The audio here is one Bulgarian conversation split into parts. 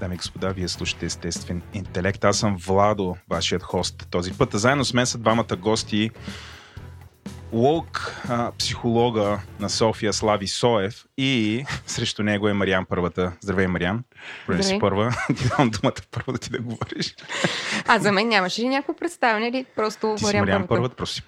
Дами и господа, вие слушате Естествен интелект. Аз съм Владо, вашият хост този път. Заедно с мен са двамата гости. Лок, психолога на София Слави Соев, и срещу него е Мариан Първата. Здравей, Мариан. Първа си първа. Ти дам думата първа да ти да говориш. А за мен нямаше ли някакво представяне или просто ти Мариан, Мариан Първата? Просто си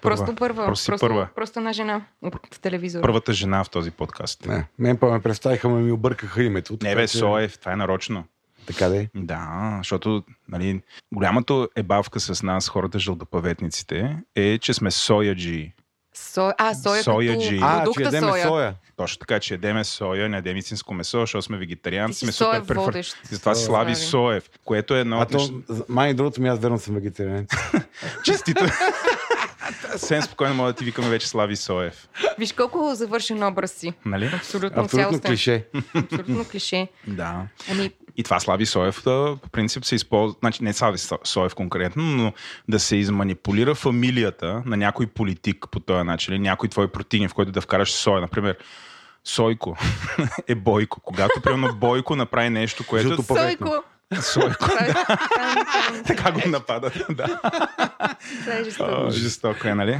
първа. Просто на жена от телевизора. Първата жена в този подкаст. Не, мен ме представиха, ме ми объркаха името. Не бе, Соев, това е нарочно. Така де? Да, защото нали, голямата ебавка с нас, хората жълдопаветниците, е, че сме сояджи. Соя, продукта ядеме соя. Точно така, че ядеме соя, не ядем истинско месо, защото сме вегетарианци, сме супер преференци. Затова Слави Соев, което е едно... Май и другото ми, аз верно съм вегетарианец. Честито. Съвсем спокойно мога да ти викаме вече Слави Соев. Виж колко завършен образ си. Нали? Абсолютно клише. Абсолютно клише. Да. Ами... И това Слави Соев, да, по принцип се използва, значи не Слави Соев конкретно, но да се изманипулира фамилията на някой политик по този начин, или някой твой противник, в който да вкараш Соя. Например, Сойко е Бойко. Когато, примерно, Бойко направи нещо, което... Сойко! Сойко, да. Така го нападат, да. Това е жестоко. Жестоко е, нали?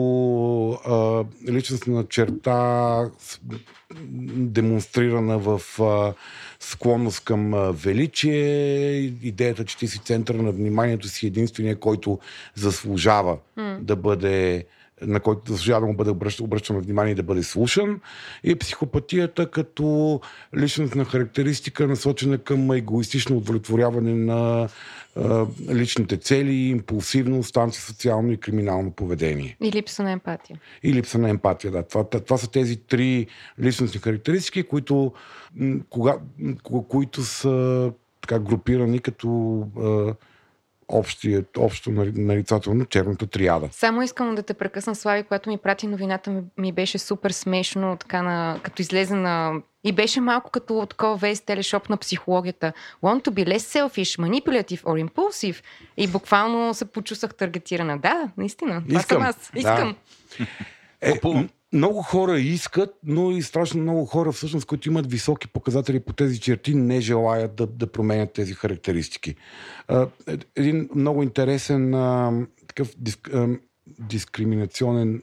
личностна черта, демонстрирана в склонност към величие, идеята, че ти си центъра на вниманието си, единствения, който заслужава да бъде, на който заслужава да му бъде обръщано внимание и да бъде слушан. И психопатията като личностна характеристика, насочена към егоистично удовлетворяване на личните цели, импулсивност, антисоциално и криминално поведение. И липса на емпатия. И липса на емпатия, да. Това са тези три личностни характеристики, които са така групирани като общо нарицателно черната триада. Само искам да те прекъсна, Слави, когато ми прати новината, ми беше супер смешно, така като излезе на... И беше малко като такова вест телешоп на психологията. Want to be less selfish, manipulative or impulsive. И буквално се почувствах таргетирана. Да, наистина. Това съм аз. Искам. Да. Много хора искат, но и страшно много хора, всъщност, които имат високи показатели по тези черти, не желаят да променят тези характеристики. Един много интересен такъв дискриминационен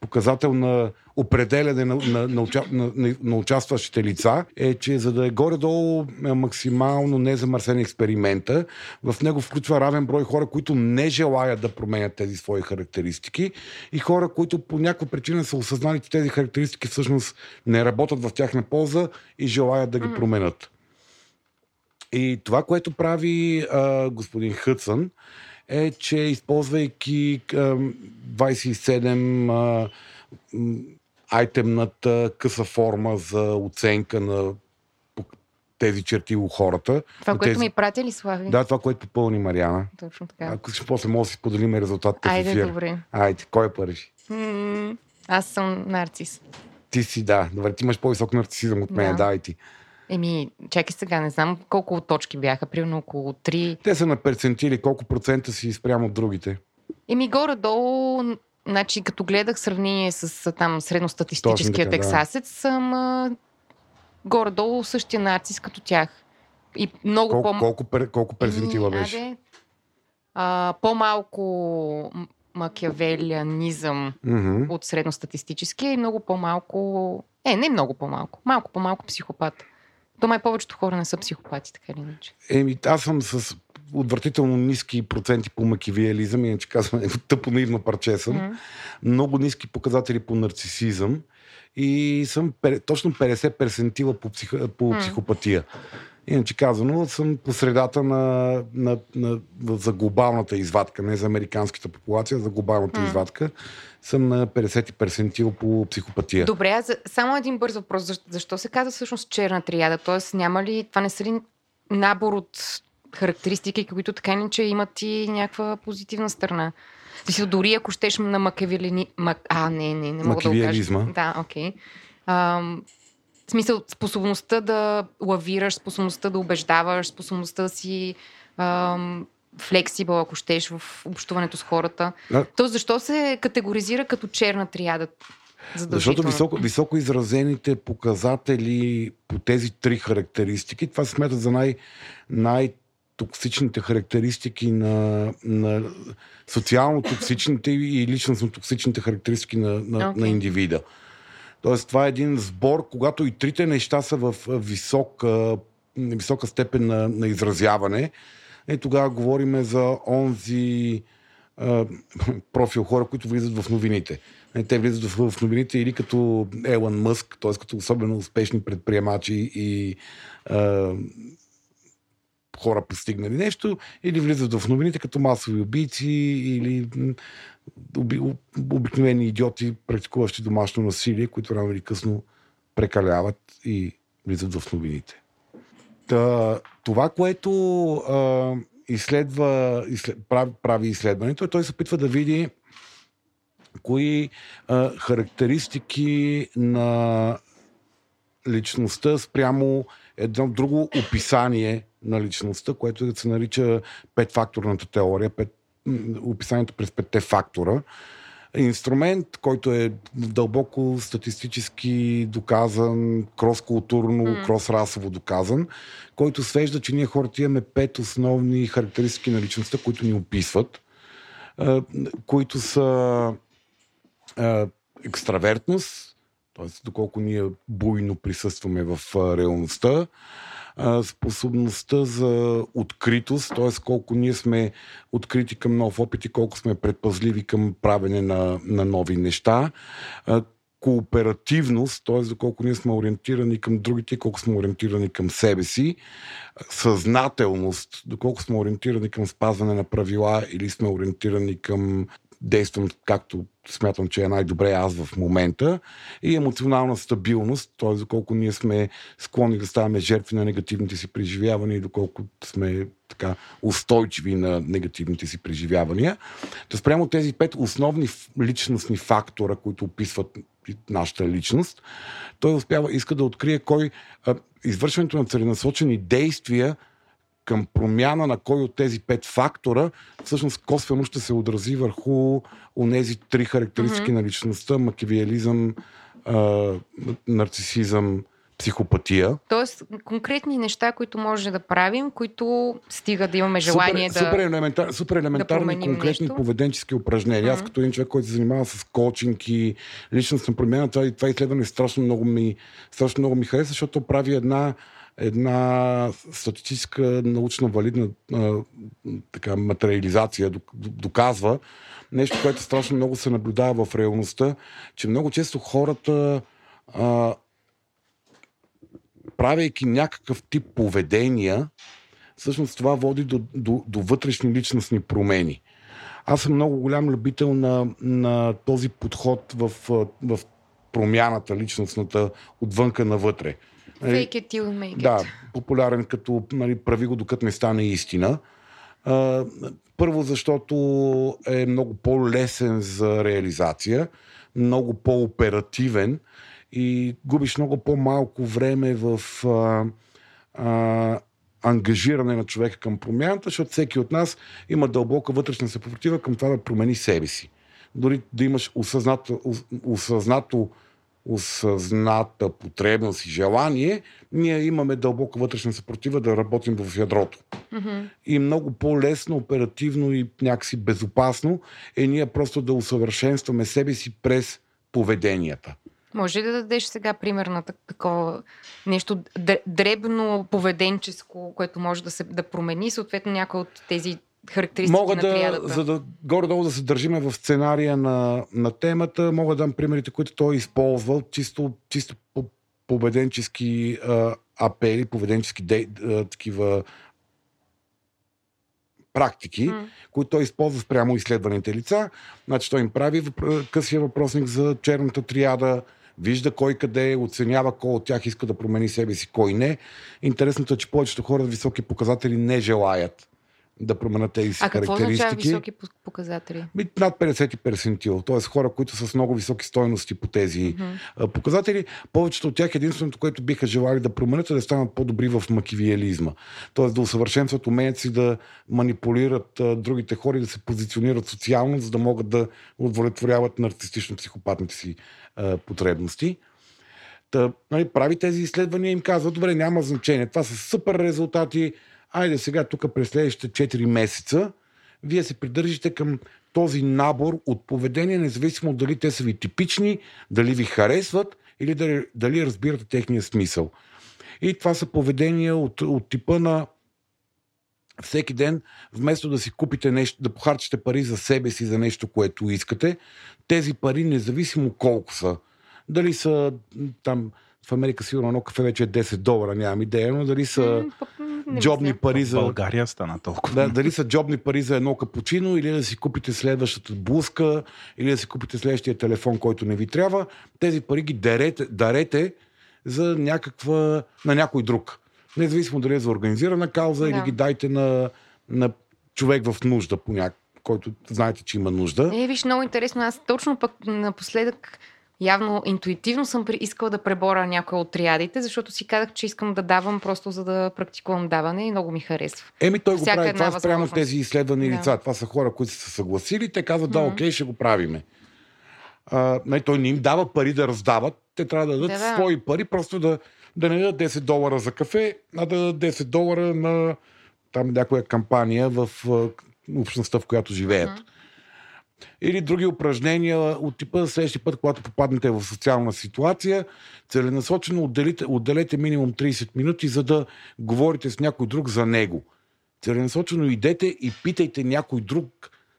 показател на определяне на участващите лица е, че за да е горе-долу максимално незамърсен експеримента, в него включва равен брой хора, които не желаят да променят тези свои характеристики и хора, които по някаква причина са осъзнали, че тези характеристики всъщност не работят в тяхна полза и желаят да ги променят. И това, което прави господин Хътсън, е, че използвайки 27 айтемната къса форма за оценка на тези черти у хората. Това, което ми пратили, Слави. Да, това, което попълни Марияна. Точно така. Ако ще после може да си поделим резултатите. Айде, добре. Айде, кой е първи? Аз съм нарцис. Ти си, да. Добре, ти имаш по-висок нарцисизъм от мен, да, и ти. Чакай сега, не знам колко точки бяха, примерно около 3. Те са наперцентили, колко процента си спрямо от другите? Горе-долу, значи като гледах сравнение с там средностатистическия тексасец, съм горе-долу същия нарцис като тях. И много колко перцентила беше? По-малко макиавелианизъм от средностатистическия и много по-малко... не много по-малко. Малко по-малко психопат. То май повечето хора не са психопати, така или иначе. Аз съм с отвратително ниски проценти по макивиализъм, иначе казвам, тъпо наивно парче съм. Много ниски показатели по нарцисизъм и съм точно 50% по психопатия. Иначе казано, съм по средата за глобалната извадка, не за американската популация, за глобалната извадка. Съм на 50% по психопатия. Добре, само един бърз въпрос. Защо се казва всъщност черна триада? Тоест, няма ли, това не са ли набор от характеристики, които така иначе имат и някаква позитивна страна? Дори ако щеш на не мога да го кажа. Да, окей. В смисъл, способността да лавираш, способността да убеждаваш, способността да си флексибъл, ако щеш, в общуването с хората. То защо се категоризира като черна триада? Защото високо изразените показатели по тези три характеристики, това се смята за най-токсичните характеристики на социално-токсичните и личностно-токсичните характеристики на индивида. Тоест, това е един сбор, когато и трите неща са в висока степен на изразяване. Тогава говорим за онзи профил хора, които влизат в новините. Те влизат в новините или като Елън Мъск, т.е. като особено успешни предприемачи и хора постигнали нещо, или влизат в новините като масови убийци, или обикновени идиоти, практикуващи домашно насилие, които рано или късно прекаляват и влизат в новините. Това, което прави изследването, той се опитва да види кои характеристики на личността спрямо едно друго описание на личността, което се нарича петфакторната теория, описанието през петте фактора. Инструмент, който е дълбоко статистически доказан, крос-културно, крос-расово доказан, който свежда, че ние хората имаме пет основни характеристики на личността, които ни описват, които са екстравертност, т.е. доколко ние буйно присъстваме в реалността, способността за откритост, т.е. колко ние сме открити към нов опит и колко сме предпазливи към правене на нови неща, кооперативност, т.е. доколко ние сме ориентирани към другите, колко сме ориентирани към себе си, съзнателност, доколко сме ориентирани към спазване на правила или сме ориентирани към действам както смятам, че е най-добре аз в момента, и емоционална стабилност, т.е. доколко ние сме склонни да ставаме жертви на негативните си преживявания и доколко сме така устойчиви на негативните си преживявания. Та спрямо тези пет основни личностни фактора, които описват нашата личност, той иска да открие кой извършването на целенасочени действия към промяна на кой от тези пет фактора всъщност косвено ще се отрази върху онези три характеристики на личността: макиавелизъм, нарцисизъм, психопатия. Тоест конкретни неща, които може да правим, които стига да имаме желание супер елементарни да конкретни нещо. Поведенчески упражнения. Аз като един човек, който се занимава с коучинг и личностна промяна, това изследване страшно много ми хареса, защото прави една статистическа, научно валидна така материализация, доказва нещо, което страшно много се наблюдава в реалността, че много често хората, правейки някакъв тип поведения, всъщност това води до вътрешни личностни промени. Аз съм много голям любител на този подход в промяната личностната отвънка навътре. Fake it till you make it. Да, популярен като прави го докато не стане истина. Първо, защото е много по-лесен за реализация, много по-оперативен и губиш много по-малко време в ангажиране на човека към промяната, защото всеки от нас има дълбока вътрешна съпротива към това да промени себе си. Дори да имаш осъзната потребност и желание, ние имаме дълбока вътрешна съпротива да работим в ядрото. И много по-лесно, оперативно и някакси безопасно е ние просто да усъвършенстваме себе си през поведенията. Може ли да дадеш сега пример на такова нещо дребно поведенческо, което може да промени съответно някои от тези характеристики на триадата? За да горе-долу да се държиме в сценария на темата, мога да дам примерите, които той е използвал, чисто поведенчески апели, поведенчески такива практики, които той използва спрямо изследваните лица. Значи той им прави късия въпросник за черната триада, вижда кой къде е, оценява кой от тях иска да промени себе си, кой не. Интересното е, че повечето хора с високи показатели не желаят да променят тези си характеристики. А какво означава високи показатели? Над 50 персентил, т.е. хора, които са с много високи стойности по тези показатели. Повечето от тях единственото, което биха желали да променят, е да станат по-добри в макиавелизма. Т.е. да усъвършенстват уменията си да манипулират другите хора и да се позиционират социално, за да могат да удовлетворяват нарцистично-психопатните си потребности. Та, прави тези изследвания и им казва: добре, няма значение, това са супер резултати, айде сега тук през следващите 4 месеца вие се придържите към този набор от поведения, независимо дали те са ви типични, дали ви харесват или дали разбирате техния смисъл. И това са поведения от типа на всеки ден, вместо да си купите нещо, да похарчите пари за себе си, за нещо, което искате, тези пари, независимо колко са, дали са там в Америка сигурно едно кафе вече е $10, нямам идея, но дали са джобни пари за... България стана толкова. Да, дали са джобни пари за едно капучино, или да си купите следващата блузка, или да си купите следващия телефон, който не ви трябва. Тези пари ги дарете за някаква... на някой друг. Независимо дали е за организирана кауза, да, или ги дайте на човек в нужда, който знаете, че има нужда. Е, виж, много интересно. Аз точно пък напоследък явно интуитивно съм искала да преборя някоя от триадите, защото си казах, че искам да давам просто за да практикувам даване и много ми харесва. Еми той го прави това спрямо тези изследвани лица. Това са хора, които са съгласили, те казват, да, окей, ще го правиме. Той не им дава пари да раздават, те трябва да дадат свои пари, просто да не дадат $10 за кафе, а да дадат $10 на там някоя кампания в общността, в която живеят. Или други упражнения от типа следващия път, когато попаднете в социална ситуация, целенасочено отделете минимум 30 минути, за да говорите с някой друг за него. Целенасочено идете и питайте някой друг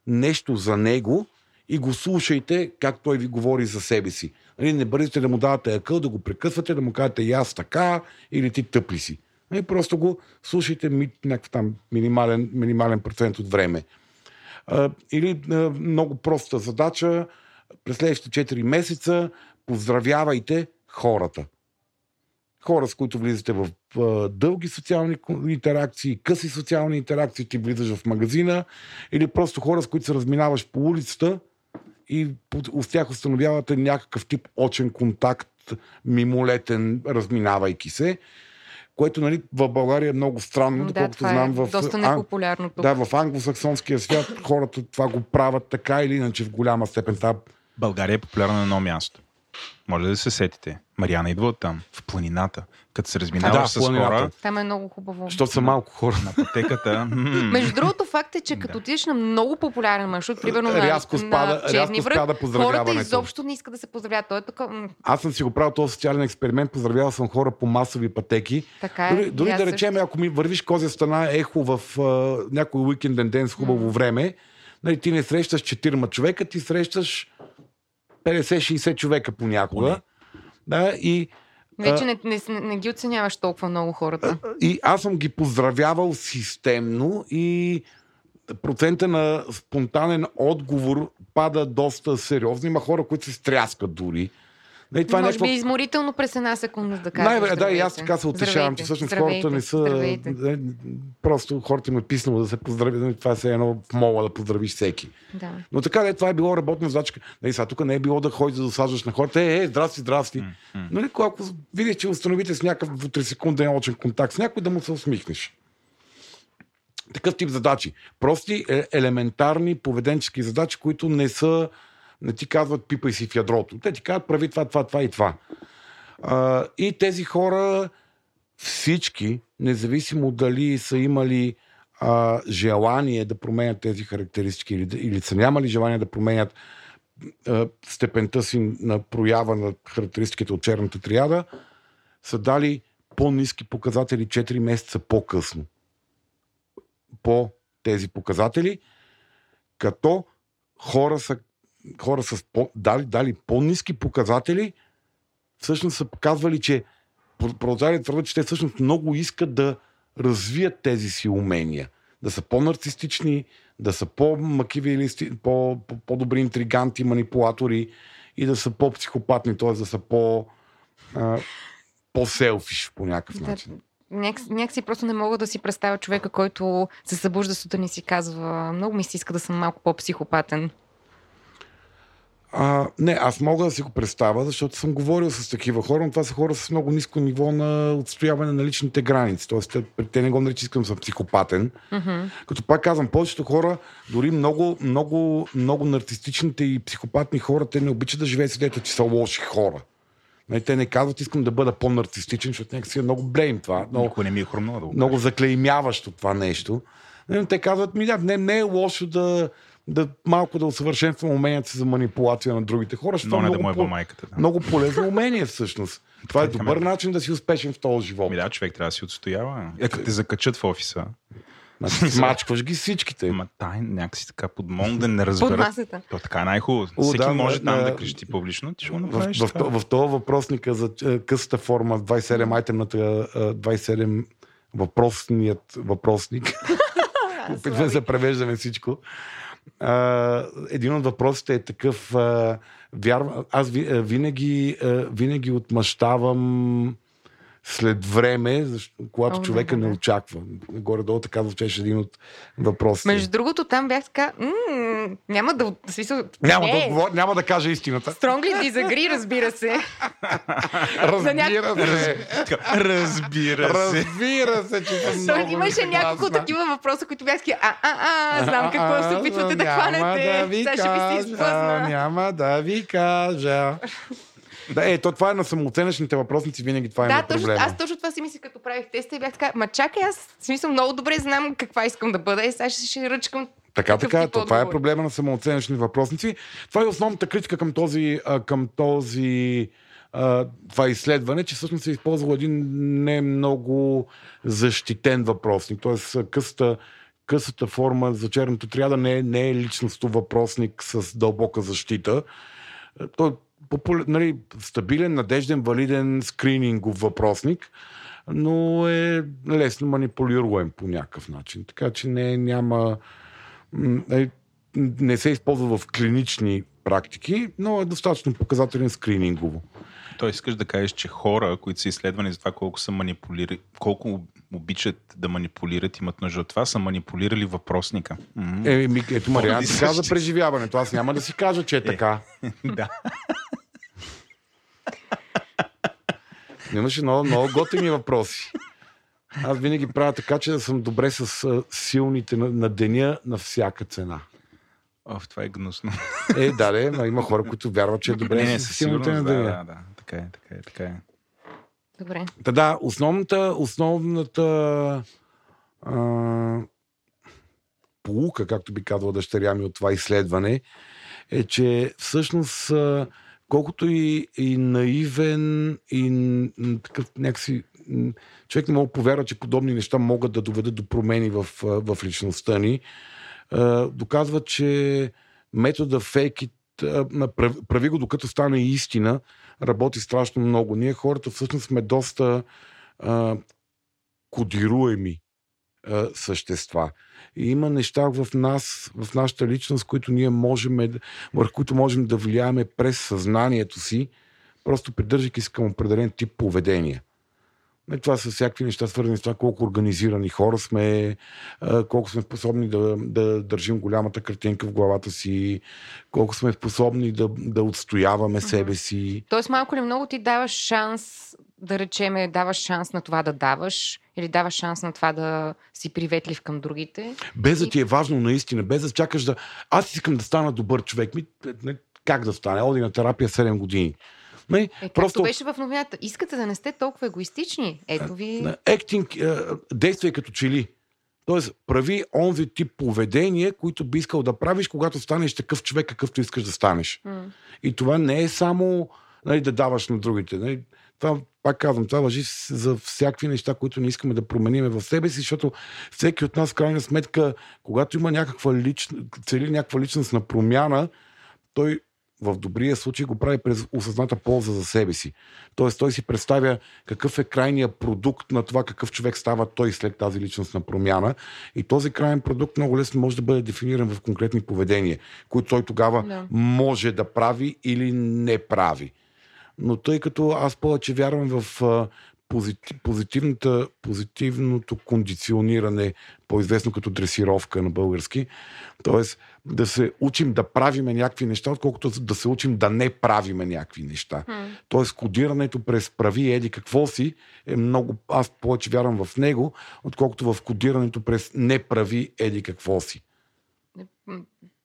нещо за него и го слушайте как той ви говори за себе си. Не бързите да му давате акъл, да го прекъсвате, да му кажете и аз така, или ти тъпли си. Просто го слушайте някакъв там минимален процент от време. Или много проста задача: през следващите 4 месеца поздравявайте хората. Хора, с които влизате в дълги социални интеракции, къси социални интеракции, ти влизаш в магазина, или просто хора, с които се разминаваш по улицата и с тях установявате някакъв тип очен контакт, мимолетен, разминавайки се. Което, нали, в България е много странно, доколкото знам, в англосаксонския свят хората това го правят така или иначе в голяма степен. България е популярна на едно място. Може да се сетите. Мариана идва оттам, в планината, като се разминаваш с хора. Там е много хубаво. Защото са малко хора на пътеката. Между другото, факт е, че като отидеш на много популярен маршрут, примерно на Черни връх, хората изобщо не искат да се поздравят. Той е така... Аз съм си го правил този социален експеримент, поздравявал съм хора по масови пътеки. Дори да речем, ако ми вървиш Козя стана ехо в някой уикенден ден с хубаво време, ти не срещаш 4 човека, ти срещаш 50-60 човека понякога. Да, и вече не ги оценяваш толкова много хората. И аз съм ги поздравявал системно и процента на спонтанен отговор пада доста сериозно. Има хора, които се стряскат дори. Да, това може би изморително през една секунда да кажеш. Да, и аз така се утешавам, че всъщност хората не са... Здравейте. Просто хората им е писнало да се поздравят. Това е едно мола да поздравиш всеки. Да. Но така, това е било работна задачка. Сега тук не е било да ходиш да досаждаш на хората. Здрасти. Нали, ако видиш, че установите с някакъв 3-секунден очен контакт с някой, да му се усмихнеш. Такъв тип задачи. Прости, елементарни поведенчески задачи, които не ти казват пипай си в ядрото. Те ти казват прави това и това. И тези хора всички, независимо дали са имали желание да променят тези характеристики или са нямали желание да променят степента си на проява на характеристиките от черната триада, са дали по-ниски показатели 4 месеца по-късно. По тези показатели, като хора с дали по-ниски показатели, всъщност са показвали, че продължавали твърдо, че те всъщност много искат да развият тези си умения. Да са по-нарцистични, да са по-макивелисти, по-добри интриганти, манипулатори и да са по-психопатни, т.е. да са по-селфиш по някакъв начин. Някакси просто не мога да си представя човека, който се събужда сутрин и си казва: много ми се иска да съм малко по-психопатен. Не, аз мога да си го представя, защото съм говорил с такива хора, но това са хора с много ниско ниво на отстояване на личните граници. Тоест, те не го наричат, искам съм психопатен. Като пак казвам, повечето хора, дори много нарцистичните и психопатни хора, те не обичат да живеят с идеята, че са лоши хора. Те не казват, искам да бъда по-нарцистичен, защото някак си е много блейм това. Никой не ми е хрумно да го кажа. Много заклеймяващо това нещо. Но те казват, не е лошо малко да усъвършенствам уменията си за манипулация на другите хора. Но не да му е майката. Да. Много полезно умение всъщност. Това е добър начин да си успешен в този живот. Да, човек трябва да си отстоява. Като те закачат в офиса. Мачкваш ги всичките. Тай някакси така подмон да не разберат. То така е най-хубаво. Всеки може там да крещи публично. В този въпросника за късата форма 27-айтемната 27 въпросният въпросник. Опитваме се да превеждаме всичко. Един от въпросите е такъв. Аз винаги отмъщавам след време, когато човека не очаква. Горе-долу така звучеше един от въпросите. Между другото, там бях така, няма да смисъл. Няма да кажа истината. Strongly disagree, разбира се. Разбира се, че съм много. Имаше няколко такива въпроса, които бях така, знам какво се опитвате да хванете. Сега ще ви се изплъзна. Няма да ви кажа. Да, то това е на самооценъчните въпросници, винаги това има проблема. Аз точно това си мислих, като правих теста и бях така, ма чакай, аз в смисъл много добре знам каква искам да бъда и сега ще ръчкам. Така, това е проблема на самооценъчни въпросници. Това е основната критика към това изследване, че всъщност се използвал един не много защитен въпросник, т.е. късата форма за черното триада не е личностно въпросник с дълбока защита. Той стабилен, надежден, валиден скринингов въпросник, но е лесно манипулируем по някакъв начин. Така че не се използва в клинични практики, но е достатъчно показателен скринингово. Той искаш да кажеш, че хора, които са изследвани за това колко обичат да манипулират, имат нужда от това, са манипулирали въпросника. Ето Мариан си каза преживяването. Аз няма да си кажа, че е така. Да. Имаше много готини въпроси. Аз винаги правя така, че да съм добре с силните на деня на всяка цена. Това е гнусно. Да, има хора, които вярват, че е добре с силните на деня. Да. Така е. Добре. Да, основната поука, както би казала дъщеря ми от това изследване, е, че всъщност колкото и наивен и такъв някакси човек не мога да повярва, че подобни неща могат да доведат до промени в личността ни, доказва, че метода fake it, прави го докато стане истина, работи страшно много. Ние хората всъщност сме доста кодируеми същества. И има неща в нас, в нашата личност, които върху които можем да влияеме през съзнанието си, просто придържайки се към определен тип поведение. Това са всякакви неща, свързани с това колко организирани хора сме, колко сме способни да държим голямата картинка в главата си, колко сме способни да отстояваме себе си. Тоест малко ли много ти даваш шанс, да речеме, даваш шанс на това да даваш или даваш шанс на това да си приветлив към другите? Без да ти е важно наистина, без да чакаш аз искам да стана добър човек. Как да стане? Оди на терапия 7 години. Както беше в новината. Искате да не сте толкова егоистични. Ето ви... действай като чили. Тоест, прави онзи тип поведение, което би искал да правиш, когато станеш такъв човек, какъвто искаш да станеш. И това не е само да даваш на другите. Това, пак казвам, това важи за всякакви неща, които не искаме да променим в себе си, защото всеки от нас, в крайна сметка, когато има цели някаква личностна промяна, той в добрия случай го прави през осъзната полза за себе си. Тоест той си представя какъв е крайният продукт на това какъв човек става той след тази личностна промяна. И този крайен продукт много лесно може да бъде дефиниран в конкретни поведения, които той тогава може да прави или не прави. Но тъй като аз повече вярвам в позитивното кондициониране, по-известно като дресировка на български. Тоест да се учим да правиме някакви неща, отколкото да се учим да не правиме някакви неща. Тоест кодирането през прави еди какво си е много... Аз повече вярвам в него, отколкото в кодирането през не прави еди какво си.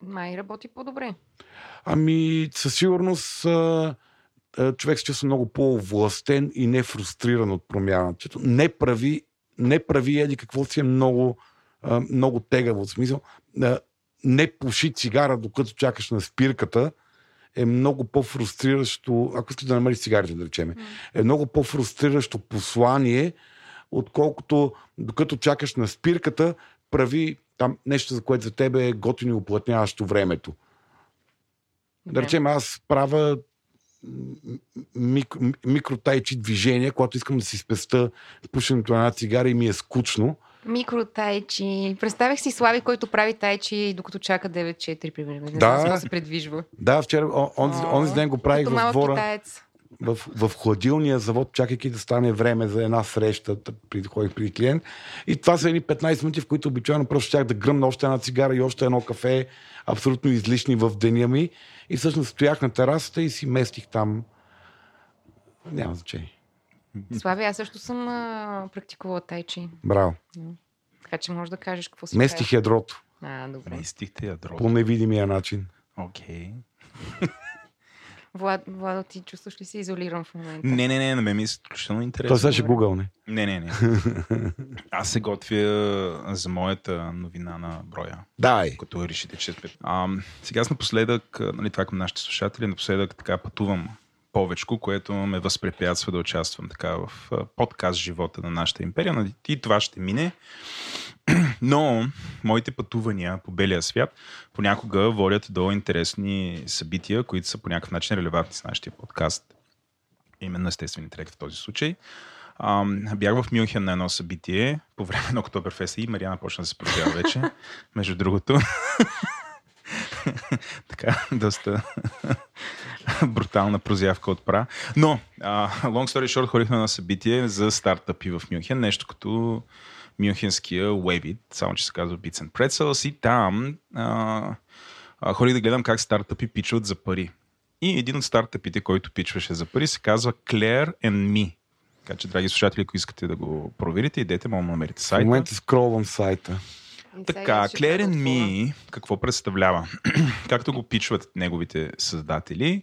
Май работи по-добре. Със сигурност... човек се чувства много по-овластен и не фрустриран от промяната. Не прави еди какво си е много тегаво. В смисъл, не пуши цигара, докато чакаш на спирката, е много по-фрустриращо, ако искаш да намериш цигарите, да речем, е много по-фрустриращо послание, отколкото докато чакаш на спирката, прави там нещо, за което за тебе е готино и уплътняващо времето. Да речем, аз правя микротайчи движения, когато искам да си спеста пушенето на една цигара и ми е скучно. Микротайчи. Представях си Слави, който прави тайчи, докато чака 9-4, примерно. Да, не се предвижва. Да, вчера онзи ден го правих в двора. В хладилния завод, чакайки да стане време за една среща, ходих при клиент. И това са едни 15 минути, в които обичайно просто щях да гръмна още една цигара и още едно кафе, абсолютно излишни в деня ми. И всъщност стоях на терасата и си местих там. Няма значение. Слави, аз също съм практикувала тайчи. Браво. Така че можеш да кажеш какво си. Местих ядрото. Добре. Местихте ядрото. По невидимия начин. Окей. Владо, ти чувстваш ли се изолиран в момента? Не, на мен ми е изключително интересно. Това сега ще Google, не? Не. Аз се готвя за моята новина на броя. Дай! Като решите, че сега аз напоследък, това към нашите слушатели, напоследък така пътувам повечко, което ме възпрепятства да участвам така в подкаст живота на нашата империя. И това ще мине. Но моите пътувания по белия свят понякога водят до интересни събития, които са по някакъв начин релевантни с нашия подкаст. Именно естествен интелект в този случай. Бях в Мюнхен на едно събитие по време на Октоберфеста и Мариана почна да се проявява вече. Между другото... така, доста брутална прозявка отпра. Но, long story short, хорихме на събитие за стартъпи в Мюнхен. Нещо като мюнхенския Webit, само че се казва Bits and Pretzels. И там хорих да гледам как стартъпи пичват за пари. И един от стартъпите, който пичваше за пари, се казва Clare&Me. Така че, драги слушатели, ако искате да го проверите, идете, мога да намерите сайта. В момента скролвам сайта. Така, Clare&Me какво представлява? Както го пичват неговите създатели,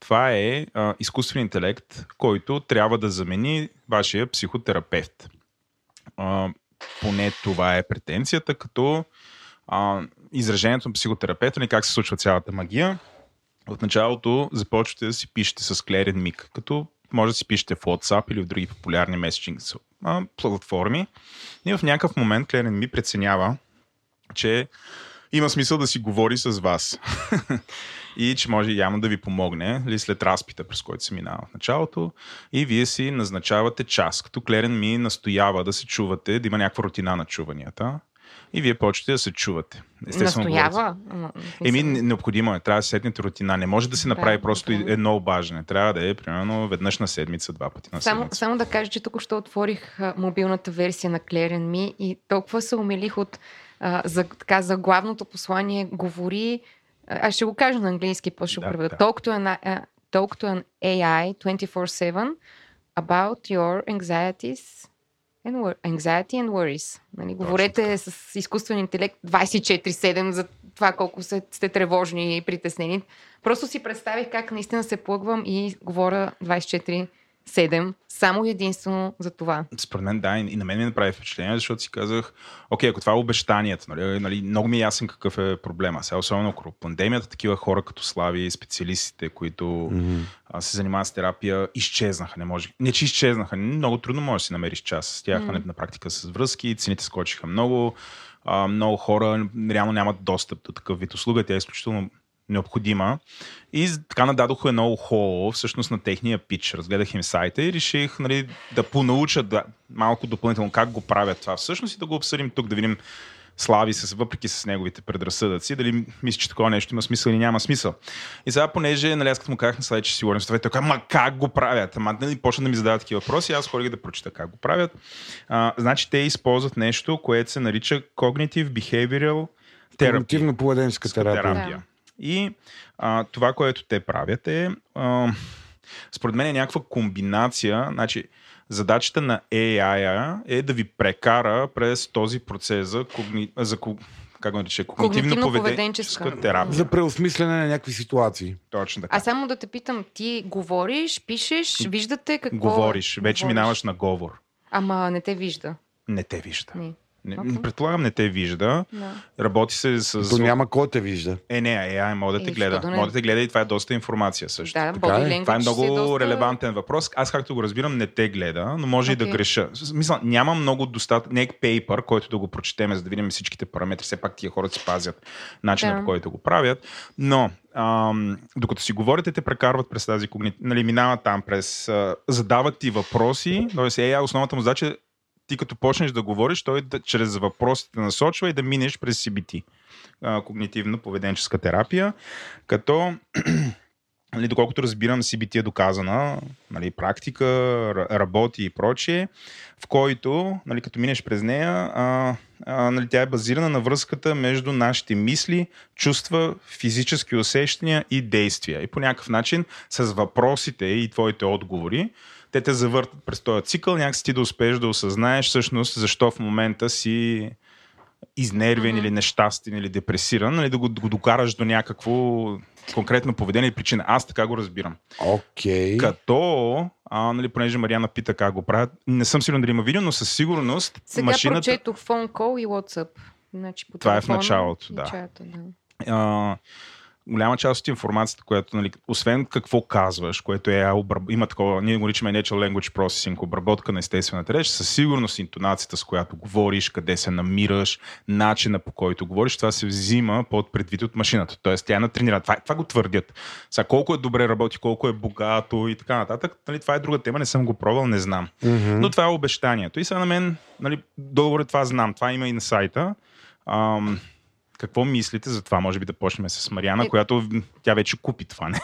това е изкуствен интелект, който трябва да замени вашия психотерапевт. Поне това е претенцията, като изражението на психотерапевта и как се случва цялата магия. От началото започвате да си пишете с Clare&Me, като може да си пишете в WhatsApp или в други популярни меседжинг платформи. И в някакъв момент Clare&Me преценява, че има смисъл да си говори с вас и че може явно да ви помогне или след разпита, през който се минава в началото, и вие си назначавате час, като Clare&Me настоява да се чувате, да има някаква рутина на чуванията. И вие почвате да се чувате. Естествено, настоява? Необходимо е. Трябва да седнете рутина. Не може да се направи просто едно обаждане. Трябва да е примерно веднъж на седмица, два пъти на седмица. Само да кажа, че току-що отворих мобилната версия на Clare&Me и толкова се умилих от за главното послание говори. Аз ще го кажа на английски, после ще го преведа. Talk to an AI 24/7 about your anxieties. Anxiety and worries. Нали, говорете с изкуствен интелект 24/7 за това колко сте тревожни и притеснени. Просто си представих как наистина се плъгвам и говоря 24/7 само единствено за това. Според мен, да, и на мен ми направи впечатление, защото си казах, окей, ако това е обещанието, нали, много ми е ясен какъв е проблема. Сега, особено около пандемията, такива хора като Слави, специалистите, които се занимават с терапия, изчезнаха. Не, че изчезнаха. Много трудно можеш да си намериш час с тях, на практика с връзки, цените скочиха много. Много хора реално нямат достъп до такъв вид услуга. Тя е изключително необходима. И така нададох едно ухо всъщност на техния пич. Разгледах им сайта и реших да понауча малко допълнително как го правят това всъщност и да го обсъдим тук, да видим Слави въпреки с неговите предразсъдъци, дали мисля, че такова нещо има смисъл или няма смисъл. И сега, понеже като му казах на Слави, че сигурен, той каза, ма как го правят? Ама не почна да ми задават такива въпроси, аз хорих да прочита как го правят. Значи те използват нещо, което се нарича Cognitive Behavioral Therapy. Когнитивно-поведенческа терапия. И това, което те правят е, според мен е някаква комбинация, значи задачата на AI е да ви прекара през този процес за когнитивно-поведенческа терапия. За преосмислене на някакви ситуации. Точно така. А само да те питам, ти говориш, пишеш, виждате какво... Говориш, вече минаваш на говор. Ама не те вижда. Не, предполагам, не те вижда. Да. Работи се с... То няма кой те вижда. AI мога да те гледа. Мога да те гледа и това е доста информация също. Да, това е много релевантен въпрос. Аз, както го разбирам, не те гледа, но може и да греша. Мисля, няма много достатъчно... Не е пейпер, който да го прочетеме, за да видим всичките параметри. Все пак тия хора си пазят начина, по който го правят. Но... докато си говорите, те прекарват през тази когнитивна, нали, минават там през задават ти въпроси, тоест AI основната му задача е ти като почнеш да говориш, той да, чрез въпросите насочва и да минеш през CBT, когнитивно-поведенческа терапия, като нали, доколкото разбирам, CBT е доказана, нали, практика, работи и прочее, в който, нали, като минеш през нея, нали, тя е базирана на връзката между нашите мисли, чувства, физически усещания и действия. И по някакъв начин с въпросите и твоите отговори, те те завъртат през този цикъл, някакси ти да успееш да осъзнаеш всъщност защо в момента си изнервен или нещастен или депресиран, нали, да го докараш до някакво конкретно поведение и причина. Аз така го разбирам. Окей. Като, нали, понеже Мариана пита как го правят, не съм сигурен дали има видео, но със сигурност сега машината... Сега прочетох phone call и WhatsApp. Значи, по това е в началото, да. Голяма част от информацията, която, нали, освен какво казваш, което е има такова, ние го наричаме Natural Language Processing, обработка на естествената реч, със сигурност интонацията, с която говориш, къде се намираш, начина по който говориш, това се взима под предвид от машината. Тоест тя е натренирана. Това го твърдят. Сега колко е добре работи, колко е богато и така нататък, нали, това е друга тема, не съм го пробвал, не знам. Mm-hmm. Но това е обещанието. И сега на мен, нали, добре, това знам, това има и на сайта. Какво мислите за това? Може би да почнем с Мариана, която тя вече купи това. Не?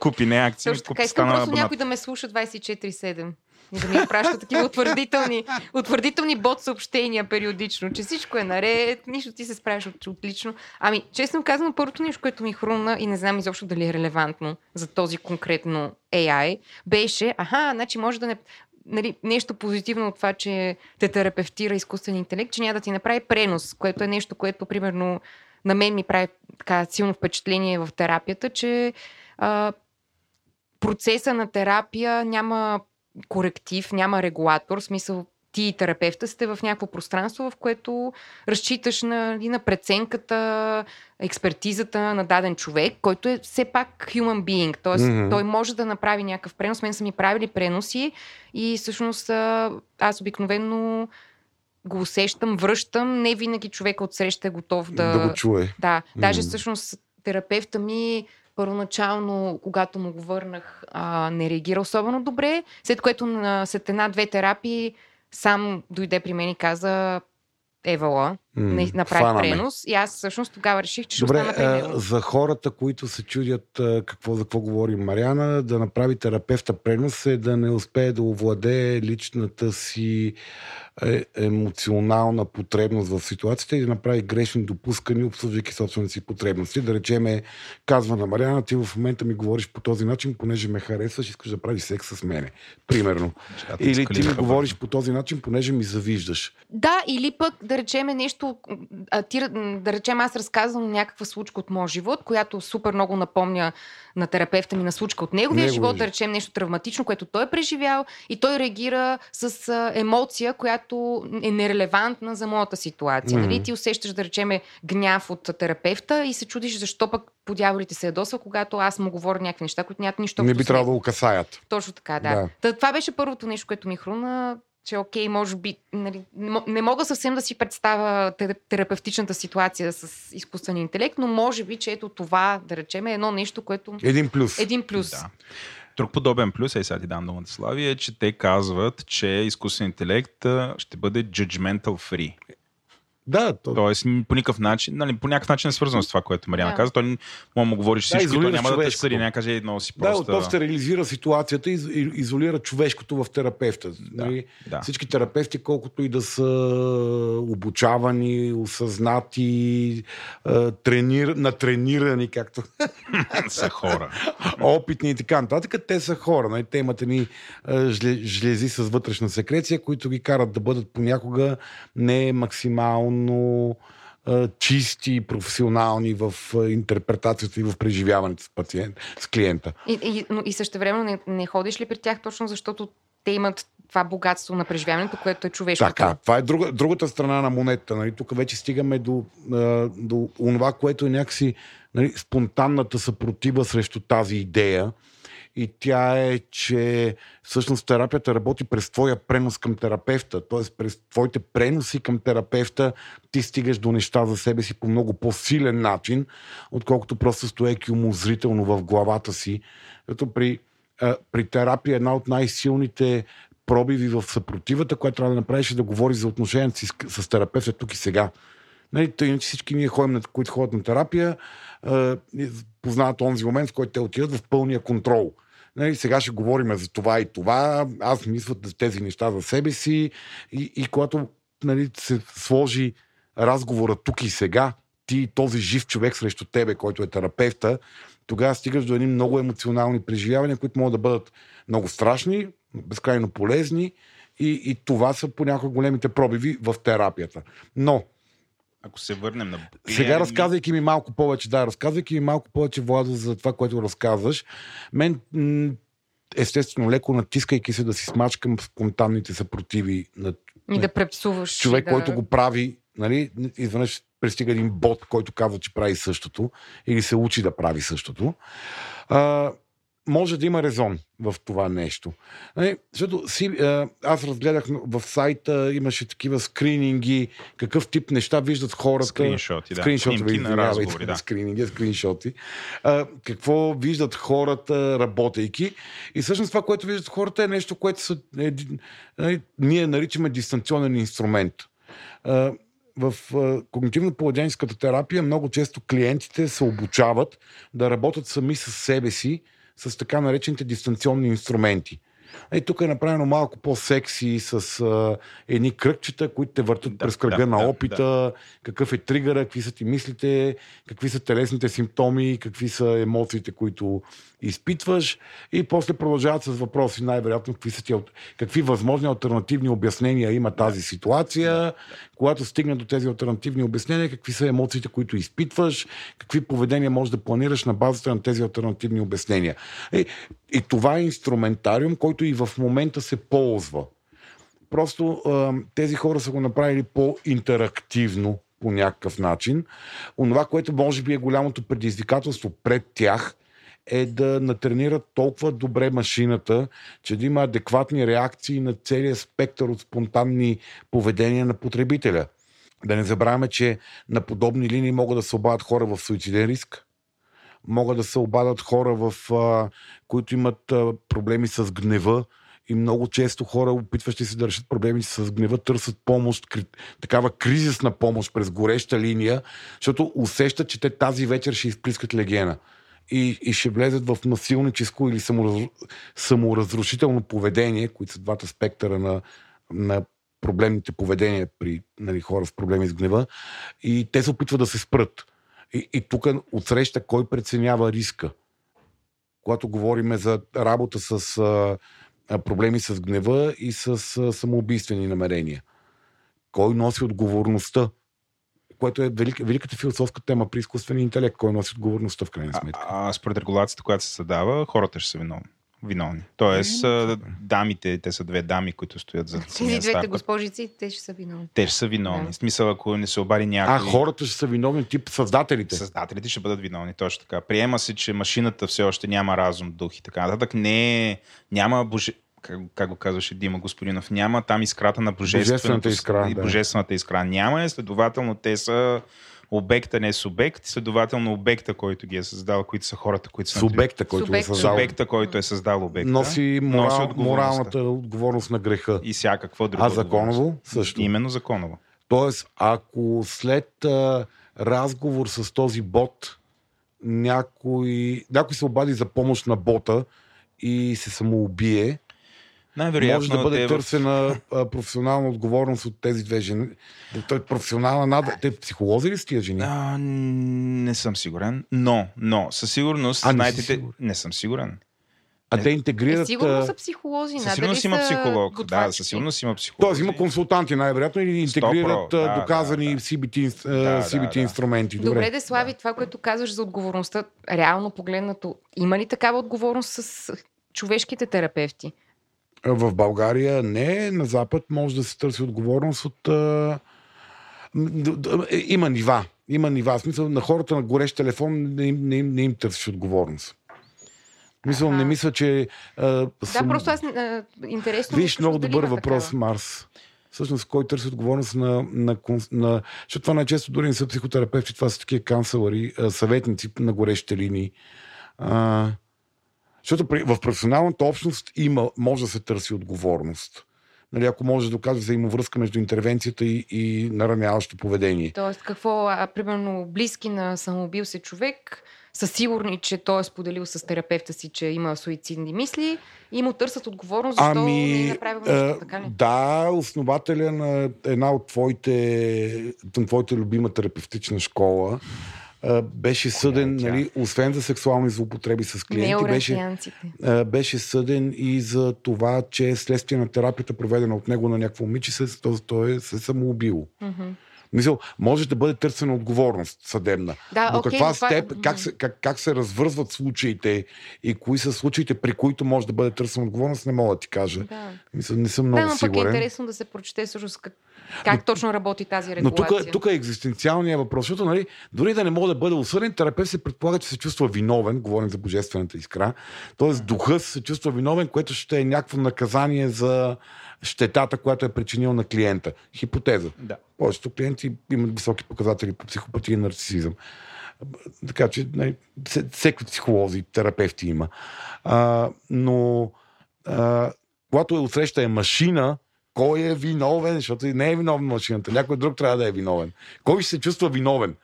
Купи не акции. Искам просто някой да ме слуша 24/7. Да ми праща такива утвърдителни бот съобщения периодично, че всичко е наред, нищо, ти се справиш отлично. Ами, честно казвам, първото нещо, което ми хрумна и не знам изобщо дали е релевантно за този конкретно AI, беше, значи може да не... Нали, нещо позитивно от това, че те терапевтира изкуствен интелект, че няма да ти направи пренос, което е нещо, което примерно на мен ми прави така силно впечатление в терапията, че процеса на терапия няма коректив, няма регулатор, в смисъл ти и терапевта сте в някакво пространство, в което разчиташ на преценката, експертизата на даден човек, който е все пак human being. Т.е. той може да направи някакъв пренос. Мен са ми правили преноси и всъщност аз обикновено го усещам, връщам. Не винаги човека отсреща е готов да го чуе. Да, даже всъщност терапевта ми първоначално, когато му го върнах, не реагира особено добре, след което след 1-2 терапии сам дойде при мен и каза Евала, направи пренос и аз всъщност тогава реших, че ще остана при него. За хората, които се чудят за какво говори Мариана, да направи терапевта пренос е да не успее да овладее личната си емоционална потребност в ситуацията и да направи грешни допускания, обслужвайки собствените си потребности. Да речеме, казва на Мариана, ти в момента ми говориш по този начин, понеже ме харесваш, искаш да правиш секс с мене. Примерно. Или ти ми говориш по този начин, понеже ми завиждаш. Да, или пък да речеме нещо, да речем аз разказвам някаква случка от моя живот, която супер много напомня на терапевта ми на случка от неговия живот, да речем нещо травматично, което той е преживял и той реагира с емоция, която е нерелевантна за моята ситуация. Нали? Ти усещаш, да речеме, гняв от терапевта и се чудиш защо пък по дяволите се ядосва, когато аз му говоря някакви неща, които нямат нищо. Не би трябвало да касаят. Точно така, да. Това беше първото нещо, което ми хруна, че окей, може би, нали, не мога съвсем да си представя терапевтичната ситуация с изкуствен интелект, но може би, че ето това, да речем, е едно нещо, което... Един плюс. Да. Друг подобен плюс, сега ти дам думата, Слави, е, че те казват, че изкуствен интелект ще бъде judgmental free. Да, то... Тоест, по никакъв начин, нали, по някакъв начин е свързано с това, което Мариана каза. Той му говориш всичко, той няма човешко. Да те съди, няма каже едно си просто... Да, то стерилизира ситуацията и изолира човешкото в терапевта. Нали? Да. Всички терапевти, колкото и да са обучавани, осъзнати, натренирани, както... са хора. Опитни и така нататък, те са хора. Нали? Те имат едни жлези с вътрешна секреция, които ги карат да бъдат понякога не максимално чисти и професионални в интерпретацията и в преживяването с клиента. И същевременно не ходиш ли при тях точно защото те имат това богатство на преживяването, което е човешко. Така, това е другата страна на монетата. Нали? Тук вече стигаме до онова, което е някакси, нали, спонтанната съпротива срещу тази идея. И тя е, че всъщност терапията работи през твоя пренос към терапевта. Т.е. през твоите преноси към терапевта ти стигаш до неща за себе си по много по-силен начин, отколкото просто стоейки умозрително в главата си. Ето при терапия една от най-силните пробиви в съпротивата, която трябва да направиш, е да говориш за отношението си с терапевта тук и сега. Нали, иначе всички ние ходим, които ходят на терапия, познават онзи момент, в който те отидат в пълния контрол. Нали, сега ще говорим за това и това, аз мисля тези неща за себе си и когато, нали, се сложи разговора тук и сега, ти и този жив човек срещу тебе, който е терапевта, тогава стигаш до едни много емоционални преживявания, които могат да бъдат много страшни, безкрайно полезни и това са понякога големите пробиви в терапията. Но ако се върнем на... Сега разказвайки ми малко повече, Владо, за това, което разказваш, мен, естествено, леко натискайки се да си смачкам спонтанните съпротиви на човек, който го прави, нали, изведнъж пристига един бот, който казва, че прави същото или се учи да прави същото. Може да има резон в това нещо. Защото аз разгледах в сайта, имаше такива скрининги, какъв тип неща виждат хората. Скриншоти. Какво виждат хората, работейки. И всъщност това, което виждат хората, е нещо, което ние наричаме дистанционен инструмент. В когнитивно-поведенческата терапия много често клиентите се обучават да работят сами с себе си с така наречените дистанционни инструменти. И тук е направено малко по-секси с едни кръгчета, които те въртат през кръга на опита, какъв е тригъра, какви са ти мислите, какви са телесните симптоми, какви са емоциите, които изпитваш, и после продължават с въпроси, най-вероятно какви възможни алтернативни обяснения има тази ситуация, когато стигна до тези алтернативни обяснения, какви са емоциите, които изпитваш, какви поведения можеш да планираш на базата на тези алтернативни обяснения. И това е инструментариум, който и в момента се ползва. Просто тези хора са го направили по-интерактивно по някакъв начин. Онова, което може би е голямото предизвикателство пред тях, е да натренират толкова добре машината, че да има адекватни реакции на целия спектър от спонтанни поведения на потребителя. Да не забравяме, че на подобни линии могат да се обадят хора в суициден риск, могат да се обадят хора, които имат проблеми с гнева, и много често хора, опитващи се да решат проблеми с гнева, търсят помощ, такава кризисна помощ през гореща линия, защото усещат, че те тази вечер ще изплискат легена. И ще влезат в насилническо или саморазрушително поведение, които са двата спектъра на проблемните поведения при, нали, хора с проблеми с гнева, и те се опитват да се спрат. И тук отсреща кой преценява риска. Когато говорим за работа с проблеми с гнева и с самоубийствени намерения. Кой носи отговорността? Което е великата философска тема при изкуствения интелект. Кой носи отговорността в крайна сметка? Според регулацията, която се създава, хората ще са виновни. Тоест, дамите, те са две дами, които стоят зад самия ставка. Тези двете госпожици, те ще са виновни. Те ще са виновни. В смисъл, ако не се обади някой... хората ще са виновни, тип създателите. Създателите ще бъдат виновни, точно така. Приема се, че машината все още няма разум, дух и така нататък. Не, няма как го казваше Дима Господинов, няма там искрата на божествената искра. Няма, следователно те са обекта, не субект, следователно обекта, който ги е създал, които са хората, които са... Субекта, който е създал обекта. Носи моралната отговорност на греха. И всякаква друга. А законово също. Именно законово. Тоест, ако след разговор с този бот някой се обади за помощ на бота и се самоубие, може да бъде търсена професионална отговорност от тези две жени. Той е професионална те психолози ли с тия жени? Не съм сигурен, но със сигурност... Не съм сигурен. Те интегрират... сигурно са психолози. Със сигурност има психолог. Да, със сигурност има психолог. Тоест има консултанти, най-вероятно, или интегрират доказани CBT инструменти. Добре, Деслави, това, което казваш за отговорността, реално погледнато, има ли такава отговорност с човешките терапевти? В България не, на Запад може да се търси отговорност от... Има нива. Има нива. В смисъл, на хората на горещ телефон не им търсиш отговорност. Мисъл, не мисля, че... Да, просто аз интересно... Виж, много добър въпрос, такава. Марс. Всъщност, кой търси отговорност на... Защото това най-често дори не са психотерапевти, това са такива канцелари, съветници на горещите линии. Защото в професионалната общност може да се търси отговорност. Нали, ако може да докаже взаимовръзка между интервенцията и нараняващо поведение. Тоест, какво, примерно, близки на самоубил се човек... са сигурни, че той е споделил с терапевта си, че има суицидни мисли и му търсят отговорност, защо не направим нещо, така ли? Да, основателя на една от твоите любима терапевтична школа беше съден, нали, освен за сексуални злоупотреби с клиенти, беше съден и за това, че следствие на терапията, проведена от него на някакво момиче, той се самоубил. Мисля, може да бъде търсена отговорност съдебна. Да, до каква степ, как се развързват случаите и кои са случаите, при които може да бъде търсена отговорност, не мога да ти кажа. Да. Мисля, не съм много сигурен. Да, но пък е интересно да се прочете всъщност как точно работи тази регулация. Но тук е екзистенциалният въпрос, защото, нали, дори да не мога да бъде осъден, терапевт се предполага, че се чувства виновен, говорим за божествената искра, т.е. духът се чувства виновен, което ще е някакво наказание за щетата, която е причинил на клиента. Хипотеза. Да. Повечето клиенти имат високи показатели по психопатия и нарцисизъм. Така че всеки психолози, терапевти има. Но когато отсреща е машина, кой е виновен? Защото не е виновен машината. Някой друг трябва да е виновен. Кой ще се чувства виновен,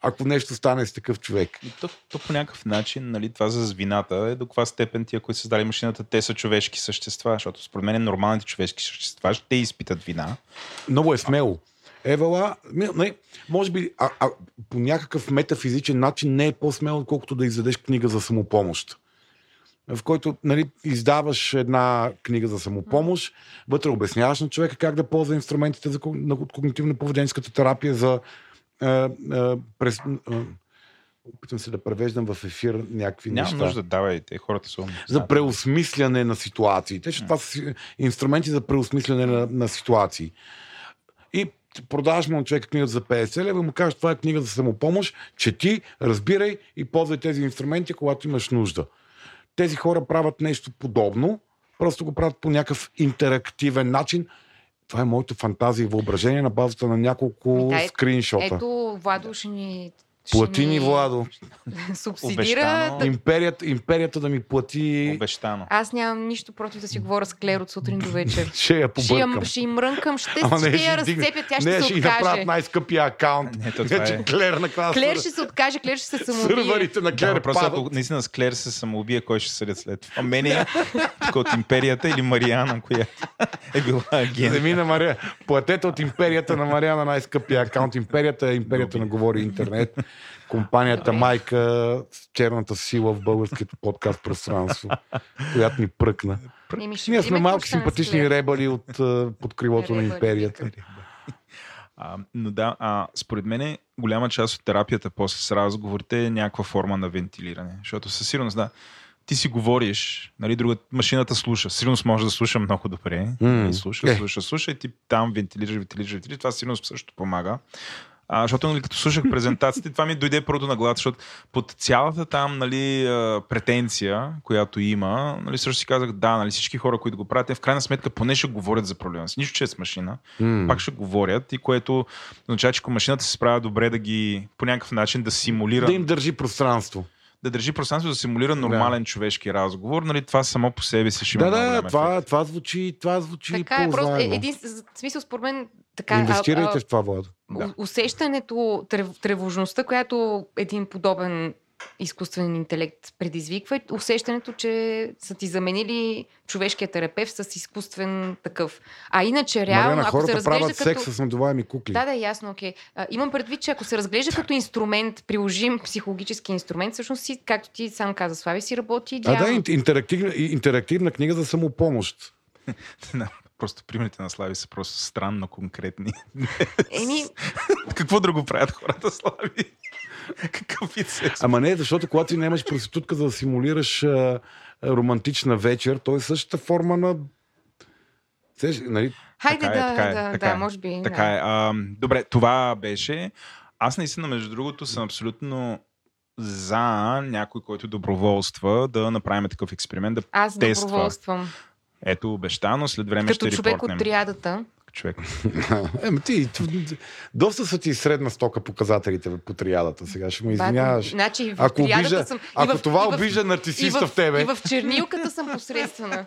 ако нещо стане с такъв човек? То по някакъв начин, нали, това за вината е до каква степен тия, които са създали машината, те са човешки същества, защото според мен нормалните човешки същества ще изпитат вина. Много е смело. Евала, може би по някакъв метафизичен начин не е по-смело, колкото да издадеш книга за самопомощ. В който, нали, издаваш една книга за самопомощ, вътре обясняваш на човека как да ползва инструментите за когнитивно-поведенческата терапия, за опитвам се да превеждам в ефир някакви неща. Няма нужда, давайте, хората са умни. За преосмисляне на ситуациите. Това са инструменти за преосмисляне на ситуации. И продаваш му на човека книгата за 50 лева и му кажеш, това е книга за самопомощ, чети, разбирай и ползвай тези инструменти, когато имаш нужда. Тези хора правят нещо подобно, просто го правят по някакъв интерактивен начин. Това е моето фантазия и въображение на базата на няколко скриншота. Ето, Владо ще ни... Платини, Владо. Субсидира. Империята да ми плати. Обещано. Аз нямам нищо против да си говоря с Клер от сутрин до вечер. Ще я побъркам. Ще им мрънкам, ще я разцепя, тя ще се откаже. Не, ще ѝ направят най-скъпия акаунт. Клер ще се откаже, Клер ще се самоубие. Сървърите на Клер падат. Ако наистина с Клер се самоубие, кой ще съдят след това? Мене от Империята или Мариана, която е била агент. Замина Мария. Платете от Империята на Мариана най-скъпия акаунт. Империята на говори интернет. Компанията майка с черната сила в българското подкаст пространство, която ни пръкна. Ние сме малки симпатични ребали под крилото на империята. Но да, според мен голяма част от терапията после с разговорите е някаква форма на вентилиране. Защото със сигурност, да, ти си говориш, нали, машината слуша. Сигурност може да слуша много добре. Слуша и ти там вентилираш. Това сигурност също помага. Защото, нали, като слушах презентациите, това ми дойде първо на главата, защото под цялата там, нали, претенция, която има, нали, също си казах, да, нали, всички хора, които го правят, в крайна сметка поне ще говорят за проблема си. Нищо, че е с машина, пак ще говорят, и което означава, че машината се справя добре да ги по някакъв начин да симулира. Да им държи пространство. Да държи пространство, да симулира нормален човешки разговор, нали, това само по себе си ще има много време. Това звучи ползаемо. Така е, просто един смисъл според мен. Инвестирайте в това, Владо. Усещането, тревожността, която един подобен изкуствен интелект предизвиква, усещането, че са ти заменили човешкия терапевт с изкуствен такъв. А иначе реално, Марина, ако се разглежда като... секс с надуваеми кукли. Да, ясно, окей. Имам предвид, че ако се разглежда като инструмент, приложим психологически инструмент, всъщност си, както ти сам каза, Слави, си работи идеално. Интерактивна книга за самопомощ. Просто примерите на Слави са просто странно конкретни. Какво друго правят хората, Слави? Какъв вид секс? Ама не, защото когато ти нямаш проститутка за да симулираш романтична вечер, то е същата форма на Нали, хайде, да, може би. Така да. Е. Добре, това беше. Аз наистина, между другото, съм абсолютно за някой, който доброволства да направим такъв експеримент, да аз тества. Аз доброволствам. Ето, обещано, след време като ще репортнем. Като човек от триадата. Човек. Доста са ти средна стока показателите по триадата. Сега ще му извиняваш. Значи, ако обижа, съм, ако в, това обижа нарцисиста в тебе. И в чернилката съм посредствена.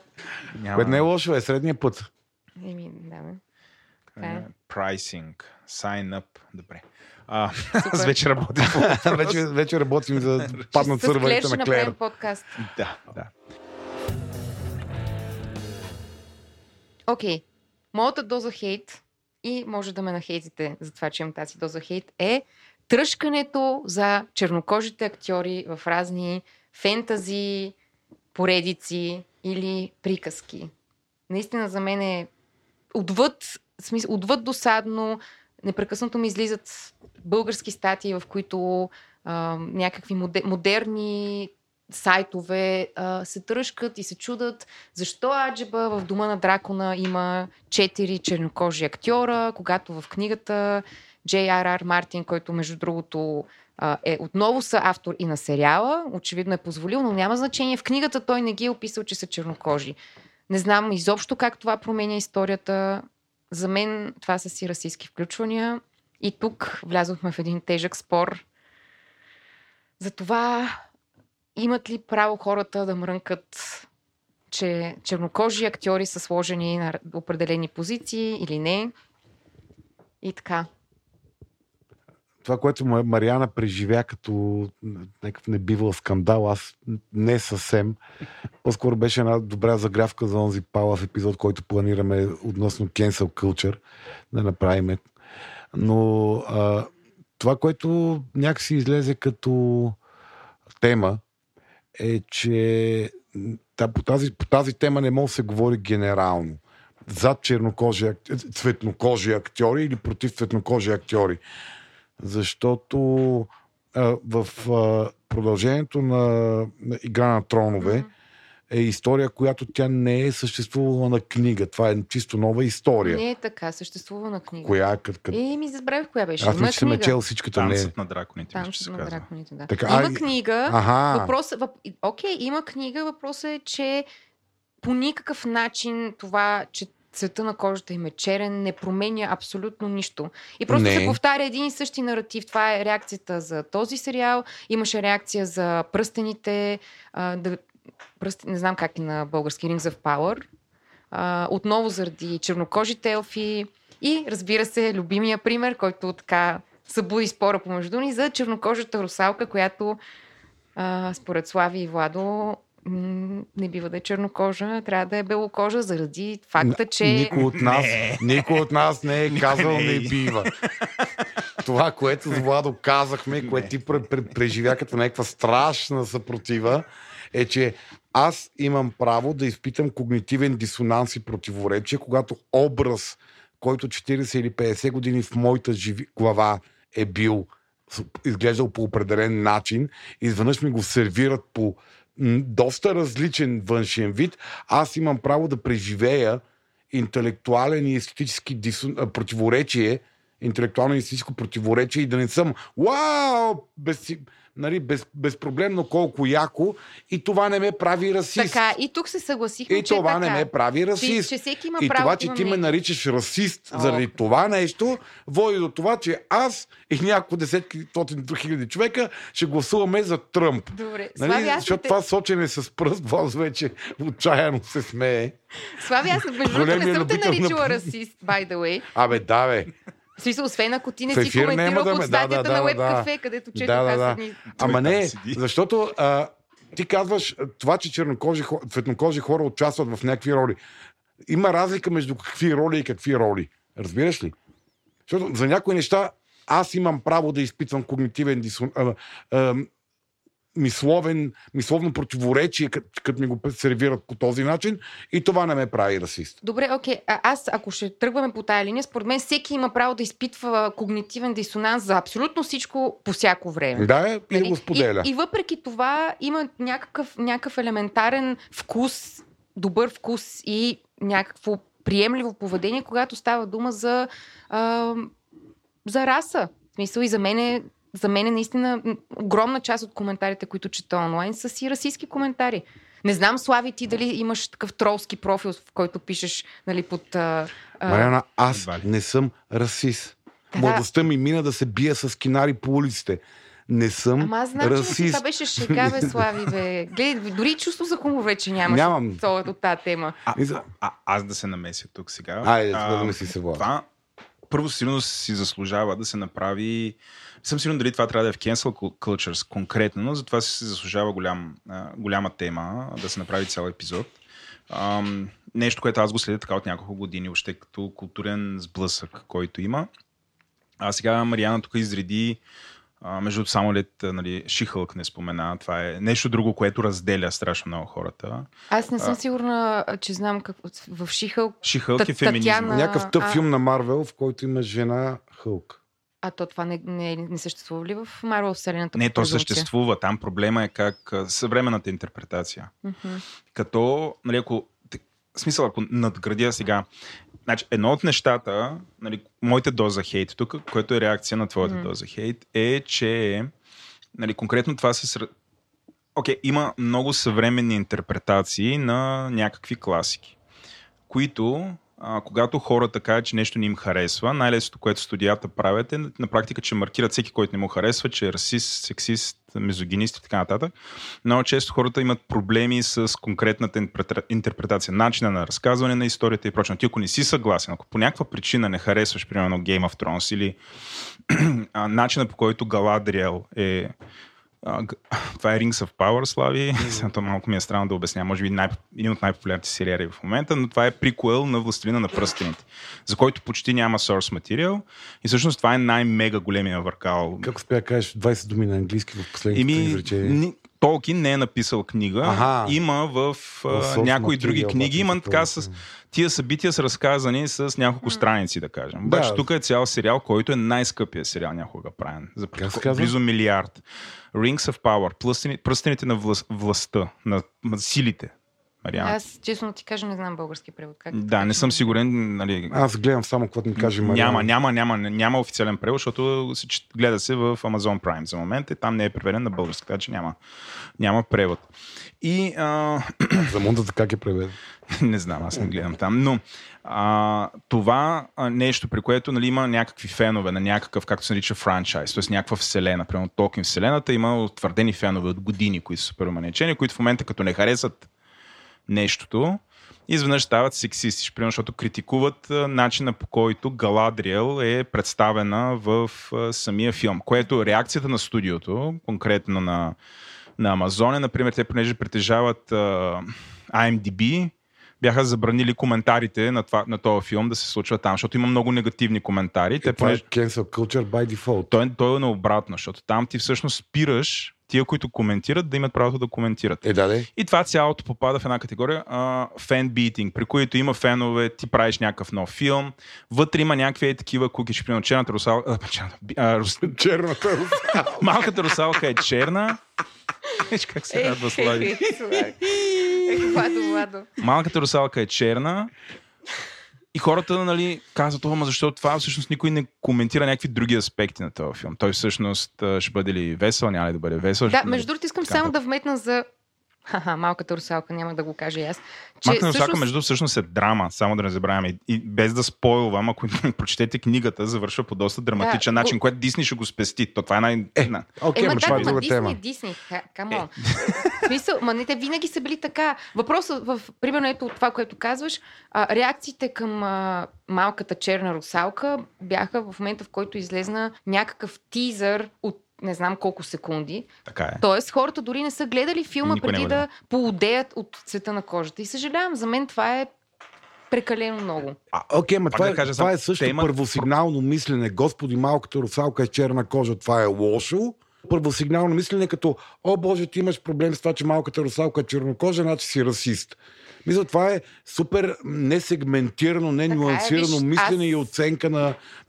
Което не е лошо, е средния път. Еми, да, бе. Прайсинг. Sign up. Добре. Аз вече работим. Вече работим за да паднат сървърите на Клер. Ще подкаст. Да, да. Окей. Моята доза хейт, и може да ме нахейтите за това, че имам тази доза хейт, е тръшкането за чернокожите актьори в разни фентази, поредици или приказки. Наистина за мен е отвъд досадно. Непрекъснато ми излизат български статии, в които някакви модерни сайтове се тръшкат и се чудат защо аджеба в Дома на дракона има 4 чернокожи актьора, когато в книгата J.R.R. Мартин, който между другото е отново съавтор и на сериала, очевидно е позволил, но няма значение. В книгата той не ги е описал, че са чернокожи. Не знам изобщо как това променя историята. За мен това са си расистски включвания. И тук влязохме в един тежък спор. За това имат ли право хората да мрънкат, че чернокожи актьори са сложени на определени позиции или не? И така. Това, което Мариана преживя като някакъв небивал скандал, аз не съвсем. По-скоро беше една добра загрявка за онзи Палав епизод, който планираме относно Cancel Culture да направим. Но това, което някакси излезе като тема, е, че по тази тема не може да се говори генерално. За цветнокожи актьори или против цветнокожи актьори. Защото в продължението на Игра на тронове е история, която тя не е съществувала на книга. Това е чисто нова история. Не е така, съществува на книга. Коя ми забравих коя беше. Аз мисля, че ме чел всичката. Танцът на драконите. Да. Така, има книга. Има книга. Въпросът е, че по никакъв начин това, че цвета на кожата им е черен, не променя абсолютно нищо. И просто се повтаря един и същи наратив. Това е реакцията за този сериал. Имаше реакция за пръстените. Не знам как е на български, Rings of Power. Отново заради чернокожите елфи. И разбира се, любимия пример, който така събуди спора помежду ни, за чернокожата русалка, която според Слави и Владо не бива да е чернокожа, трябва да е белокожа заради факта, че... Никой от нас не е казал не бива. Това, което с Владо казахме, което ти преживя като някаква страшна съпротива, е, че аз имам право да изпитам когнитивен дисонанс и противоречие, когато образ, който 40 или 50 години в моята глава е бил изглеждал по определен начин, изведнъж ми го сервират по доста различен външен вид, аз имам право да преживея интелектуален и естетически противоречие, интелектуално и естетическо противоречие и да не съм вау, безпроблемно колко яко, и това не ме прави расист. Така, и тук се съгласихме, и че това не ме прави расист. Че всеки има и право, това, че ти ме наричаш расист заради това нещо, води до това, че аз и няколко десетки хиляди човека ще гласуваме за Тръмп. Добре. Нали? Слави, защото това сочене с пръст, Влад вече отчаяно се смее. Слави, аз между другото не съм те наричала расист, by the way. Абе, да, бе. Смисъл, освен ако ти не си коментирал от статията на Web Cafe, където четох аз дни. Ама не, защото ти казваш това, че цветнокожи хора участват в някакви роли. Има разлика между какви роли и какви роли. Разбираш ли? Защото за някои неща аз имам право да изпитвам когнитивен мисловно противоречие, като ми го сервират по този начин, и това не ме прави расист. Добре, окей. Аз, ако ще тръгваме по тая линия, според мен всеки има право да изпитва когнитивен дисонанс за абсолютно всичко по всяко време. Да, и да го споделя. И въпреки това има някакъв елементарен вкус, добър вкус и някакво приемливо поведение, когато става дума за, за раса. В смисъл, и за мен е наистина огромна част от коментарите, които чета онлайн, са си расистски коментари. Не знам, Слави, ти дали имаш такъв тролски профил, в който пишеш, нали, под... Мариана, аз не съм расист. Да, младостта ми мина да се бия с кинари по улиците. Не съм расист. Ама значи, расист. Това беше шега, бе, Слави, бе. Гледай, дори чувство за хумор вече нямаш. Нямам. От тази тема. Аз да се намеся тук сега. Айде, да намеси се, Влад. Това първо сигурно си заслужава да се направи... Съм сигурен дали това трябва да е в cancel cultures конкретно, но затова си заслужава голяма тема да се направи цял епизод. Нещо, което аз го следя така от няколко години, въобще като културен сблъсък, който има. А сега Мариана тук изреди, между само лет, нали, Шихълк не спомена. Това е нещо друго, което разделя страшно много хората. Аз не съм сигурна, че знам какво. В Шихълк. Шихълк е феминизъм. Някакъв тъп филм на Марвел, в който има жена Хълк. А то това не съществува ли в Марвел вселената? Не, то съществува. Там проблема е как съвременната интерпретация. Като, нали, ако надградя сега. Значи, едно от нещата, нали, моята доза хейт тук, което е реакция на твоята доза хейт, е, че, нали, конкретно това се... има много съвременни интерпретации на някакви класики, които, когато хората кажат, че нещо не им харесва, най-лесното, което студията правят, е на практика, че маркират всеки, който не му харесва, че е расист, сексист, мизогинист и така нататък. Много често хората имат проблеми с конкретната интерпретация, начина на разказване на историята и прочее. Ти ако не си съгласен, ако по някаква причина не харесваш, примерно, Game of Thrones или начина, по който Галадриел е... това е Rings of Power, Слави. То малко ми е странно да обясня. Може би един от най-популярните сериали в момента, но това е приквел на Властелина на пръстените, за който почти няма source материал. И всъщност това е най-мега големия въркал. Как успя да кажеш 20 думи на английски в последните изречения? Толкин не е написал книга. Има в някои други книги. Има така с... Тия събития са разказани с няколко страници, да кажем. Обаче тук е цял сериал, който е най-скъпия сериал някога правен. За близо милиард. Rings of Power. Пръстените на властта. На силите. Мариан. Аз честно ти кажа, не знам български превод. Да, не съм сигурен. Нали... Аз гледам само какво ми каже Мариан. Няма официален превод, защото гледа се в Amazon Prime за момента и там не е преведен на български, така че няма превод. И... За мундата как е преведен? Не знам, аз не гледам там. Но това нещо, при което, нали, има някакви фенове на някакъв, както се нарича, франчайз, т.е. някаква вселена. Примерно Tolkien вселената има твърдени фенове от години, които са суперманичени, които в момента, като не харесат нещото, изведнъж стават сексисти, примерно, защото критикуват начина, по който Галадриел е представена в самия филм, което реакцията на студиото, конкретно на Амазон, например, те, понеже притежават IMDb, бяха забранили коментарите на този филм да се случва там, защото има много негативни коментари. Това е cancel culture by default. Той е наобратно, защото там ти всъщност спираш тия, които коментират, да имат правото да коментират. И това цялото попада в една категория фенбитинг, при които има фенове, ти правиш някакъв нов филм, вътре има някакви такива кукичи, примерно черната русалка... Черната русалка. Малката русалка е черна. Виж как се радва Слави. Малката русалка е черна. И хората, нали, казват, ама защо това всъщност никой не коментира някакви други аспекти на този филм. Той всъщност ще бъде ли весел, няма ли да бъде весел? Да, между другото искам само да вметна за малката русалка, няма да го кажа и аз. Малката русалка, между другото, всъщност е драма, само да не забравяме. И без да спойлвам, ако прочетете книгата, завършва по доста драматичен начин, което Дисни ще го спести. То това е най-една. Дисни, камон. Смисъл, те винаги са били така. Въпросът, примерно, ето от това, което казваш, реакциите към малката черна русалка бяха в момента, в който излезна някакъв тизър от не знам колко секунди. Така е. Тоест, хората дори не са гледали филма преди да поудеят от цвета на кожата. И съжалявам, за мен това е прекалено много. Ма това е също първосигнално мислене. Господи, малката русалка е черна кожа, това е лошо. Първосигнално мислене като, о боже, ти имаш проблем с това, че малката русалка е чернокожа, значи си расист. Мисля, това е супер несегментирано, ненюансирано мислене и оценка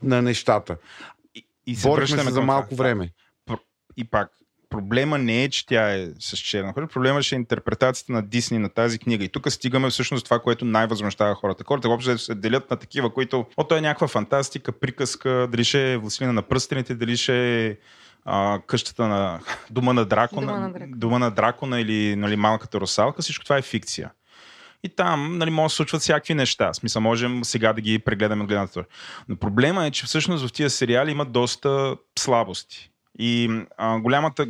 на нещата. Борихме се за малко време. И пак, проблема не е, че тя е с черна хора, проблема е интерпретацията на Дисни на тази книга. И тук стигаме всъщност това, което най-възмущава хората. Хората въобще се делят на такива, които той е някаква фантастика, приказка, дали ще е Властелина на пръстените, дали ще е къщата на дома на дракона или, нали, малката русалка, всичко това е фикция. И там, нали, може да се случват всякакви неща. В смисъл, можем сега да ги прегледаме от гледната точка. Но проблема е, че всъщност в тия сериали има доста слабости. И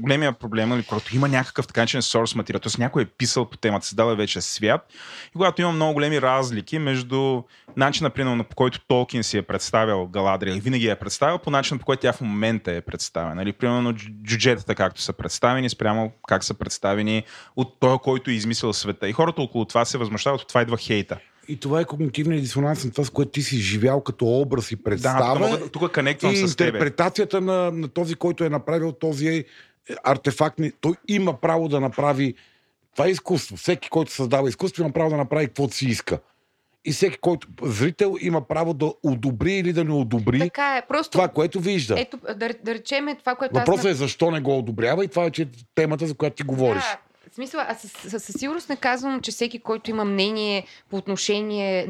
големия проблем е, когато има някакъв така начинен source материал, т.е. някой е писал по темата, създава вече свят, и когато има много големи разлики между начина, примерно, по който Толкин си е представил Галадриел и винаги е представил, по начина, по който тя в момента е представена. Или, примерно, джуджетата, както са представени, спрямо как са представени от той, който е измислил света. И хората около това се възмущават, от това идва хейта. И това е когнитивният дисонанс на това, с което ти си живял като образ и представа. Да, тук конектвам с тебе. Интерпретацията на този, който е направил този артефакт, той има право да направи това изкуство. Всеки, който създава изкуство, има право да направи каквото си иска. И всеки, който зрител, има право да одобри или да не одобри това, което вижда. Ето, да речем това, което въпросът е защо не го одобрява, и това е темата, за която ти говориш. Да. В смисъл, аз със сигурност не казвам, че всеки, който има мнение по отношение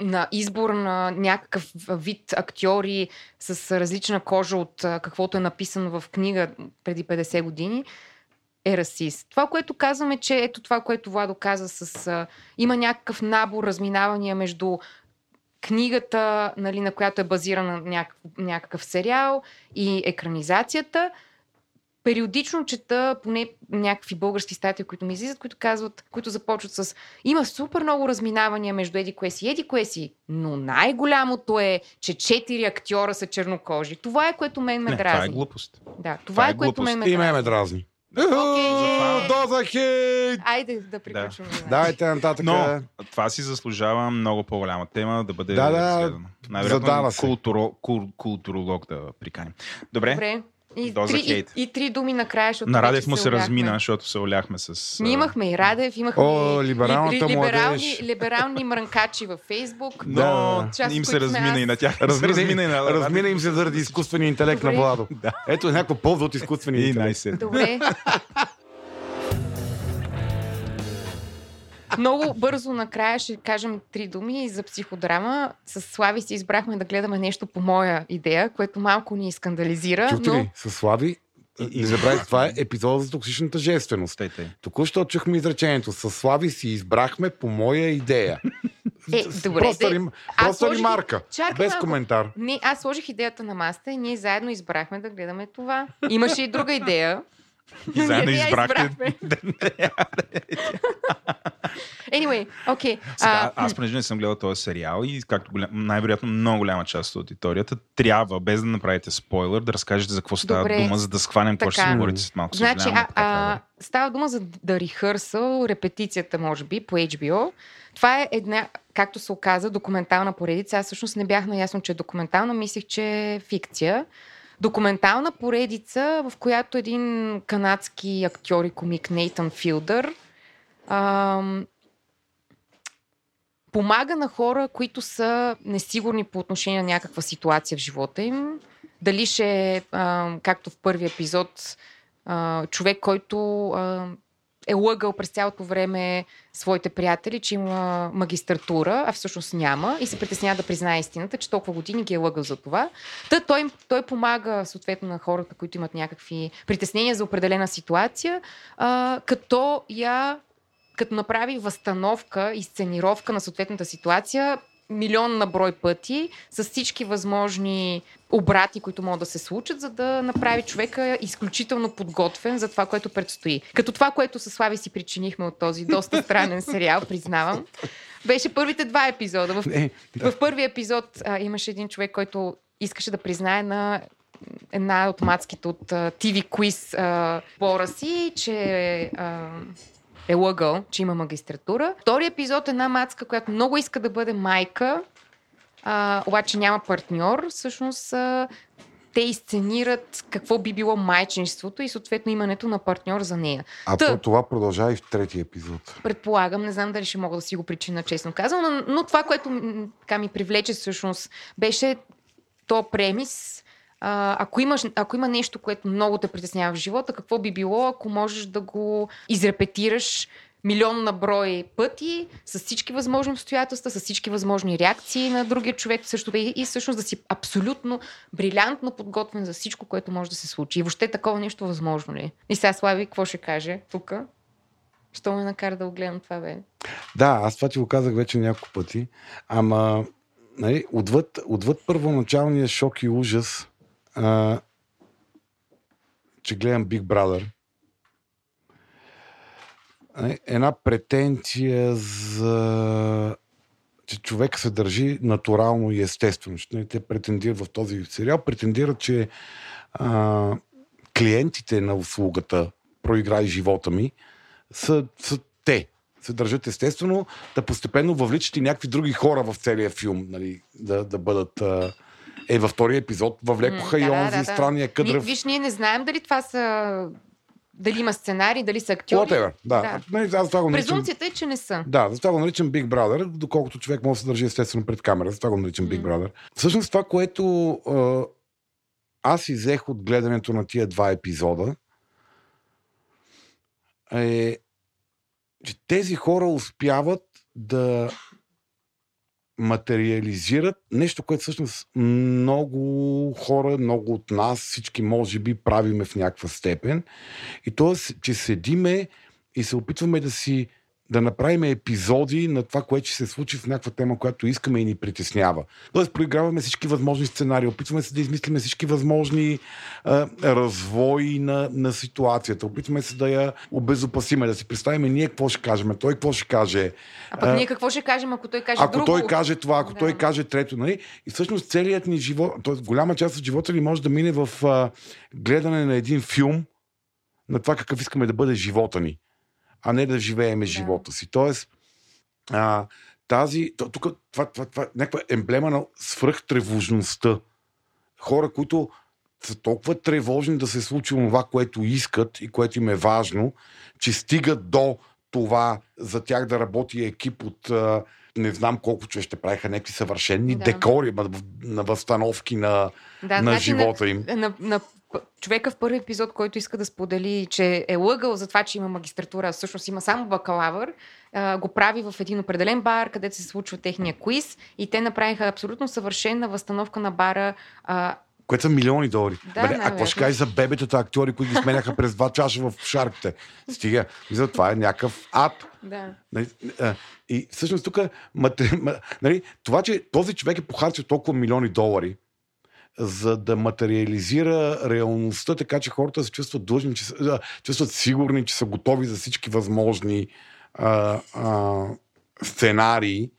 на избор на някакъв вид актьори с различна кожа от каквото е написано в книга преди 50 години, е расист. Това, което казваме, че ето това, което Владо каза, има някакъв набор разминавания между книгата, нали, на която е базирана някакъв сериал, и екранизацията. Периодично чета поне някакви български статии, които ми излизат, които започват с има супер много разминавания между еди кое си, но най-голямото е, че 4 актьора са чернокожи. Това е, което мен ме дразни. Това е глупост. Да, това е, което мен ме дразни. И мен ме дразни. Доза хейт! Айде да приключваме. Дайте нататък. Но това си заслужава много по-голяма тема да бъде разгледана. Най-вероятно културолог да приканим. Добре. И 3 думи накрая, защото на Радев му се размина, защото се оляхме с... Ние имахме и Радев, имахме либерални мрънкачи във Фейсбук. Да, им се размина и на тях. Размина им се заради изкуствения интелект на Владо. Ето някаква полза от изкуствения интелект. Добре. Много бързо накрая ще кажем 3 думи за психодрама. С Слави си избрахме да гледаме нещо по моя идея, което малко ни скандализира. Чухте ли? С Слави не забравих, това е епизод за токсичната женственост. Току-що чухме изречението. С Слави си избрахме по моя идея. Добре, просто ремарка. Без коментар. Не, аз сложих идеята на масата и ние заедно избрахме да гледаме това. Имаше и друга идея. И заедно избрахте. Anyway, окей. Аз понеже не съм гледал този сериал и както най-вероятно много голяма част от аудиторията трябва, без да направите спойлер, да разкажете за какво става дума, за да схванем какво ще си говорите с малко. Значи, става дума за The Rehearsal, репетицията, може би, по HBO. Това е една, както се оказа, документална поредица. Аз всъщност не бях наясно, че е документална, мислих, че е фикция. Документална поредица, в която един канадски актьор и комик Nathan Fielder помага на хора, които са несигурни по отношение на някаква ситуация в живота им. Дали ще е, както в първи епизод, човек, който е лъгал през цялото време своите приятели, че има магистратура, а всъщност няма, и се притеснява да признае истината, че толкова години ги е лъгал за това. Той помага съответно на хората, които имат някакви притеснения за определена ситуация, като направи възстановка и сценировка на съответната ситуация милион на брой пъти, с всички възможни обрати, които могат да се случат, за да направи човека изключително подготвен за това, което предстои. Като това, което със Слави си причинихме от този доста странен сериал, признавам, беше първите 2 епизода. В първия епизод имаше един човек, който искаше да признае на една от мацките от TV Quiz бора си, че... е лъгъл, че има магистратура. Втори епизод е една мацка, която много иска да бъде майка, обаче няма партньор. Всъщност те изценират какво би било майчинството и съответно имането на партньор за нея. Това продължава и в третия епизод. Предполагам, не знам дали ще мога да си го причина, честно казвам, но това, което ми привлече всъщност, беше то премис, ако има нещо, което много те притеснява в живота, какво би било, ако можеш да го изрепетираш милион на брой пъти, с всички възможни обстоятелства, с всички възможни реакции на другия човек също и всъщност да си абсолютно брилянтно подготвен за всичко, което може да се случи. И въобще такова нещо възможно ли? И сега, Слави, какво ще каже тук? Що ме накара да огледам това, бе? Да, аз това ти го казах вече няколко пъти. Ама, нали, отвъд първоначалния шок и ужас, че гледам Big Brother, една претенция за... че човек се държи натурално и естествено. Те претендират в този сериал, претендират, че клиентите на услугата "Проиграй живота ми" са те. Се държат естествено, да постепенно въвличат и някакви други хора в целия филм. Нали, да бъдат... във втория епизод въвлекоха и онзи странния кадър. Виж, ние не знаем дали това са... Дали има сценарий, дали са актьори. Да. Презумцията е, че не са. Да, за това го наричам Big Brother, доколкото човек може да се държи естествено пред камера. За това го наричам Big Brother. Всъщност това, което аз изех от гледането на тия два епизода, е, че тези хора успяват да материализират нещо, което всъщност много хора, много от нас, всички може би правиме в някаква степен. И т.е. че седиме и се опитваме да направим епизоди на това, което ще се случи в някаква тема, която искаме и ни притеснява. Т.е. проиграваме всички възможни сценарии, опитваме се да измислиме всички възможни развои на ситуацията, опитваме се да я обезопасиме, да си представим ние какво ще кажем, той какво ще каже. А пък ние какво ще кажем, ако той каже друго? Ако той каже това, ако той каже трето, нали? И всъщност целият ни живот, т.е. голяма част от живота ни може да мине в гледане на един филм на това какъв искаме да бъде живота ни, а не да живеем живота си. Тоест, това някаква емблема на свръхтревожността. Хора, които са толкова тревожни да се случи това, което искат и което им е важно, че стигат до това за тях да работи екип от не знам колко човек, ще правиха някакви съвършенни декори на възстановки на живота им. На човека в първи епизод, който иска да сподели, че е лъгал за това, че има магистратура, всъщност има само бакалавър, го прави в един определен бар, където се случва техния квиз и те направиха абсолютно съвършена възстановка на бара, което са милиони долари. Да, ако ще кажеш за бебетата актьори, които ги сменяха през 2 чаша в шарките. Стига. Мисля, това е някакъв ад. Да. И всъщност тук това, че този човек е похарчил толкова милиони долари, за да материализира реалността, така че хората се чувстват длъжни, чувстват сигурни, че са готови за всички възможни сценарии,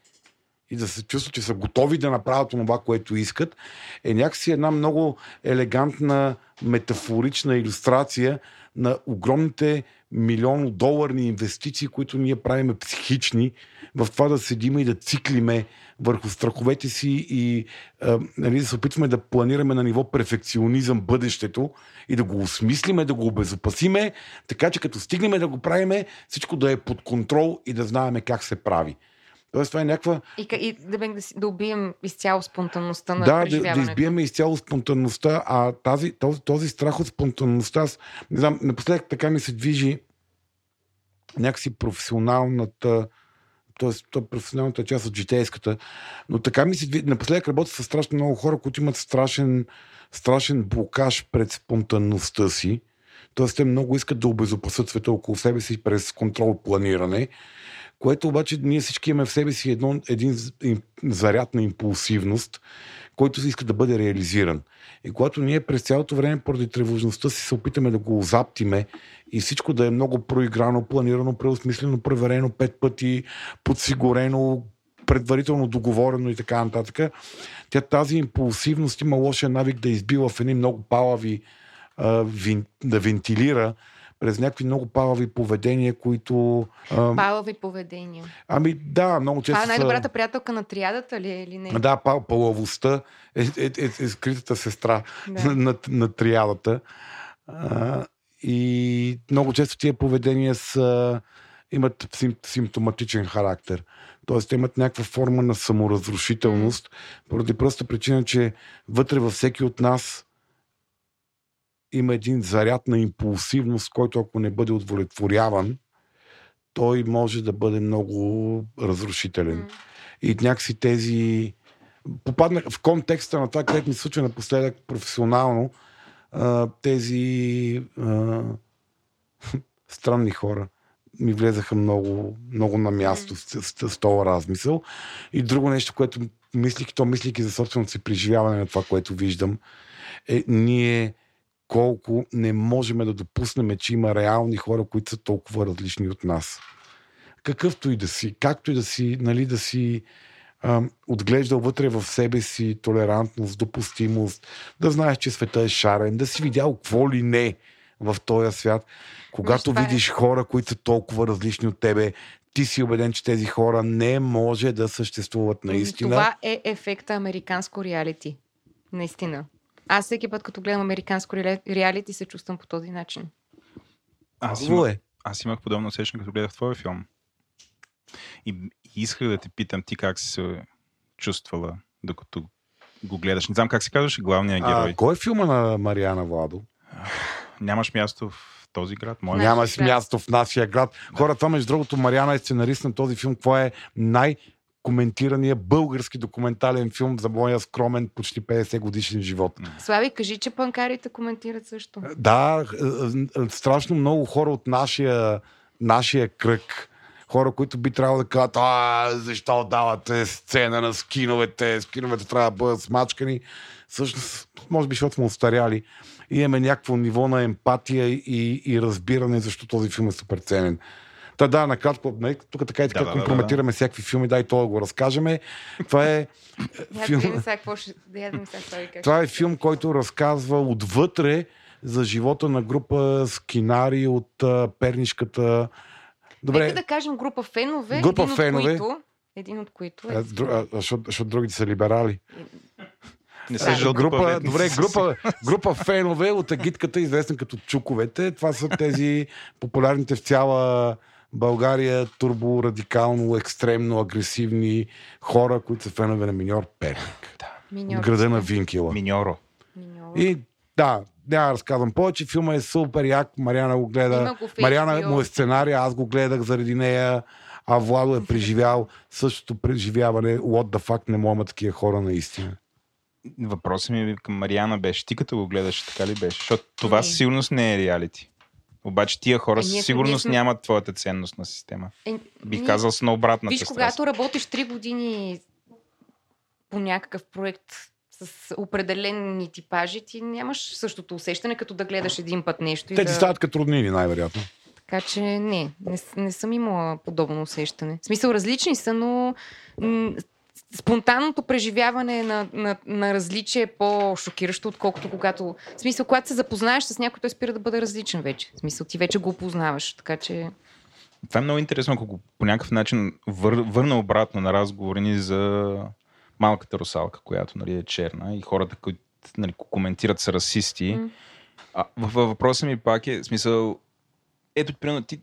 и да се чувстват, че са готови да направят това, което искат, е някакси една много елегантна метафорична илюстрация на огромните милионодоларни инвестиции, които ние правиме психични, в това да седиме и да циклиме върху страховете си и да се опитваме да планираме на ниво перфекционизъм бъдещето и да го осмислиме, да го обезопасиме, така че като стигнем да го правиме, всичко да е под контрол и да знаеме как се прави. Тоест, това е някаква... И да убием изцяло спонтанността на преживяването. Да избиеме изцяло спонтанността, а този страх от спонтанността, аз не знам, напоследък така ми се движи някакси професионалната, т.е. професионалната част от житейската, но така ми се движи, напоследък работя с страшно много хора, които имат страшен блокаж пред спонтанността си. Т.е. те много искат да обезопасят света около себе си през контрол планиране, което обаче ние всички имаме в себе си един заряд на импулсивност, който се иска да бъде реализиран. И когато ние през цялото време поради тревожността си се опитаме да го озаптиме и всичко да е много проиграно, планирано, преосмислено, проверено 5 пъти, подсигурено, предварително договорено и така нататък, тази импулсивност има лошия навик да избива в едни много палави, да вентилира през някакви много палави поведения, които... Палави поведения. Ами да, много често... Това е най-добрата приятелка на триадата ли е или не? Да, палавостта е скритата сестра на триадата. И много често тия поведения имат симптоматичен характер. Тоест имат някаква форма на саморазрушителност, поради проста причина, че вътре във всеки от нас има един заряд на импулсивност, който ако не бъде удовлетворяван, той може да бъде много разрушителен. И някакси тези... Попаднах в контекста на това, където ми се случва напоследък професионално, тези странни хора ми влезаха много, много на място с този размисъл. И друго нещо, което мислики за собственото си преживяване на това, което виждам, е ние колко не можем да допуснем, че има реални хора, които са толкова различни от нас. Какъвто и да си, както и да си, нали, да си отглеждал вътре в себе си толерантност, допустимост, да знаеш, че света е шарен, да си видял какво ли не в този свят. Когато видиш хора, които са толкова различни от тебе, ти си убеден, че тези хора не може да съществуват наистина. Това е ефекта американско реалити. Наистина. Аз всеки път, като гледам американско реалити, се чувствам по този начин. Аз имах подобно усещане, като гледах твой филм. И исках да те питам ти как си се чувствала, докато го гледаш. Не знам как се казваш главния герой. Кой е филма на Мариана, Владо? Нямаш място в този град? Нямаш място в нашия град. Да. Хора, това между другото, Мариана е сценарист на този филм. Това е най-коментирания български документален филм за моя скромен, почти 50 годишен живот. Слави, кажи, че панкарите коментират също. Да, страшно много хора от нашия кръг. Хора, които би трябвало да кажат: защо давате сцена на скиновете? Скиновете трябва да бъдат смачкани. Всъщност, може би, защото сме остаряли. И имаме някакво ниво на емпатия и разбиране, защо този филм е супер ценен. Та да, накратко, тук така и така компрометираме всякакви филми, дай това да го разкажем. Това е филм... Това е филм, който разказва отвътре за живота на група скинари от Пернишката... Добре. Нека да кажем група фенове, един от които е... Защото другите са либерали. Не са група фенове от агитката, известна като Чуковете. Това са тези популярните в цяла България турборадикално, екстремно, агресивни хора, които са фенове на Миньор Перник. Да. Града на Винкила. Миньоро. И да... Няма разказвам повече. Филма е супер як. Мариана го гледа. Мариана му е сценария. Аз го гледах заради нея. А Владо е преживял същото преживяване. What the fuck, не мога такива хора наистина. Въпросът ми към Мариана беше: ти като го гледаш, така ли беше? Защото това със сигурност не е реалити. Обаче тия хора със сигурност нямат твоята ценност на система. Бих казал с на обратната страст. Виж, когато работиш 3 години по някакъв проект... с определени типажи, ти нямаш същото усещане, като да гледаш един път нещо. Те ти стават като роднини, най-вероятно. Така че не съм имала подобно усещане. В смисъл, различни са, но спонтанното преживяване на различие е по-шокиращо, отколкото когато... В смисъл, когато се запознаеш с някой, той спира да бъде различен вече. В смисъл, ти вече го познаваш, така че... Това е много интересно, ако по някакъв начин върна обратно на разговори ни за... Малката русалка, която е черна, и хората, които коментират, са расисти. Въпросът ми пак е, смисъл, ето, примерно, ти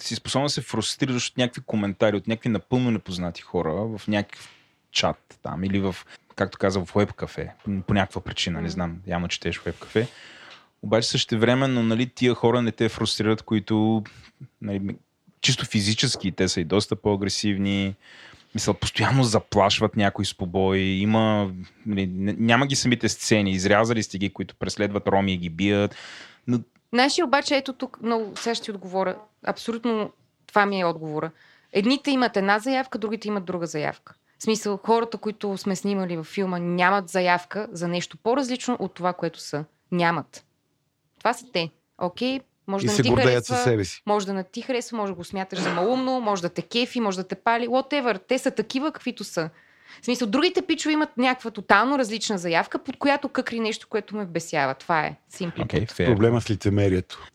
си способна да се фрустрираш от някакви коментари, от някакви напълно непознати хора в някакъв чат там, или в, както каза, в уеб-кафе. По някаква причина, не знам, явно четеш уеб-кафе. Обаче същевременно, тия хора не те фрустрират, които чисто физически те са и доста по-агресивни. Мисля, постоянно заплашват някой с побой. Няма ги самите сцени. Изрязали сте ги, които преследват роми и ги бият. Но... Наши обаче, ето тук, много сега ще ти отговоря. Абсолютно това ми е отговора. Едните имат една заявка, другите имат друга заявка. В смисъл, хората, които сме снимали във филма, нямат заявка за нещо по-различно от това, което са. Нямат. Това са те. Окей. Може да не ти харесва, може да го смяташ за малумно, може да те кефи, може да те пали, whatever. Те са такива, каквито са. В смисъл, другите пичове имат някаква тотално различна заявка, под която къкри нещо, което ме вбесява. Това е симпли. Проблема с лицемерието.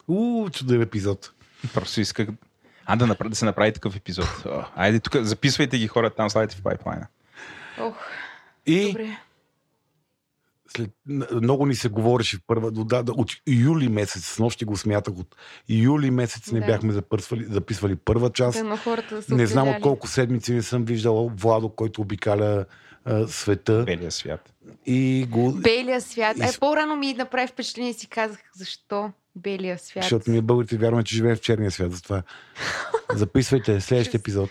Чуден епизод. Просто исках да се направи такъв епизод. Айде тук, записвайте ги хората там, слайдите в пайплайна. И добре. много ни се говореше в първа от юли месец, с нощи го смятах, от юли месец не бяхме записвали първа част. Не знам от колко седмици не съм виждал Владо, който обикаля света. Белия свят. Белия свят. По-рано ми направи впечатление и си казах, защо белия свят? Защото ние българите вярваме, че живеем в черния свят. Затова записвайте следващия епизод.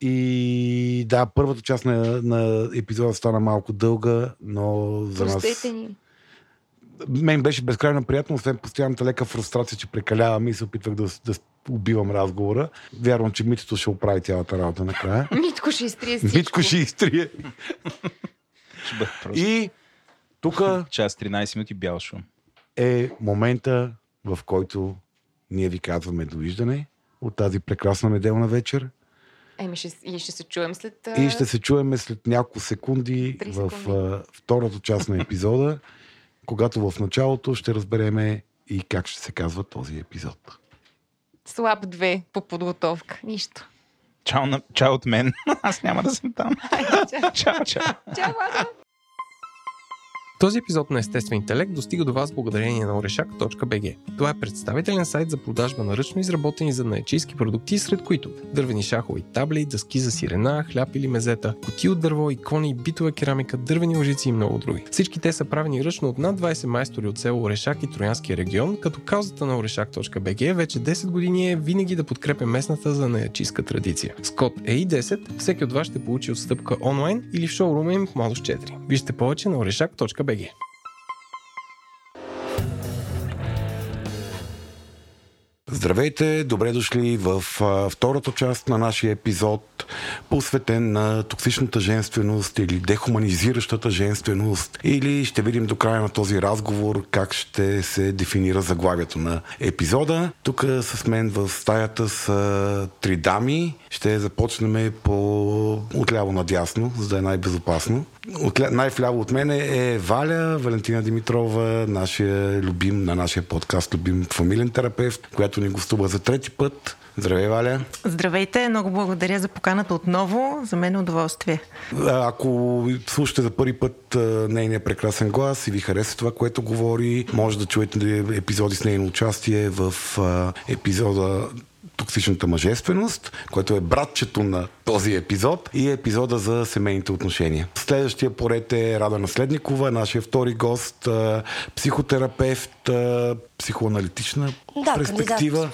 И да, първата част на епизода стана малко дълга, но за нас... Простете ни. Мен беше безкрайно приятно, освен постоянната лека фрустрация, че прекалявам и се опитвах да убивам разговора. Вярвам, че Митото ще оправи цялата работа накрая. Митко ще изтрие всичко. Митко ще изтрие. И тук... Час 13 минути бял шум. Е момента, в който ние ви казваме довиждане от тази прекрасна неделна вечер. Ще се чуем след... И ще се чуем след няколко секунди. В втората част на епизода, когато в началото ще разбереме и как ще се казва този епизод. Слаб 2 по подготовка. Нищо. Чао от мен. Аз няма да съм там. Чао. Този епизод на Естествен интелект достига до вас благодарение на Orešak.bg. Това е представителен сайт за продажба на ръчно изработени занаятчийски продукти, сред които дървени шахови табли, дъски за сирена, хляб или мезета, кутии от дърво, икони, битова керамика, дървени лъжици и много други. Всички те са правени ръчно от над 20 майстори от село Орешак и Троянския регион, като каузата на Orešak.bg вече 10 години е винаги да подкрепя местната занаятчийска традиция. С код EI10 всеки от вас ще получи отстъпка онлайн или в шоурума им в Младост 4. Вижте повече на Orešak.bg. Здравейте, добре дошли в втората част на нашия епизод, посветен на токсичната женственост или дехуманизиращата женственост, или ще видим до края на този разговор как ще се дефинира заглавието на епизода. Тук с мен в стаята са три дами. Ще започнем отляво надясно, за да е най-безопасно. Най-вляво от мен е Валя, Валентина Димитрова, нашия подкаст любим фамилен терапевт, която ни гостува за трети път. Здравей, Валя! Здравейте! Много благодаря за поканата отново. За мен е удоволствие. Ако слушате за първи път нейния прекрасен глас и ви хареса това, което говори, може да чуете епизоди с нейно участие в епизода Токсичната мъжественост, което е братчето на този епизод и епизода за семейните отношения. Следващия поред е Рада Наследникова, нашия втори гост, психотерапевт, психоаналитична перспектива.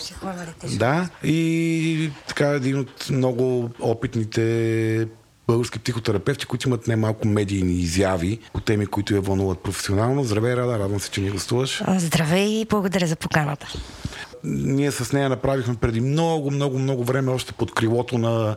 Да, и така един от много опитните български психотерапевти, които имат немалко медийни изяви по теми, които я вълнуват професионално. Здравей, Рада, радвам се, че ни гостуваш. Здравей и благодаря за поканата. Ние с нея направихме преди много време, още под крилото на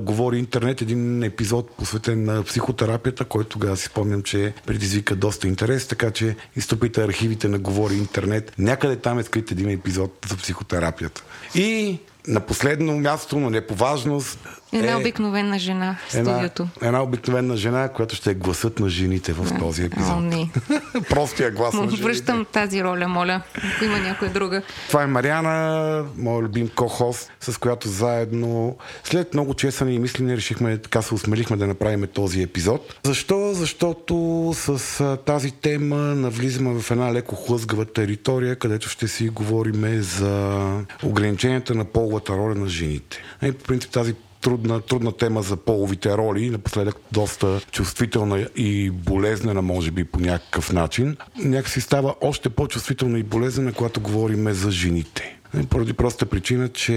Говори Интернет, един епизод посветен на психотерапията, който тогава си спомням, че предизвика доста интерес, така че изтопите архивите на Говори Интернет. Някъде там е скрит един епизод за психотерапията. И на последно място, но не по важност, една обикновена жена в студиото. Една обикновена жена, която ще е гласът на жените в този епизод. Простия глас на жените. Връщам тази роля, моля, ако има някоя друга. Това е Мариана, моя любим ко-хост, с която заедно след много чесане и мислене решихме, така се усмелихме да направим този епизод. Защо? Защото с тази тема навлизаме в една леко хлъзгава територия, където ще си говорим за ограниченията на половата роля на жените. И по принцип тази трудна тема за половите роли, напоследък доста чувствителна и болезнена, може би по някакъв начин. Някакси става още по-чувствителна и болезнена, когато говорим за жените. Поради проста причина, че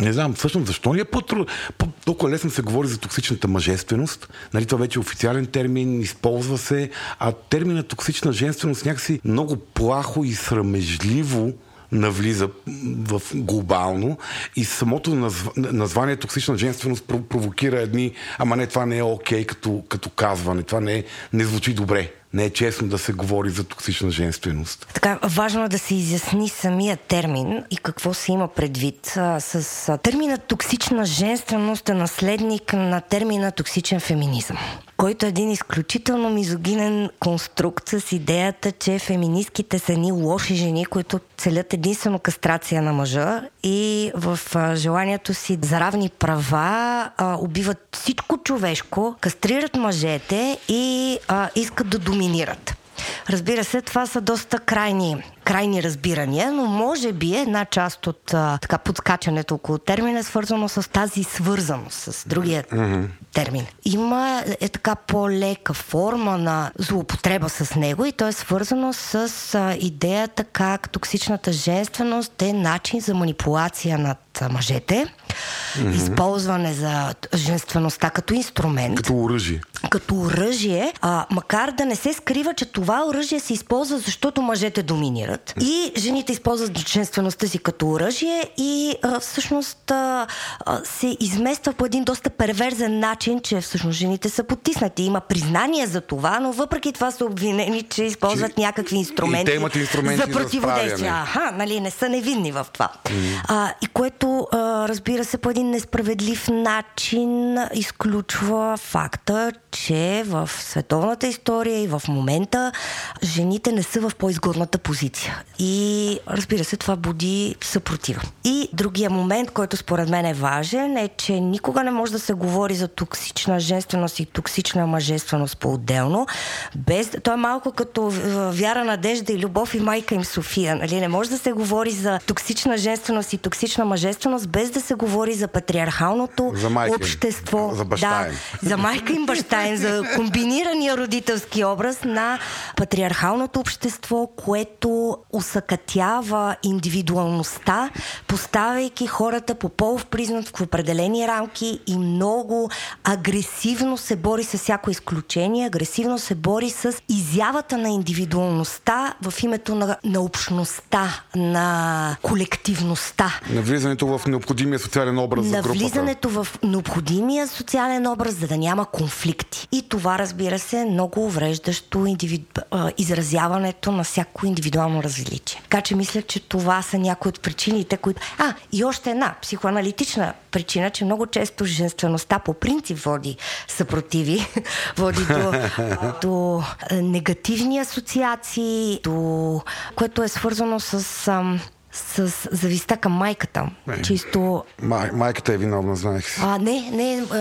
не знам всъщност защо ни е по-трудно. Толкова лесно се говори за токсичната мъжественост. Нали, това вече е официален термин, използва се, а термина токсична женственост някакси много плахо и срамежливо навлиза в глобално и самото название токсична женственост провокира едни ама не, това не е окей като казване, това не звучи добре. Не е честно да се говори за токсична женственост. Така, важно е да се изясни самия термин и какво се има предвид. С термина токсична женственост е наследник на термина токсичен феминизъм, който е един изключително мизогинен конструкт с идеята, че феминистките са ни лоши жени, които целят единствено кастрация на мъжа и в желанието си за равни права убиват всичко човешко, кастрират мъжете и искат да доминират. Разбира се, това са доста крайни разбирания, но може би една част от така подскачането около термина е свързано с тази свързаност, с другия термин. Има така по-лека форма на злоупотреба с него и то е свързано с идеята как токсичната женственост е начин за манипулация над мъжете, използване за женствеността като инструмент. Като оръжие. Като оръжие, макар да не се скрива, че това оръжие се използва, защото мъжете доминират. И жените използват женствеността си като оръжие и всъщност се измества по един доста перверзен начин, че всъщност жените са потиснати. Има признание за това, но въпреки това са обвинени, че използват някакви инструменти, за противодействие. Не са невинни в това. И което, разбира се, по един несправедлив начин изключва факта, че в световната история и в момента жените не са в по-изгодната позиция. И разбира се, това буди съпротива. И другия момент, който според мен е важен, е, че никога не може да се говори за токсична женственост и токсична мъжественост по-отделно. То е малко като Вяра, Надежда и Любов и майка им София. Нали? Не може да се говори за токсична женственост и токсична мъжественост, без да се говори за патриархалното общество. За баща им. Да, за майка им, баща им, за комбинирания родителски образ на патриархалното общество, което усъкътява индивидуалността, поставяйки хората по полов признак в определени рамки и много агресивно се бори с всяко изключение, агресивно се бори с изявата на индивидуалността в името на общността, на колективността. На влизането в необходимия социален образ за групата. На влизането в необходимия социален образ, за да няма конфликти. И това, разбира се, е много увреждащо изразяването на всяко индивидуално различие. Така че мисля, че това са някои от причините, които... И още една психоаналитична причина, че много често женствеността по принцип води съпротиви, води до негативни асоциации, до... което е свързано с зависта към майката. Чисто... Майката е виновна, знаех си.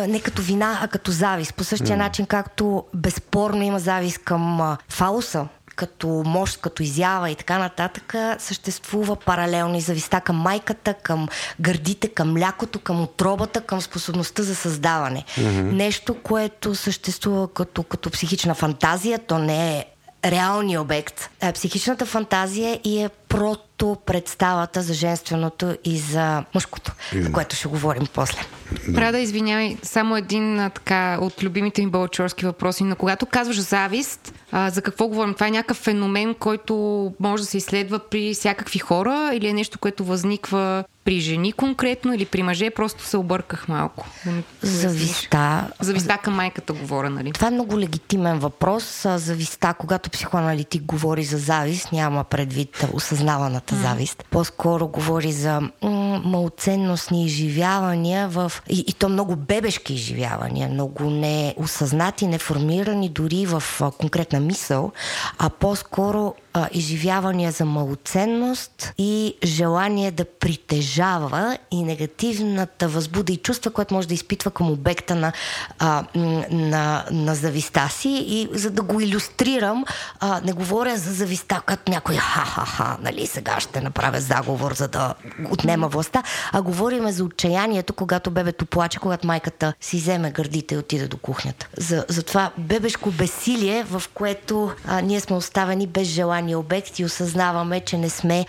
Не като вина, а като завист. По същия начин, както безспорно има завист към фалуса, като мощ, като изява и така нататък, съществува паралелно и зависта към майката, към гърдите, към млякото, към утробата, към способността за създаване. Нещо, което съществува като психична фантазия, то не е реалния обект. Психичната фантазия и е представата за женственото и за мъжкото, за което ще говорим после. Рада, извинявай, само един така от любимите ми балачорски въпроси, но когато казваш завист, за какво говорим? Това е някакъв феномен, който може да се изследва при всякакви хора или е нещо, което възниква при жени конкретно или при мъже? Просто се обърках малко. Зависта към майката говоря, нали? Това е много легитимен въпрос. Зависта, когато психоаналитик говори за завист, няма предвид осъзнаваната завист. По-скоро говори за малоценностни изживявания и то много бебешки изживявания, много неосъзнати, неформирани дори в конкретна мисъл, а по-скоро изживявания за малоценност и желание да притежава и негативната възбуда и чувства, което може да изпитва към обекта на зависта си. И за да го илюстрирам, не говоря за зависта като някой нали сега ще направя заговор, за да отнема властта, а говорим за отчаянието, когато бебето плаче, когато майката си вземе гърдите и отиде до кухнята. За това бебешко бесилие, в което ние сме оставени без желание обект и осъзнаваме, че не сме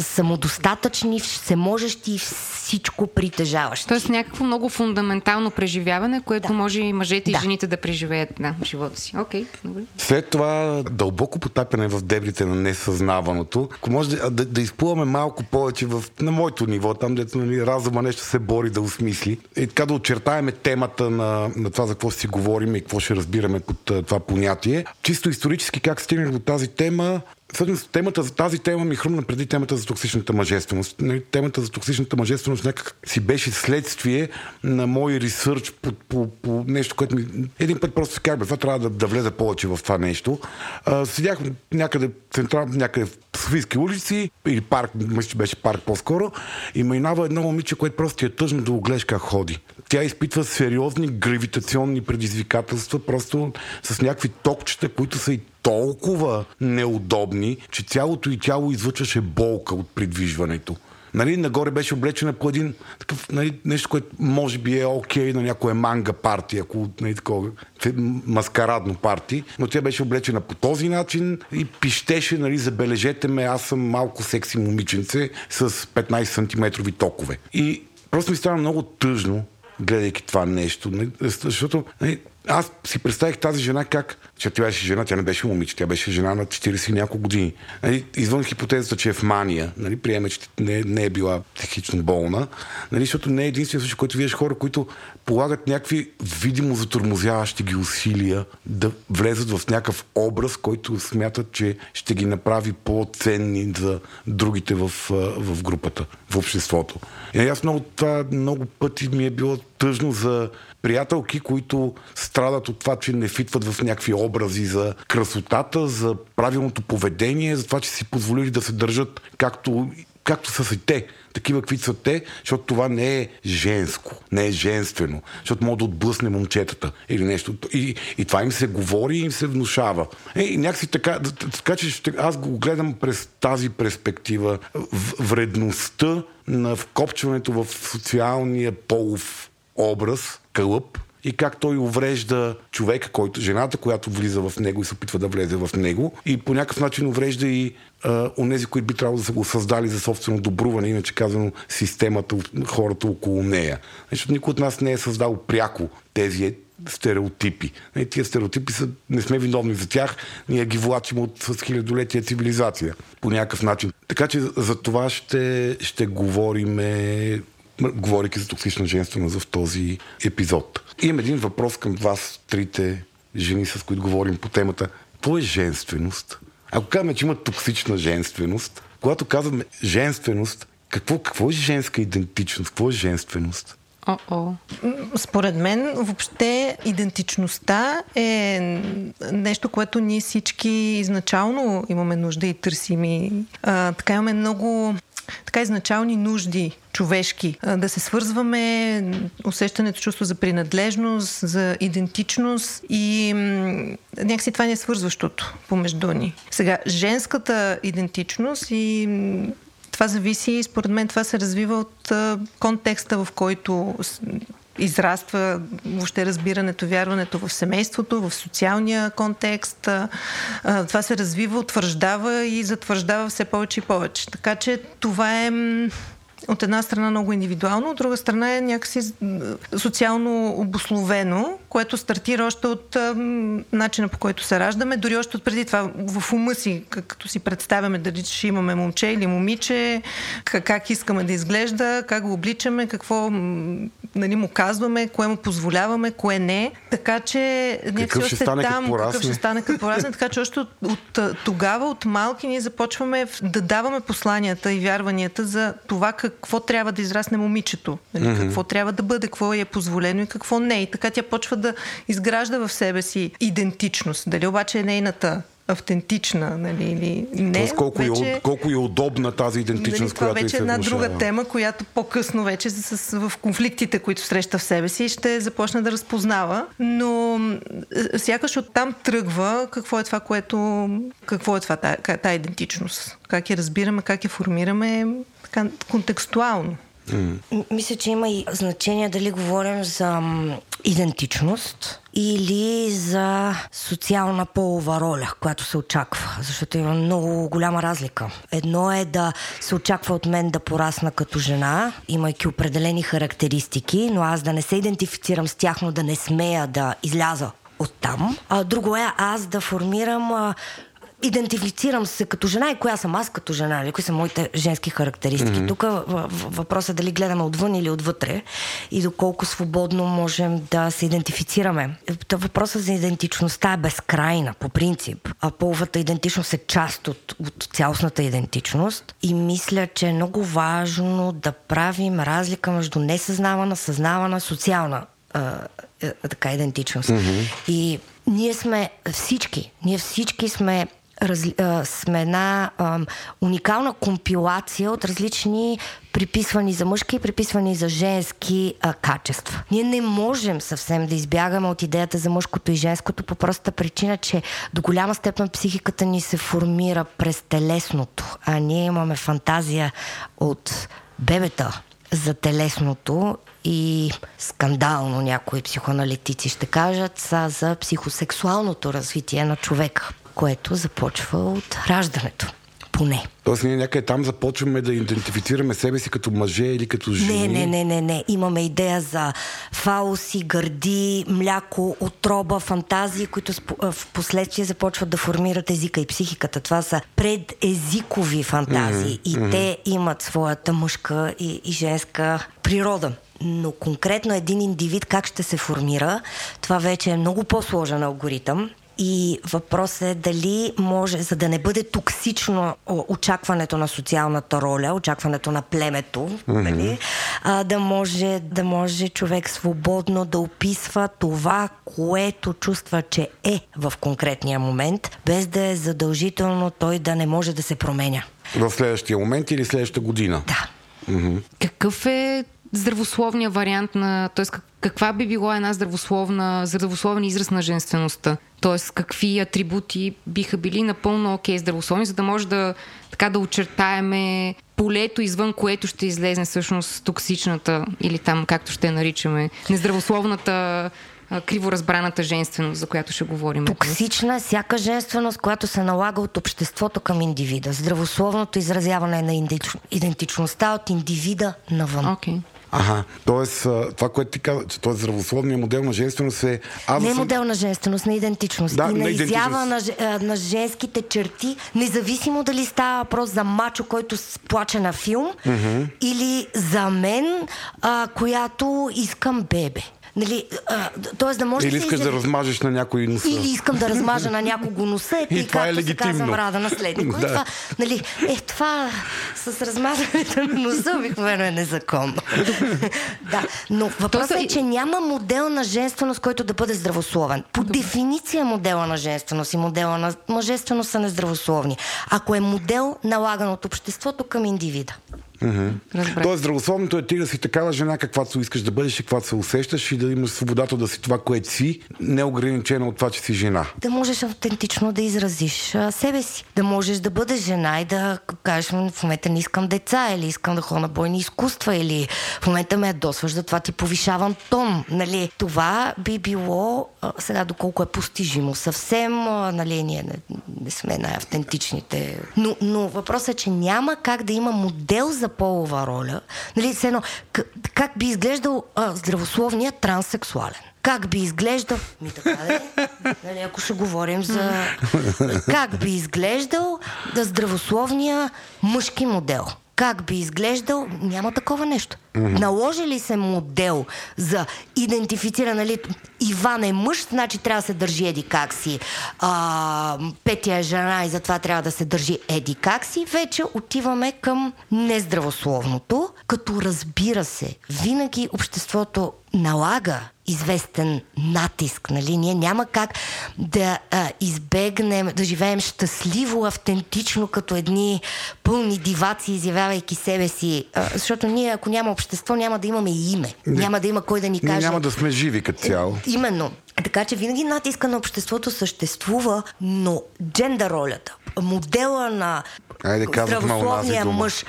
самодостатъчни, всеможещи и всичко притежаващи. Тоест някакво много фундаментално преживяване, което може и мъжете и жените да преживеят живота си. Добре. След това дълбоко потапяне в дебрите на несъзнаваното, ако може да изплуваме малко повече на моето ниво, там дето разума нещо се бори да осмисли и така да очертаеме темата на това за какво си говорим и какво ще разбираме под това понятие. Чисто исторически как стигнах до тази тема, всъщност темата за тази тема ми хрумна преди темата за токсичната мъжественост. Темата за токсичната мъжественост някак си беше следствие на мой ресърч по нещо, което ми... Един път просто казах, това трябва да влеза повече в това нещо. Седях някъде централно, някъде в Софийски улици, или парк, мисля, беше парк по-скоро, и минава едно момиче, което просто е тъжно да оглежда как ходи. Тя изпитва сериозни гравитационни предизвикателства, просто с някакви токчета, които са и толкова неудобни, че цялото и тяло извършваше болка от придвижването. Нали, нагоре беше облечена по един такъв, нали, нещо, което може би е окей на някоя манга парти, ако нали, такова, маскарадно парти, но тя беше облечена по този начин и пищеше, нали, забележете ме, аз съм малко секси момиченце с 15 сантиметрови токове. И просто ми стана много тъжно, гледайки това нещо, нали, защото... Нали, аз си представих тази жена как... Че тя беше жена, тя не беше момиче, тя беше жена на 40 и няколко години. Нали, извън хипотезата, че е в мания, нали, приеме, че не е била психично болна, нали, защото не е единствен случай, който виждаш хора, които полагат някакви видимо затормозяващи ги усилия да влезат в някакъв образ, който смятат, че ще ги направи по-ценни за другите в групата, в обществото. И аз много пъти ми е било тъжно за приятелки, които страдат от това, че не фитват в някакви образи за красотата, за правилното поведение, за това, че си позволили да се държат както са си те, такива каквито са те, защото това не е женско, не е женствено, защото може да отблъсне момчетата или нещо. И това им се говори и им се внушава. И някакси така че аз го гледам през тази перспектива. Вредността на вкопчването в социалния полов образ, кълъп, и как той уврежда човека, който, жената, която влиза в него и се опитва да влезе в него, и по някакъв начин уврежда и онези, които би трябвало да са го създали за собствено добруване, иначе казано системата, хората около нея. Защото никой от нас не е създал пряко тези стереотипи. И тия стереотипи не сме виновни за тях, ние ги влачим с хилядолетия цивилизация по някакъв начин. Така че за това ще говориме, говорейки за токсична женственост в този епизод. Имам един въпрос към вас, трите жени, с които говорим по темата. Какво е женственост? Ако казваме, че има токсична женственост, когато казваме женственост, какво е женска идентичност? Какво е женственост? Според мен, въобще идентичността е нещо, което ние всички изначално имаме нужда и търсим. Така имаме много... така изначални нужди човешки. Да се свързваме, усещането, чувство за принадлежност, за идентичност и някакси това не е свързващото помежду ни. Сега, женската идентичност и това зависи, според мен това се развива от контекста, в който израства въобще разбирането, вярването в семейството, в социалния контекст. Това се развива, утвърждава и затвърждава все повече и повече. Така че това е от една страна много индивидуално, от друга страна е някакси социално обусловено, което стартира още от начина, по който се раждаме, дори още от преди това в ума си, като си представяме дали ще имаме момче или момиче, как искаме да изглежда, как го обличаме, какво нали, му казваме, кое му позволяваме, кое не. Така че някакси още там, какъв ще стане като порасне. Така че още от тогава, от малки ние започваме да даваме посланията и вярванията за това какво трябва да израсне момичето, нали, какво трябва да бъде, какво е позволено и какво не. И така тя почва да изгражда в себе си идентичност. Дали обаче е нейната автентична, нали, или не. Тоест колко е удобна тази идентичност, нали, която вече е една друга тема, която по-късно вече в конфликтите, които среща в себе си, ще започне да разпознава, но сякаш оттам тръгва какво е това, тая идентичност. Как я разбираме, как я формираме така контекстуално. Мисля, че има и значение дали говорим за идентичност или за социална полова роля, която се очаква, защото има много голяма разлика. Едно е да се очаква от мен да порасна като жена, имайки определени характеристики, но аз да не се идентифицирам с тях, но да не смея да изляза оттам. Друго е аз да формирам идентифицирам се като жена и коя съм аз като жена, или кои са моите женски характеристики. Mm-hmm. Тук въпросът е дали гледаме отвън или отвътре и доколко свободно можем да се идентифицираме. Въпросът за идентичността е безкрайна, по принцип. А половата идентичност е част от цялостната идентичност и мисля, че е много важно да правим разлика между несъзнавана, съзнавана, социална така идентичност. Mm-hmm. И ние сме всички, сме една уникална компилация от различни приписвани за мъжки и приписвани за женски качества. Ние не можем съвсем да избягаме от идеята за мъжкото и женското по простата причина, че до голяма степен психиката ни се формира през телесното, а ние имаме фантазия от бебета за телесното и скандално някои психоаналитици ще кажат са за психосексуалното развитие на човека, което започва от раждането. Поне. Тоест ние някъде там започваме да идентифицираме себе си като мъже или като жени. Не. Имаме идея за фалуси, гърди, мляко, отроба, фантазии, които в последствие започват да формират езика и психиката. Това са предезикови фантазии. Mm-hmm. И те имат своята мъжка и женска природа. Но конкретно един индивид как ще се формира, това вече е много по-сложен алгоритъм. И въпросът е дали може, за да не бъде токсично очакването на социалната роля, очакването на племето, mm-hmm. нали, да може човек свободно да описва това, което чувства, че е в конкретния момент, без да е задължително той да не може да се променя. В следващия момент или следващата година? Да. Mm-hmm. Какъв е здравословния вариант на... Т.е. каква би била една здравословен израз на женствеността? Т.е. какви атрибути биха били напълно окей здравословни, за да може да очертаеме полето, извън което ще излезе всъщност токсичната или там, както ще я наричаме, нездравословната, криворазбраната женственост, за която ще говорим. Токсична е всяка женственост, която се налага от обществото към индивида. Здравословното изразяване на идентичността от индивида навън. Окей. Ага, т.е. това, което ти каза, че този здравословният модел на женственост е... Не модел на женственост, на идентичност. Да, и на изява на женските черти, независимо дали става въпрос за мачо, който плаче на филм, mm-hmm. или за мен, която искам бебе. Нали, т.е. да може или искаш да размажеш на някой носа. Или искам да размажа на някого носа. И това е легитимно. Казвам Рада Наследникова. Да. Това, нали, това с размазването на носа обикновено е незаконно. Да. Но въпросът е, че няма модел на женственост, който да бъде здравословен. По дефиниция модела на женственост и модела на мъжественост са нездравословни. Ако е модел налаган от обществото към индивида. Mm-hmm. Тоест, здравословното е ти да си такава жена, каквато искаш да бъдеш и каквато се усещаш и да имаш свободата да си това, което си, неограничено от това, че си жена. Да можеш автентично да изразиш себе си. Да можеш да бъдеш жена и да кажеш, в момента не искам деца или искам да ходя на бойни изкуства или в момента ме ядосваш, затова ти повишавам тон. Нали? Това би било, сега доколко е постижимо, съвсем, нали, ние не сме най-автентичните. Но въпросът е, че няма как да има модел за полова роля, нали, едно, как би изглеждал здравословният транссексуален? Как би изглеждал... Нали, ако ще говорим за... Как би изглеждал здравословния мъжки модел? Как би изглеждал... Няма такова нещо. Mm-hmm. Наложи ли се модел за идентифициране, нали, Иван е мъж, значи трябва да се държи еди как си, Петя е жена и затова трябва да се държи еди как си, вече отиваме към нездравословното, като разбира се, винаги обществото налага известен натиск, нали, ние няма как да избегнем, да живеем щастливо, автентично, като едни пълни диваци, изявявайки себе си, защото ние, ако няма общество, няма да имаме и име. Няма да има кой да ни каже. Няма да сме живи като цяло. Именно. Така че винаги натиска на обществото съществува, но джендър ролята, модела на здравословния мъж,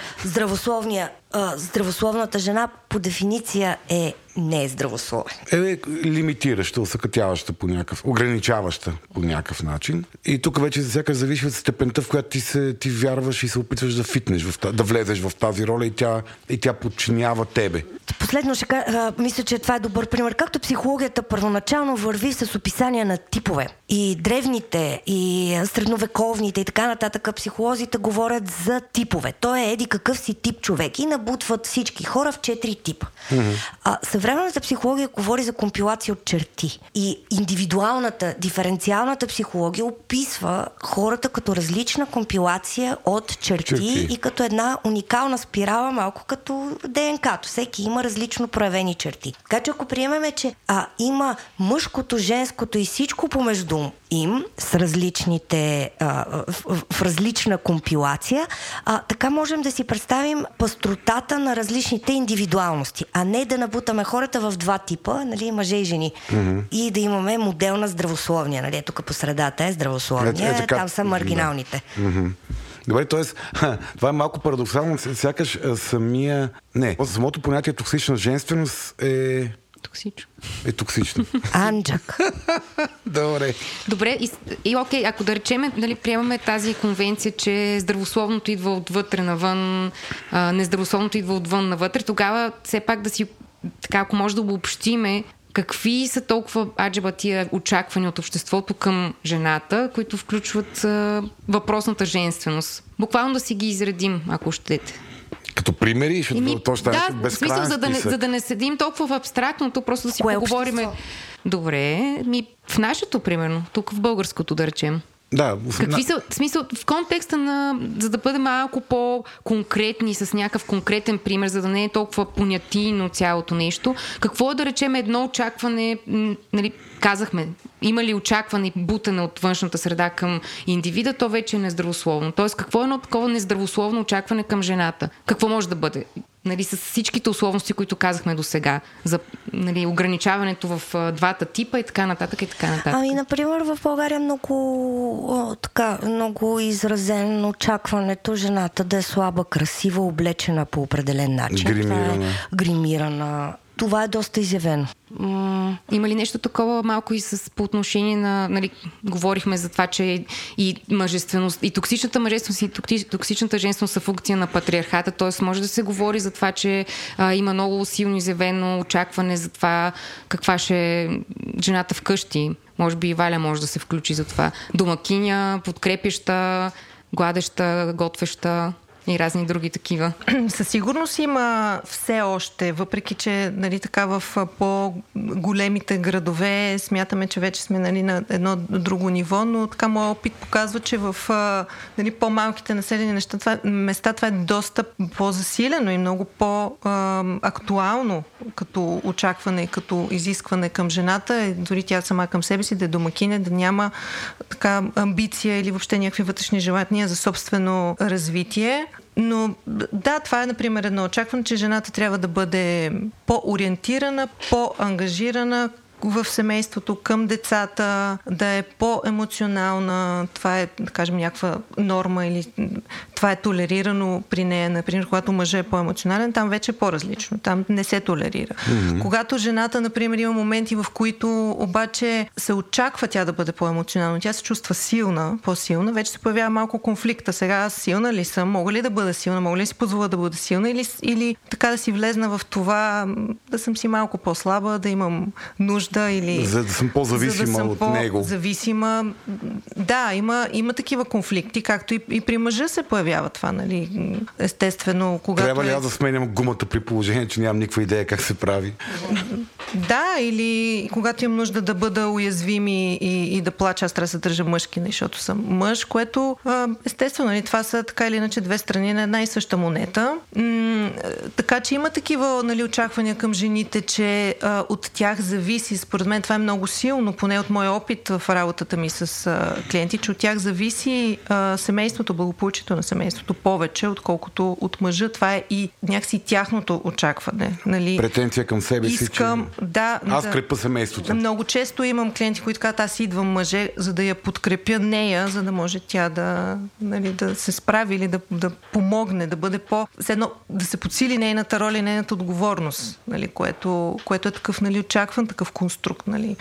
здравословната жена по дефиниция е не е здравословен. Е лимитираща, усъкътяваща по някакъв, ограничаваща по някакъв начин. И тук вече засякаш зависи от степента, в която ти вярваш и се опитваш да фитнеш, да влезеш в тази роля и тя подчинява тебе. Последно ще кажа, мисля, че това е добър пример. Както психологията първоначално върви с описание на типове. И древните, и средновековните, и така нататък, психолозите говорят за типове. Той е еди какъв си тип човек и набутват всички хора в 4 типа. Съвременната психология говори за компилация от черти. И индивидуалната, диференциалната психология описва хората като различна компилация от черти и като една уникална спирала, малко като ДНК-то. Всеки има различно проявени черти. Така че ако приемеме, че има мъжкото, женското и всичко помежду им с различните, в различна компилация, така можем да си представим пастротата на различните индивидуалности, а не да набутаме хората в 2 типа, нали, мъже и жени. И да имаме модел на здравословния. Нали, тук по средата е здравословния, там са маргиналните. Добре, т.е. това е малко парадоксално, сякаш самото понятие токсична женственост е... Токсично. Анджак. Добре, и окей, ако да речем, нали, приемаме тази конвенция, че здравословното идва отвътре навън, нездравословното идва отвън навътре, тогава все пак да си, така, ако може да обобщиме, какви са толкова аджеба тия очаквания от обществото към жената, които включват въпросната женственост? Буквално да си ги изредим, ако щете. Като примери, защото ще е безкрайен списък. Да, за да не седим толкова в абстрактното, просто да си поговорим. Добре, в нашето, примерно, тук в българското, да речем. Да, какви са, в смисъл, в контекста на, за да бъдем малко по-конкретни, с някакъв конкретен пример, за да не е толкова понятийно цялото нещо, какво е да речем едно очакване, нали, казахме, има ли очакване и бутане от външната среда към индивида, то вече е нездравословно. Тоест, какво е едно такова нездравословно очакване към жената? Какво може да бъде? Нали, с всичките условности, които казахме до сега, за, нали, ограничаването в 2 типа и така нататък и така нататък. Ами, например, в България много изразено очакването жената да е слаба, красива, облечена по определен начин. Гримирана. Това е доста изявено. Има ли нещо такова малко и по отношение на... Нали, говорихме за това, че и мъжественост, и токсичната мъжественост, и токсичната женственост са функция на патриархата, т.е. може да се говори за това, че има много силно изявено очакване за това каква ще е жената вкъщи. Може би и Валя може да се включи за това. Домакиня, подкрепеща, гладеща, готвеща... и разни други такива. Със сигурност има все още, въпреки че, нали, така в по-големите градове смятаме, че вече сме, нали, на едно друго ниво, но така моят опит показва, че в, нали, по-малките населени места това е доста по-засилено и много по-актуално като очакване и като изискване към жената, дори тя сама към себе си да е домакиня, да няма така амбиция или въобще някакви вътрешни желания за собствено развитие. Но да, това е, например, едно очакване, че жената трябва да бъде по-ориентирана, по-ангажирана в семейството, към децата, да е по-емоционална. Това е, да кажем, някаква норма или това е толерирано при нея. Например, когато мъжът е по-емоционален, там вече е по-различно. Там не се толерира. Когато жената, например, има моменти, в които обаче се очаква тя да бъде по-емоционална, тя се чувства силна, по-силна, вече се появява малко конфликта. Сега аз силна ли съм? Мога ли да бъда силна? Мога ли си позволя да бъда силна? Или така да си влезна в това, да съм си малко по-слаба, да имам нужда, или... за да съм по-зависима от него. Да, има такива конфликти, както и при мъжа се появява това, нали? Естествено, когато... Трябва ли аз да сменям гумата при положение, че нямам никаква идея как се прави? Да, или когато имам нужда да бъда уязвими и да плача, аз трябва да се държа мъжки, защото съм мъж, което естествено, нали, това са така или иначе две страни на една и съща монета. Така че има такива, нали, очаквания към жените, че от тях зависи. Според мен това е много силно, поне от моя опит в работата ми с клиенти, че от тях зависи семейството, благополучието на семейството. семейството повече, отколкото от мъжа. Това е и някакси тяхното очакване. Нали? Претенция към себе си. Аз крепа семейството. Много често имам клиенти, които казват, аз идвам мъже, за да я подкрепя нея, за да може тя да, нали, да се справи или да помогне, да бъде едно, да се подсили нейната роля и нейната отговорност, нали, което е такъв, нали, очакван, такъв конструкт. Нали.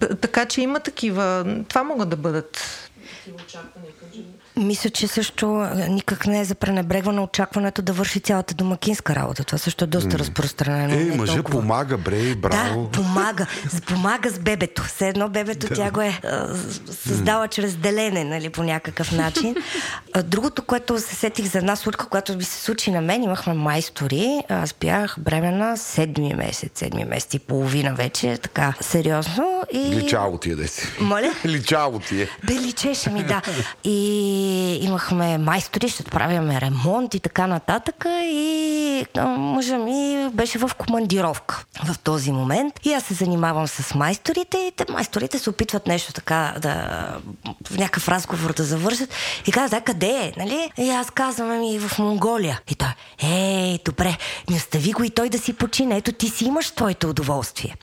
Така че има такива. Това могат да бъдат очаквания към жените. Мисля, че също никак не е за пренебрегване очакването да върши цялата домакинска работа. Това също е доста разпространено. Мъжът толкова помага, брей, браво. Да, помага. Помага с бебето. Все едно бебето тя го е създала чрез делене, нали, по някакъв начин. Другото, което се сетих за една случка, която би се случи на мен, имахме майстори. Аз бях бремена 7 месец и половина вече, така сериозно. Личало ти е, деси. Моля? Личало ти е. Да, личеше ми, да. И имахме майстори, ще правяме ремонт и така нататък, и мъжа ми беше в командировка в този момент. И аз се занимавам с майсторите и майсторите се опитват нещо така, в някакъв разговор да завършат. И каза, къде е? Нали? И аз казвам, ми в Монголия. И той, добре, ми остави го и той да си почине. Ето, ти си имаш твоето удоволствие.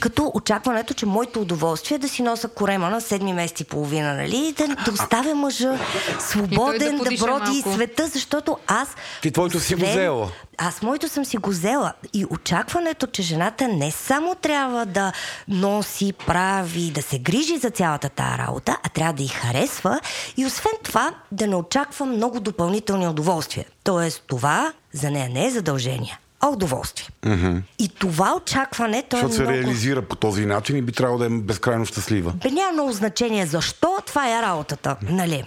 Като очакването, че моето удоволствие е да си носа корема на 7 месеца и половина, нали? Да оставя мъжа свободен, да броди света, защото аз... Ти твоето си го взела. Аз моето съм си го взела. И очакването, че жената не само трябва да носи, прави, да се грижи за цялата тая работа, а трябва да ѝ харесва и освен това да не очаква много допълнителни удоволствия. Тоест това за нея не е задължение, а удоволствие. Mm-hmm. И това очакване... Защото се реализира по този начин и би трябвало да е безкрайно щастлива. Няма много значение защо, това е работата. Нали?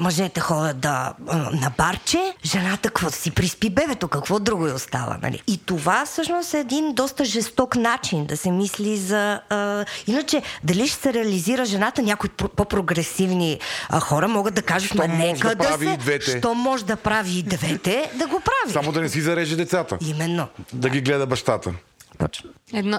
Мъжете ходят на барче, жената какво си приспи бебето, какво друго е остава. Нали? И това всъщност е един доста жесток начин да се мисли за... Иначе, дали ще се реализира жената, някои по-прогресивни хора могат да кажат, нека да се... Що може да прави и двете, да го прави. Само да не си зареже децата. Именно. Да ги гледа бащата. Точно.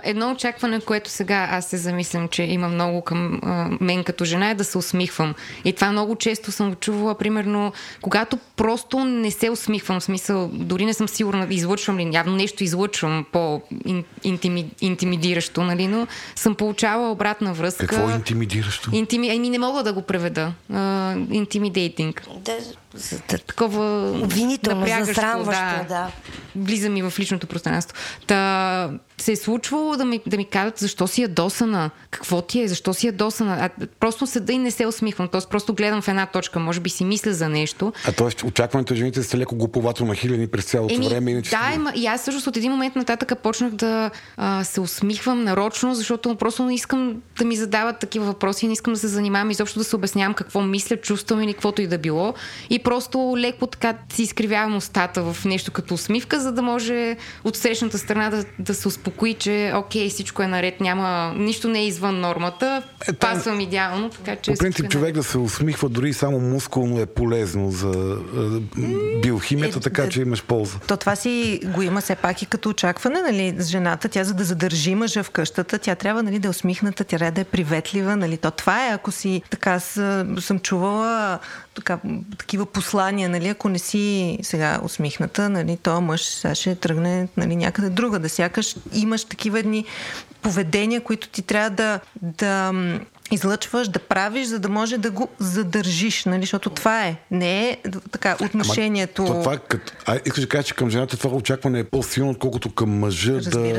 Едно очакване, което сега аз се замислям, че има много към мен като жена, е да се усмихвам. И това много често съм чувала, примерно, когато просто не се усмихвам, в смисъл, дори не съм сигурна, излъчвам ли, явно нещо излъчвам по-интимидиращо, нали, но съм получавала обратна връзка. Какво е интимидиращо? Не мога да го преведа. Интимидейтинг. Такова обвинително, засрамващо, да. Влиза ми в личното пространство. Се е случвало да ми кажат, защо си ядосана, какво ти е, защо си ядосана. Просто седа и не се усмихвам, т.е. просто гледам в една точка, може би си мисля за нещо. Т.е. очакването жените са леко глуповато нахилени през цялото време. И аз всъщност от един момент нататък почнах да се усмихвам нарочно, защото просто не искам да ми задават такива въпроси, не искам да се занимавам, изобщо да се обяснявам какво мисля, чувствам или каквото и да било. И просто леко така си изкривявам устата в нещо като усмивка, за да може от срещната страна да се успокои, че окей, всичко е наред, няма нищо не е извън нормата, пасвам идеално, така че... По принцип, човек да се усмихва дори само мускулно е полезно за биохимията, така че имаш полза. То това си го има все пак и като очакване, нали, с жената, тя за да задържи мъжа в къщата, тя трябва, нали, да е усмихната, тя трябва да е приветлива, нали, то това е, ако си така съм чувала такива послания, нали, ако не си сега усмихната, нали, то мъж сега ще тръгне, нали, някъде друга, да сякаш имаш такива едни поведения, които ти трябва да излъчваш, да правиш, за да може да го задържиш, нали, защото това е. Не е така отношението... Искаш да кажа, че към жената това очакване е по-силно, отколкото към мъжа, да е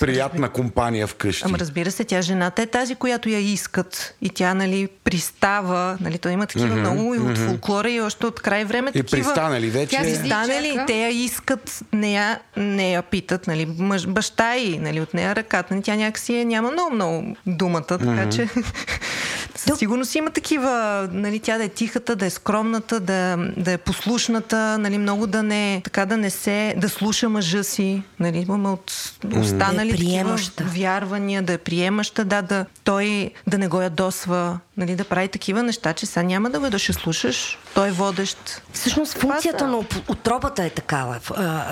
приятна компания вкъщи. Разбира се, жената е тази, която я искат и тя, нали, пристава, нали, то има такива много и от фолклора и още от край време такива... И пристанали вече. Пристанали, те я искат, не я питат, нали, баща ѝ, нали, от нея ръката, нали, тя някакси няма много думата, така че... Сигурно си има такива, нали, тя да е тихата, да е скромната, да е послушната, нали, много да не слуша мъжа си, нали, имаме от останали вярвания, да е приемаща, да той да не го ядосва, нали, да прави такива неща, че сега няма да ще слушаш, той е водещ. Всъщност функцията на отробата е такава,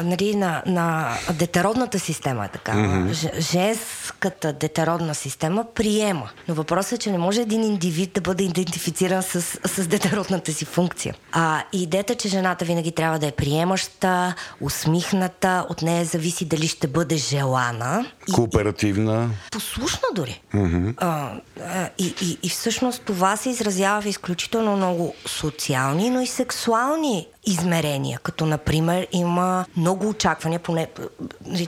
нали, на детеродната система е такава. Женска човешката детеродна система приема. Но въпросът е, че не може един индивид да бъде идентифициран с детеродната си функция. И идеята, че жената винаги трябва да е приемаща, усмихната, от нея зависи дали ще бъде желана. Кооперативна. И послушна дори. Mm-hmm. И всъщност това се изразява в изключително много социални, но и сексуални измерения, като например има много очаквания, поне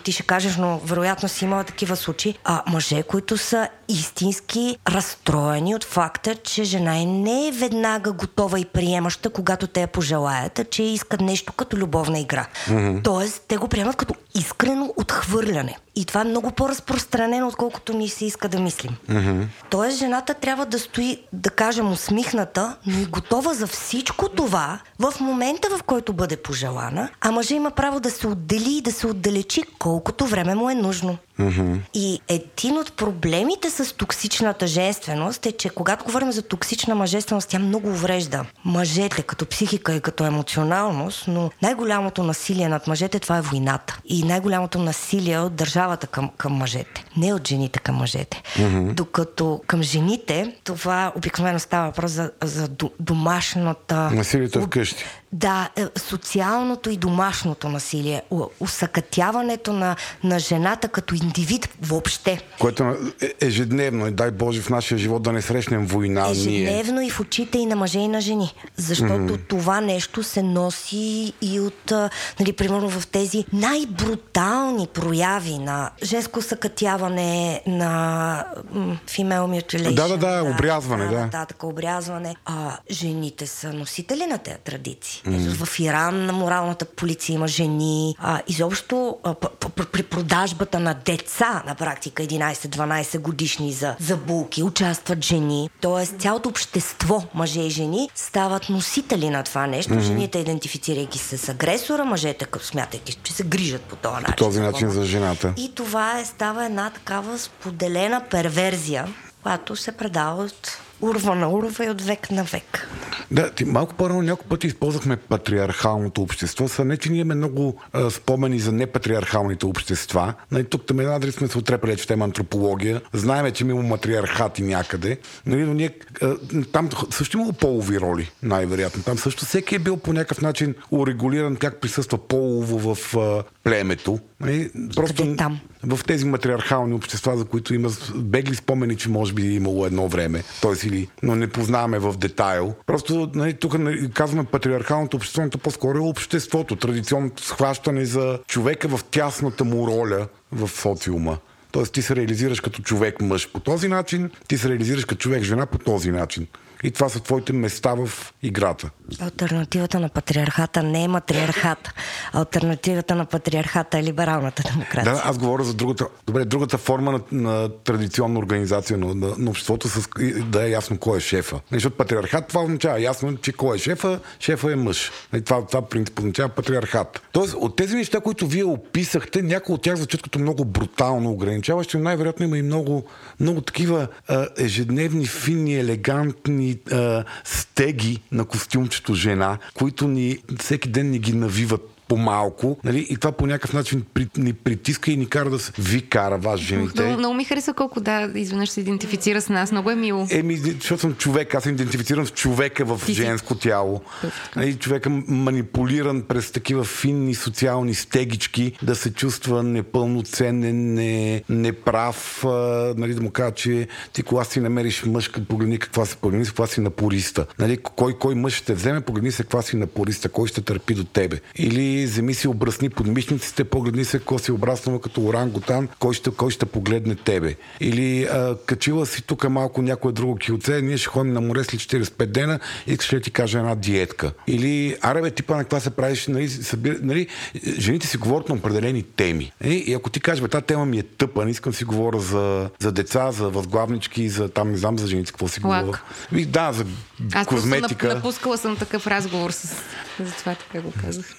ти ще кажеш, но вероятно си имала такива случаи, мъже, които са истински разстроени от факта, че жена не е веднага готова и приемаща, когато те я пожелаят, че искат нещо като любовна игра. Mm-hmm. Тоест, те го приемат като искрено отхвърляне. И това е много по-разпространено, отколкото ни се иска да мислим. Mm-hmm. Тоест, жената трябва да стои, да кажем, усмихната, но и готова за всичко това в момента, в който бъде пожелана, а мъже има право да се отдели и да се отдалечи колкото време му е нужно. Mm-hmm. И един от проблемите с токсичната женственост е, че когато говорим за токсична мъжественост, тя много уврежда мъжете като психика и като емоционалност, но най-голямото насилие над мъжете, това е войната. И най-голямото насилие от държавата към мъжете. Не от жените към мъжете. Mm-hmm. Докато към жените, това обикновено става въпрос за домашната... Насилието вкъщи. Да, социалното и домашното насилие. Усъкътяването на жената като индивид въобще. Което ежедневно, и дай Боже в нашия живот да не срещнем война. Ежедневно и в очите и на мъже и на жени. Защото това нещо се носи и от, примерно в тези най-брутални прояви на женско съкътяване, на female mutilation. Да, обрязване. Така обрязване. Жените са носители на тези традиции. В Иран на моралната полиция има жени. Изобщо при продажбата на деца, на практика 11-12 годишни за булки, участват жени. Тоест цялото общество, мъже и жени, стават носители на това нещо. Mm-hmm. Жените, идентифицирайки се с агресора, мъжете, смятайки, че се грижат по този начин. По този начин за жената. И това става една такава споделена перверзия, която се предава от урва на урва и от век на век. Да, малко по-рано няколко пъти използвахме патриархалното общество. Не, че ние имаме много спомени за непатриархалните общества. Тук там една адрес сме се отрепали, че тема антропология. Знаеме, че има матриархати някъде. Но ние, там също имало полови роли, най-вероятно. Там също всеки е бил по някакъв начин урегулиран как присъства полово в племето. Просто там, в тези матриархални общества, за които има бегли спомени, че може би е имало едно време. Но не познаваме в детайл. Просто тук казваме патриархалното общество, но по-скоро е обществото, традиционното схващане за човека в тясната му роля в социума. Тоест ти се реализираш като човек-мъж по този начин, ти се реализираш като човек-жена по този начин. И това са твоите места в играта. Алтернативата на патриархата не е матриархата. Алтернативата на патриархата е либералната демокрация. Да, аз говоря за другата форма на традиционна организация на обществото, да е ясно кой е шефа. Защото патриархат, това означава ясно, че кой е шефа, шефа е мъж. Това принцип означава патриархат. Тоест, от тези неща, които вие описахте, някои от тях звучат като много брутално ограничаващи, но най-вероятно има и много, много такива ежедневни, фини, елегантни стеги на костюмчето жена, които всеки ден ни ги навиват по-малко, и това по някакъв начин ни притиска и ни кара да ви кара вас, жените. Много ми хареса колко изведнъж се идентифицира с нас. Много е мило. Защото съм човек, аз се идентифицирам с човека в женско тяло. И човека манипулиран през такива финни социални стегички да се чувства непълноценен, неправ, да му кажа, че ти кога си намериш мъж, погледни каква си, погледни се каква си напориста. Кой мъж ще вземе, погледни се каква си напориста, кой ще търпи до тебе. Или вземи си обръсни подмишниците, погледни се какво си обраснала като орангутан, кой ще погледне тебе. Или качила си тук малко някое друго килце, ние ще ходим на море след 45 дена и ще ти кажа една диетка. Или типа на каква се правиш, жените си говорят на определени теми. И ако ти кажеш, тази тема ми е тъпа, не искам си говоря за деца, за възглавнички, за там не знам за жените, какво си говоря. Да, за козметика. Аз напускала съм такъв разговор за това, така го казах.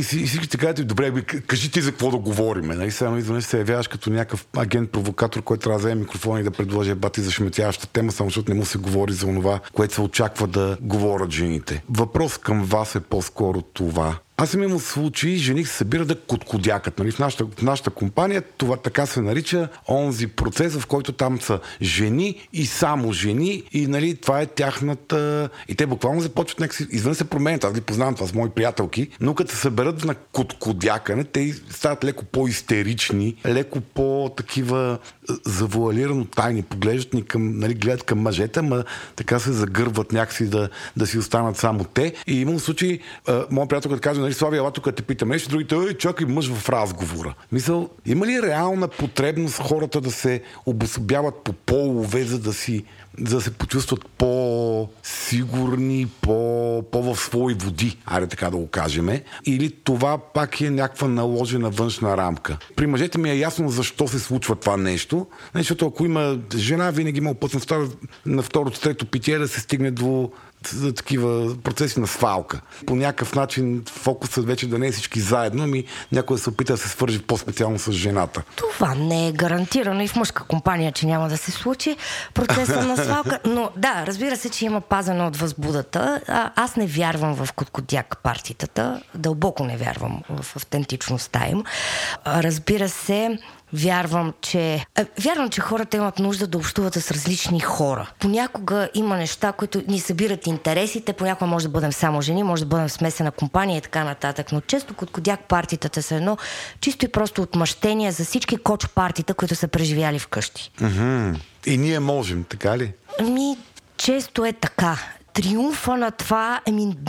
И всички те казват, добре, кажи ти за какво да говорим. Само извън се явяваш като някакъв агент-провокатор, който трябва да вземе микрофона и да предложи бати за шметяваща тема, само защото не му се говори за онова, което се очаква да говорят жените. Въпрос към вас е по-скоро това. Аз съм имал случаи, жених се събира да коткодякат. Нали? В нашата компания това така се нарича онзи процес, в който там са жени и само жени и нали, това е тяхната... И те буквално започват някакси... Извън се променят. Аз ги познавам това с мои приятелки, но като се съберат на коткодякане, те стават леко по-истерични, леко по-такива завуалирано тайни. Поглеждат ни към... Нали, гледат към мъжета, ма така се загърват някакси да си останат само те. И имам случай, моят приятел като казва, нали, Слави, ела тук те питам нещо, другите, чакай мъж в разговора. Мисъл, има ли реална потребност хората да се обособяват по полове, за да се почувстват по-сигурни, по-в свои води, аре така да го кажем. Или това пак е някаква наложена външна рамка. При мъжете ми е ясно защо се случва това нещо, защото ако има жена, винаги има опасността на второто, трето питие да се стигне до такива процеси на свалка. По някакъв начин фокусът вече да не е всички заедно, ами някой да се опита да се свържи по-специално с жената. Това не е гарантирано и в мъжка компания, че няма да се случи процеса на свалка, но да, разбира се, че има пазане от възбудата. Аз не вярвам в коткодяк партитата, дълбоко не вярвам в автентичността им. Разбира се, Вярвам, че хората имат нужда да общуват с различни хора. Понякога има неща, които ни събират интересите, понякога може да бъдем само жени, може да бъдем смесена компания и така нататък, но често коткодяк партитата са едно чисто и просто отмъщение за всички коч партита, които са преживяли вкъщи. И ние можем, така ли? Често е така. Триумфа на това,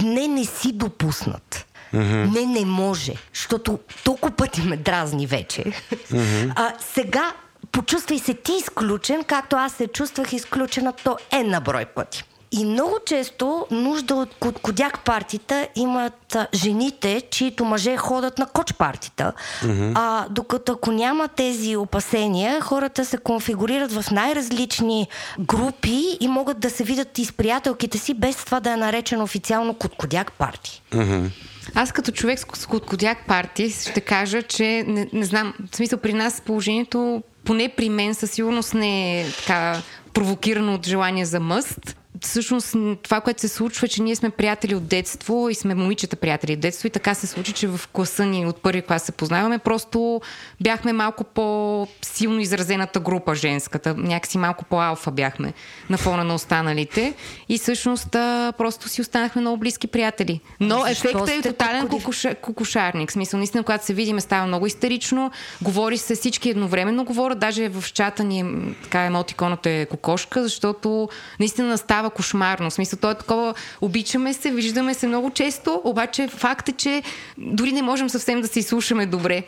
не си допуснат. Mm-hmm. Не може, защото толкова пъти ме дразни вече. Mm-hmm. Сега почувствай се ти изключен, както аз се чувствах изключена, то е на брой пъти. И много често нужда от коткодяк партита имат жените, чието мъже ходят на коч партита. Mm-hmm. Докато ако няма тези опасения, хората се конфигурират в най-различни групи и могат да се видят и с приятелките си, без това да е наречено официално коткодяк парти. Mm-hmm. Аз като човек с коткодяк парти ще кажа, че не знам, в смисъл при нас положението, поне при мен със сигурност не е така провокирано от желание за мъст. Всъщност това, което се случва, че ние сме приятели от детство и сме момичета приятели от детство и така се случи, че в класа ни от първи клас се познаваме, просто бяхме малко по-силно изразената група женската, някакси малко по-алфа бяхме на фона на останалите и всъщност просто си останахме много близки приятели. Но ефектът е тотален кукушарник, смисъл, наистина, когато се видим става много истерично, говори се всички едновременно, говорят, даже в чата ни така емотиконата е кокошка, защото наистина става кошмарно. В смисъл, то е такова, обичаме се, виждаме се много често, обаче факт е, че дори не можем съвсем да се изслушаме добре.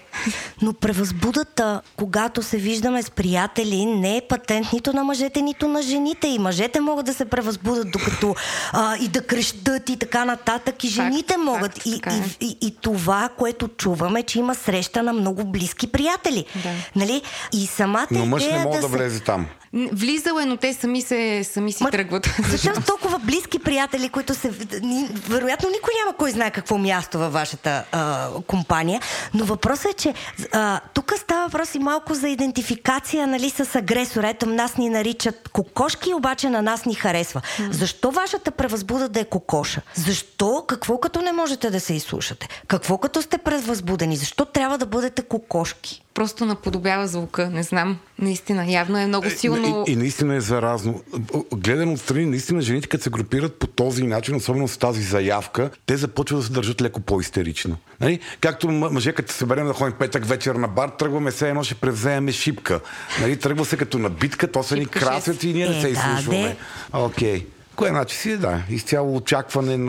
Но превъзбудата, когато се виждаме с приятели, не е патент нито на мъжете, нито на жените. И мъжете могат да се превъзбудат, докато и да крещат и така нататък. И жените факт, могат. И това, което чуваме, че има среща на много близки приятели. Да. Нали? И самата идея да се... Но мъж не може да влезе там. Влизал е, но те сами си тръгват. Защо толкова близки приятели, които се... Вероятно никой няма кой знае какво място във вашата компания, но въпросът е, че тук става въпрос и малко за идентификация, нали, с агресора. Ето нас ни наричат кокошки, обаче на нас ни харесва. Защо вашата превъзбуда да е кокоша? Защо? Какво като не можете да се изслушате? Какво като сте превъзбудени? Защо трябва да бъдете кокошки? Просто наподобява звука, не знам. Наистина, явно е много силно. И наистина е заразно. Гледано отстрани, наистина жените, като се групират по този начин, особено с тази заявка, те започват да се държат леко по-истерично. Нали? Както мъже, като се съберем да ходим петък вечер на бар, тръгваме се едно, ще превземем шипка. Нали? Тръгва се като на битка, то са ни красят и ние не се изслушваме. Окей. Кое значи си е, да, изцяло очакване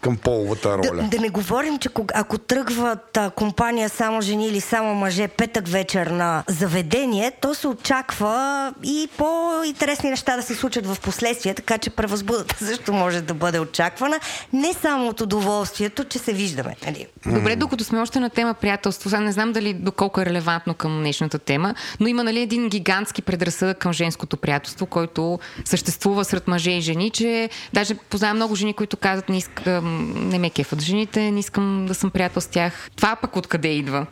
към половата роля. Да не говорим, че ако тръгват компания само жени или само мъже петък вечер на заведение, то се очаква и по-интересни неща да се случат в последствие, така че превъзбудата също може да бъде очаквана, не само от удоволствието, че се виждаме. Нали? Добре, докато сме още на тема приятелство, сега не знам дали доколко е релевантно към днешната тема, но има, нали, един гигантски предразсъдък към женското приятелство, който съществува сред мъже и жени, че даже познавам много жени, които казват, не искам, не ме кефат жените, не искам да съм приятел с тях. Това пък откъде идва?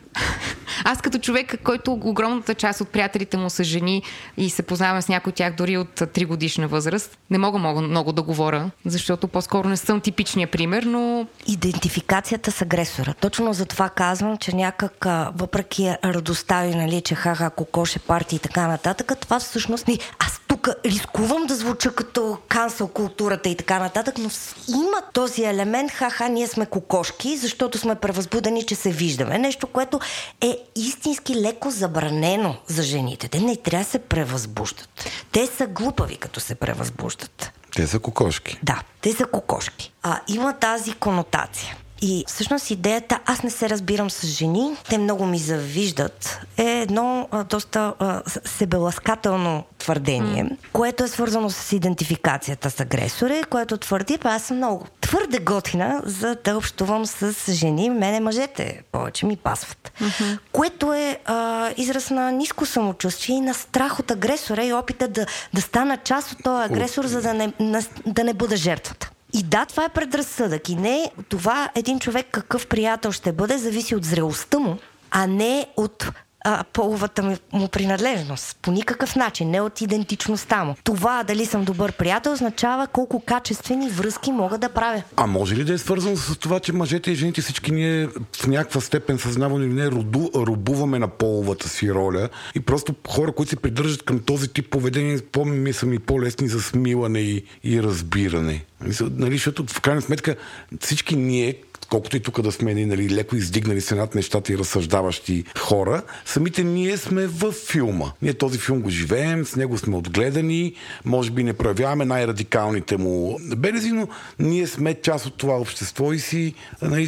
Аз като човек, който огромната част от приятелите му са жени и се познавам с някой от тях дори от 3 годишна възраст, не мога много да говоря, защото по-скоро не съм типичния пример, но... Идентификацията с агресора. Точно за това казвам, че някак, въпреки радостта и нали, че ха-ха, кокоше, партии и така нататък, това всъщност не... Аз тук рискувам да звуча като кансъл културата и така нататък, но има този елемент, ха-ха, ние сме кокошки, защото сме превъзбудени, че се виждаме. Нещо, което е истински леко забранено за жените. Те не трябва да се превъзбуждат. Те са глупави, като се превъзбуждат. Те са кокошки. Да, те са кокошки. Има тази конотация. И всъщност идеята, аз не се разбирам с жени, те много ми завиждат, е едно доста себеласкателно твърдение, което е свързано с идентификацията с агресори, което твърди, аз съм много твърде готина, за да общувам с жени, мене мъжете повече ми пасват. Mm-hmm. Което е израз на ниско самочувствие и на страх от агресора и опита да стана част от този агресор, за да не бъда жертвата. И да, това е предразсъдък. И не това един човек какъв приятел ще бъде, зависи от зрелостта му, а не от половата му принадлежност. По никакъв начин, не от идентичността му. Това, дали съм добър приятел, означава колко качествени връзки мога да правя. А може ли да е свързано с това, че мъжете и жените всички ние в някаква степен съзнавано или не рубуваме на половата си роля и просто хора, които се придържат към този тип поведение, помни са ми по-лесни за смилане и разбиране. Нали, защото в крайна сметка всички ние, колкото и тук да сме нали, леко издигнали се над нещата и разсъждаващи хора, самите ние сме във филма. Ние този филм го живеем, с него сме отгледани, може би не проявяваме най-радикалните му белези, но ние сме част от това общество и си нали,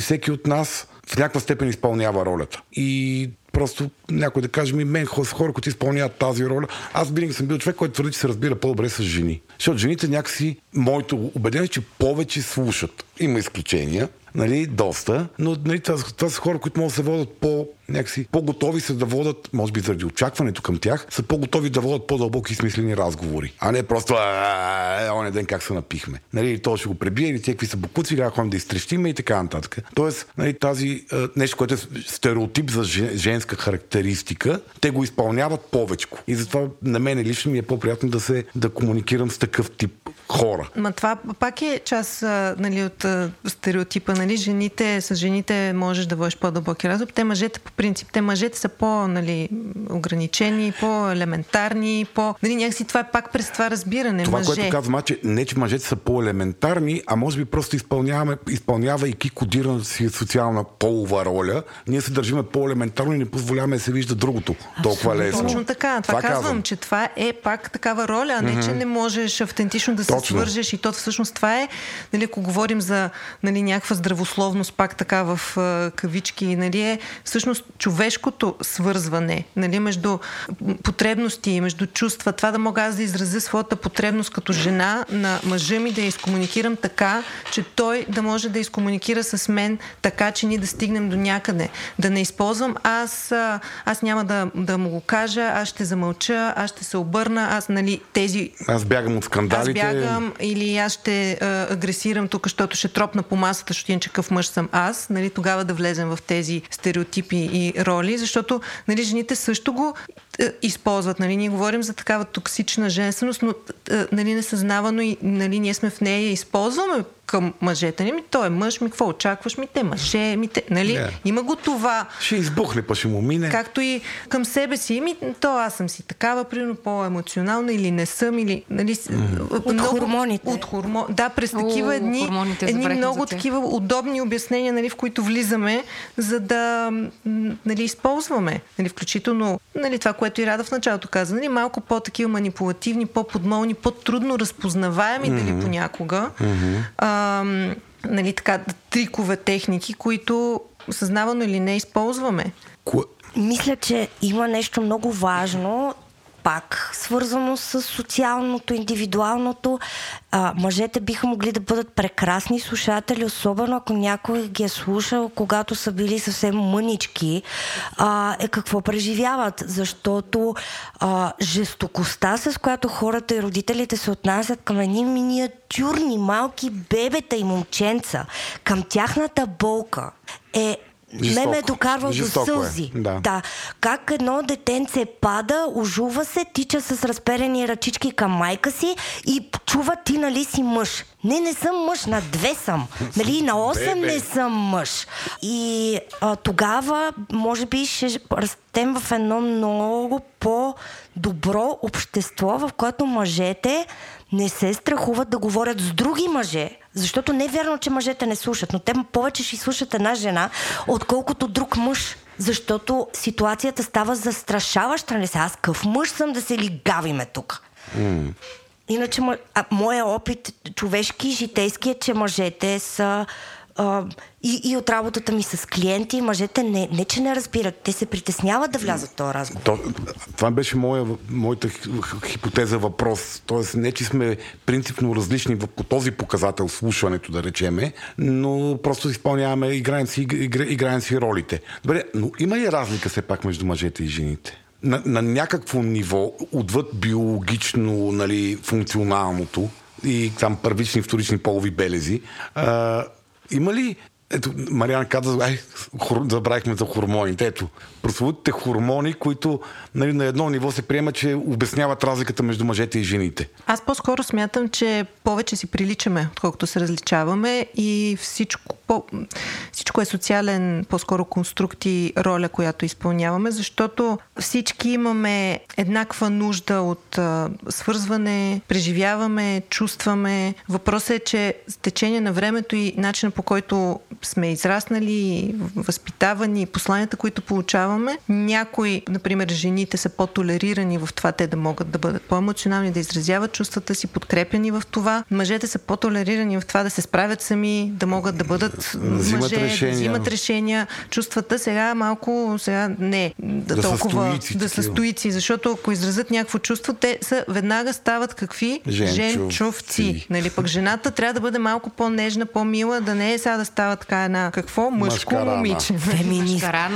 всеки от нас в някаква степен изпълнява ролята. И просто някой да каже ми, мен с хора, които изпълняват тази роля, аз винаги съм бил човек, който твърди, че се разбира по-добре с жени. Защото жените някакси, моето убедение, че повече слушат. Има изключения, нали, доста, но нали, това са хора, които могат да се водят някакси по-готови са да водят, може би заради очакването към тях, са по-готови да водят по-дълбоки и смислени разговори. А не просто оня ден как се напихме. Нали, то ще го пребие, или те какви са бокуци, или ходим да изтрещиме и така нататък. Тоест, нали, тази нещо, което е стереотип за женска характеристика, те го изпълняват повече. И затова на мен лично ми е по-приятно да комуникирам с такъв тип хора. Ма това пак е част нали, от стереотипа, нали, с жените можеш да водиш по-дълбоки разговори. Те мъжете по принцип, мъжете са по-ограничени, по-елементарни, Нали, някакси това е пак през това разбиране. Това, което казвам, че не, че мъжете са по-елементарни, а може би просто изпълнявайки кодираната си социална полова роля, ние се държиме по-елементарно и не позволяваме да се вижда другото толкова лесно. Точно така. Това казвам, че това е пак такава роля, а не, че не можеш автентично да се свържеш и то всъщност това е, нали, ако говорим за нали, някаква здравословност, пак така в кавички, нали, е всъщност човешкото свързване, нали, между потребности и между чувства, това да мога аз да изразя своята потребност като жена на мъжа ми, да я изкомуникирам така, че той да може да изкомуникира с мен, така, че ние да стигнем до някъде. Да не използвам аз няма да му го кажа, аз ще замълча, аз ще се обърна, Аз бягам от скандалите. Аз бягам или аз ще агресирам тук, защото ще тропна по масата, защото иначе какъв мъж съм аз, нали, тогава да влезем в тези стереотипи и роли, защото нали, жените също го използват. Нали. Ние говорим за такава токсична женственост, но нали, несъзнавано и нали, ние сме в нея и използваме към мъжете. Нали, той е мъж, ми какво очакваш? Ми те мъже, ми те... Нали, yeah. Има го това. Ще избухне, па ще му мине. Както и към себе си. Аз съм си такава, примерно по-емоционална или не съм, или... Нали, от хормоните. Да, през такива едни много такива удобни обяснения, нали, в които влизаме, за да нали, използваме. Нали, включително нали, това, което и Рада в началото каза. Нали, малко по-такива манипулативни, по-подмолни, по-трудно разпознаваеми дали понякога. Нали, така, трикове, техники, които съзнавано или не използваме. Мисля, че има нещо много важно пак свързано с социалното, индивидуалното. Мъжете биха могли да бъдат прекрасни слушатели, особено ако някой ги е слушал, когато са били съвсем мънички. Какво преживяват? Защото жестокостта, с която хората и родителите се отнасят към едни миниатюрни малки бебета и момченца, към тяхната болка е... Жестоко. Ме докарва до сълзи. Да. Как едно детенце пада, ожува се, тича с разперени ръчички към майка си и чува: ти нали си мъж? Не, не съм мъж, на 2 съм. Нали, на 8 не съм мъж. И тогава, може би, ще растем в едно много по-добро общество, в което мъжете не се страхуват да говорят с други мъже, защото не е вярно, че мъжете не слушат, но те повече ще слушат една жена, отколкото друг мъж, защото ситуацията става застрашаваща. Не се, аз къв мъж съм да се лигавиме тук. Иначе, моят опит, човешки, житейски, е, че мъжете са... И от работата ми с клиенти, мъжете не че не разбират, те се притесняват да влязат в този разговор. Това беше моята хипотеза въпрос. Тоест, не че сме принципно различни по този показател, слушането, да речеме, но просто изпълняваме играем си ролите. Добре, но има ли разлика все пак между мъжете и жените? На някакво ниво, отвъд биологично, нали, функционалното и там първични, вторични полови белези, има ли... Ето, Мариана каза, забравихме за хормоните. Ето, прословутите хормони, които, нали, на едно ниво се приема, че обясняват разликата между мъжете и жените. Аз по-скоро смятам, че повече си приличаме, отколкото се различаваме, и всичко е социален, по-скоро конструкт и роля, която изпълняваме, защото всички имаме еднаква нужда от свързване, преживяваме, чувстваме. Въпросът е, че с течение на времето и начина, по който сме израснали, възпитавани, посланията, които получаваме. Някои, например, жените са по-толерирани в това те да могат да бъдат по-емоционални, да изразяват чувствата си, подкрепени в това. Мъжете са по-толерирани в това да се справят сами, да могат да бъдат мъже, да взимат решения. Чувствата сега не да толкова са стоици, защото ако изразят някакво чувство, те веднага стават какви? Женчовци. Нали, пък жената трябва да бъде малко по-нежна, по-мила, да не е сега да става така една какво? Мъжко момиче. Феминистка.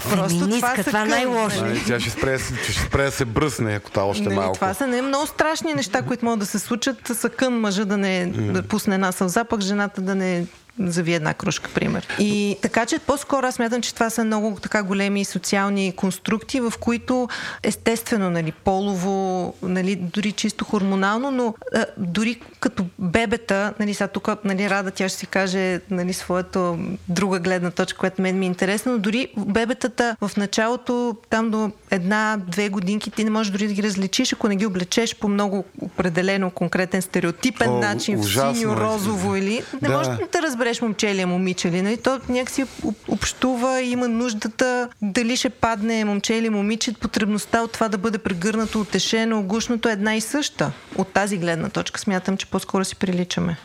Феминистка, това най-лошо. Тя ще спре да се бръсне, ако това още малко. Това са много страшни неща, които могат да се случат. Съкън мъжа да не пусне една сълза, пък жената да не зави една кружка, пример. И така, че по-скоро аз смятам, че това са много така големи социални конструкти, в които естествено, нали, полово, нали, дори чисто хормонално, но дори като бебета, нали, сега тук, нали, Рада, тя ще си каже, нали, своята друга гледна точка, която мен ми е интересна, но дори бебетата в началото, там до 1-2 годинки, ти не можеш дори да ги различиш, ако не ги облечеш по много определено конкретен стереотипен начин, ужасно, в синьо, розово или... Не можеш да разбереш момче ли е момиче ли, нали? То някакси общува и има нуждата дали ще падне момче или момиче, потребността от това да бъде прегърнато, утешено, огушното е една и съща. От тази гледна точка смятам, че по-скоро си приличаме.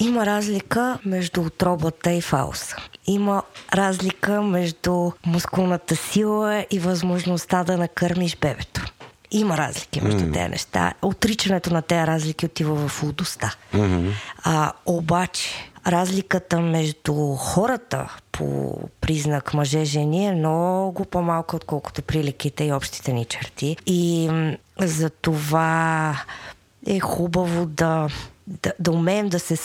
Има разлика между утробата и фауса. Има разлика между мускулната сила и възможността да накърмиш бебето. Има разлики между тези неща. Отричането на тези разлики отива в лудостта. Обаче разликата между хората по признак мъже-жени е много по-малка, отколкото приликите и общите ни черти. И за това е хубаво да умеем да се...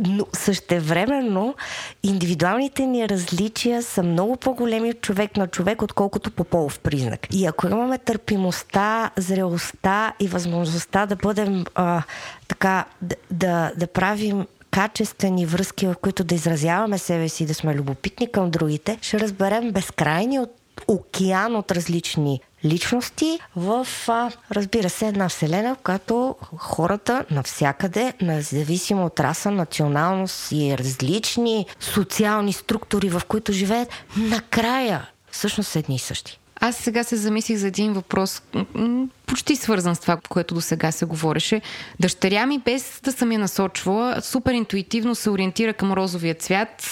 Но същевременно индивидуалните ни различия са много по-големи от човек на човек, отколкото по полов признак. И ако имаме търпимостта, зрелостта и възможността да бъдем да правим качествени връзки, в които да изразяваме себе си, да сме любопитни към другите, ще разберем безкрайни океан от различни личности в, разбира се, една вселена, в която хората навсякъде, независимо от раса, националност и различни социални структури, в които живеят, накрая всъщност са едни и същи. Аз сега се замислих за един въпрос, почти свързан с това, което до сега се говореше. Дъщеря ми, без да съм я насочвала, супер интуитивно се ориентира към розовия цвят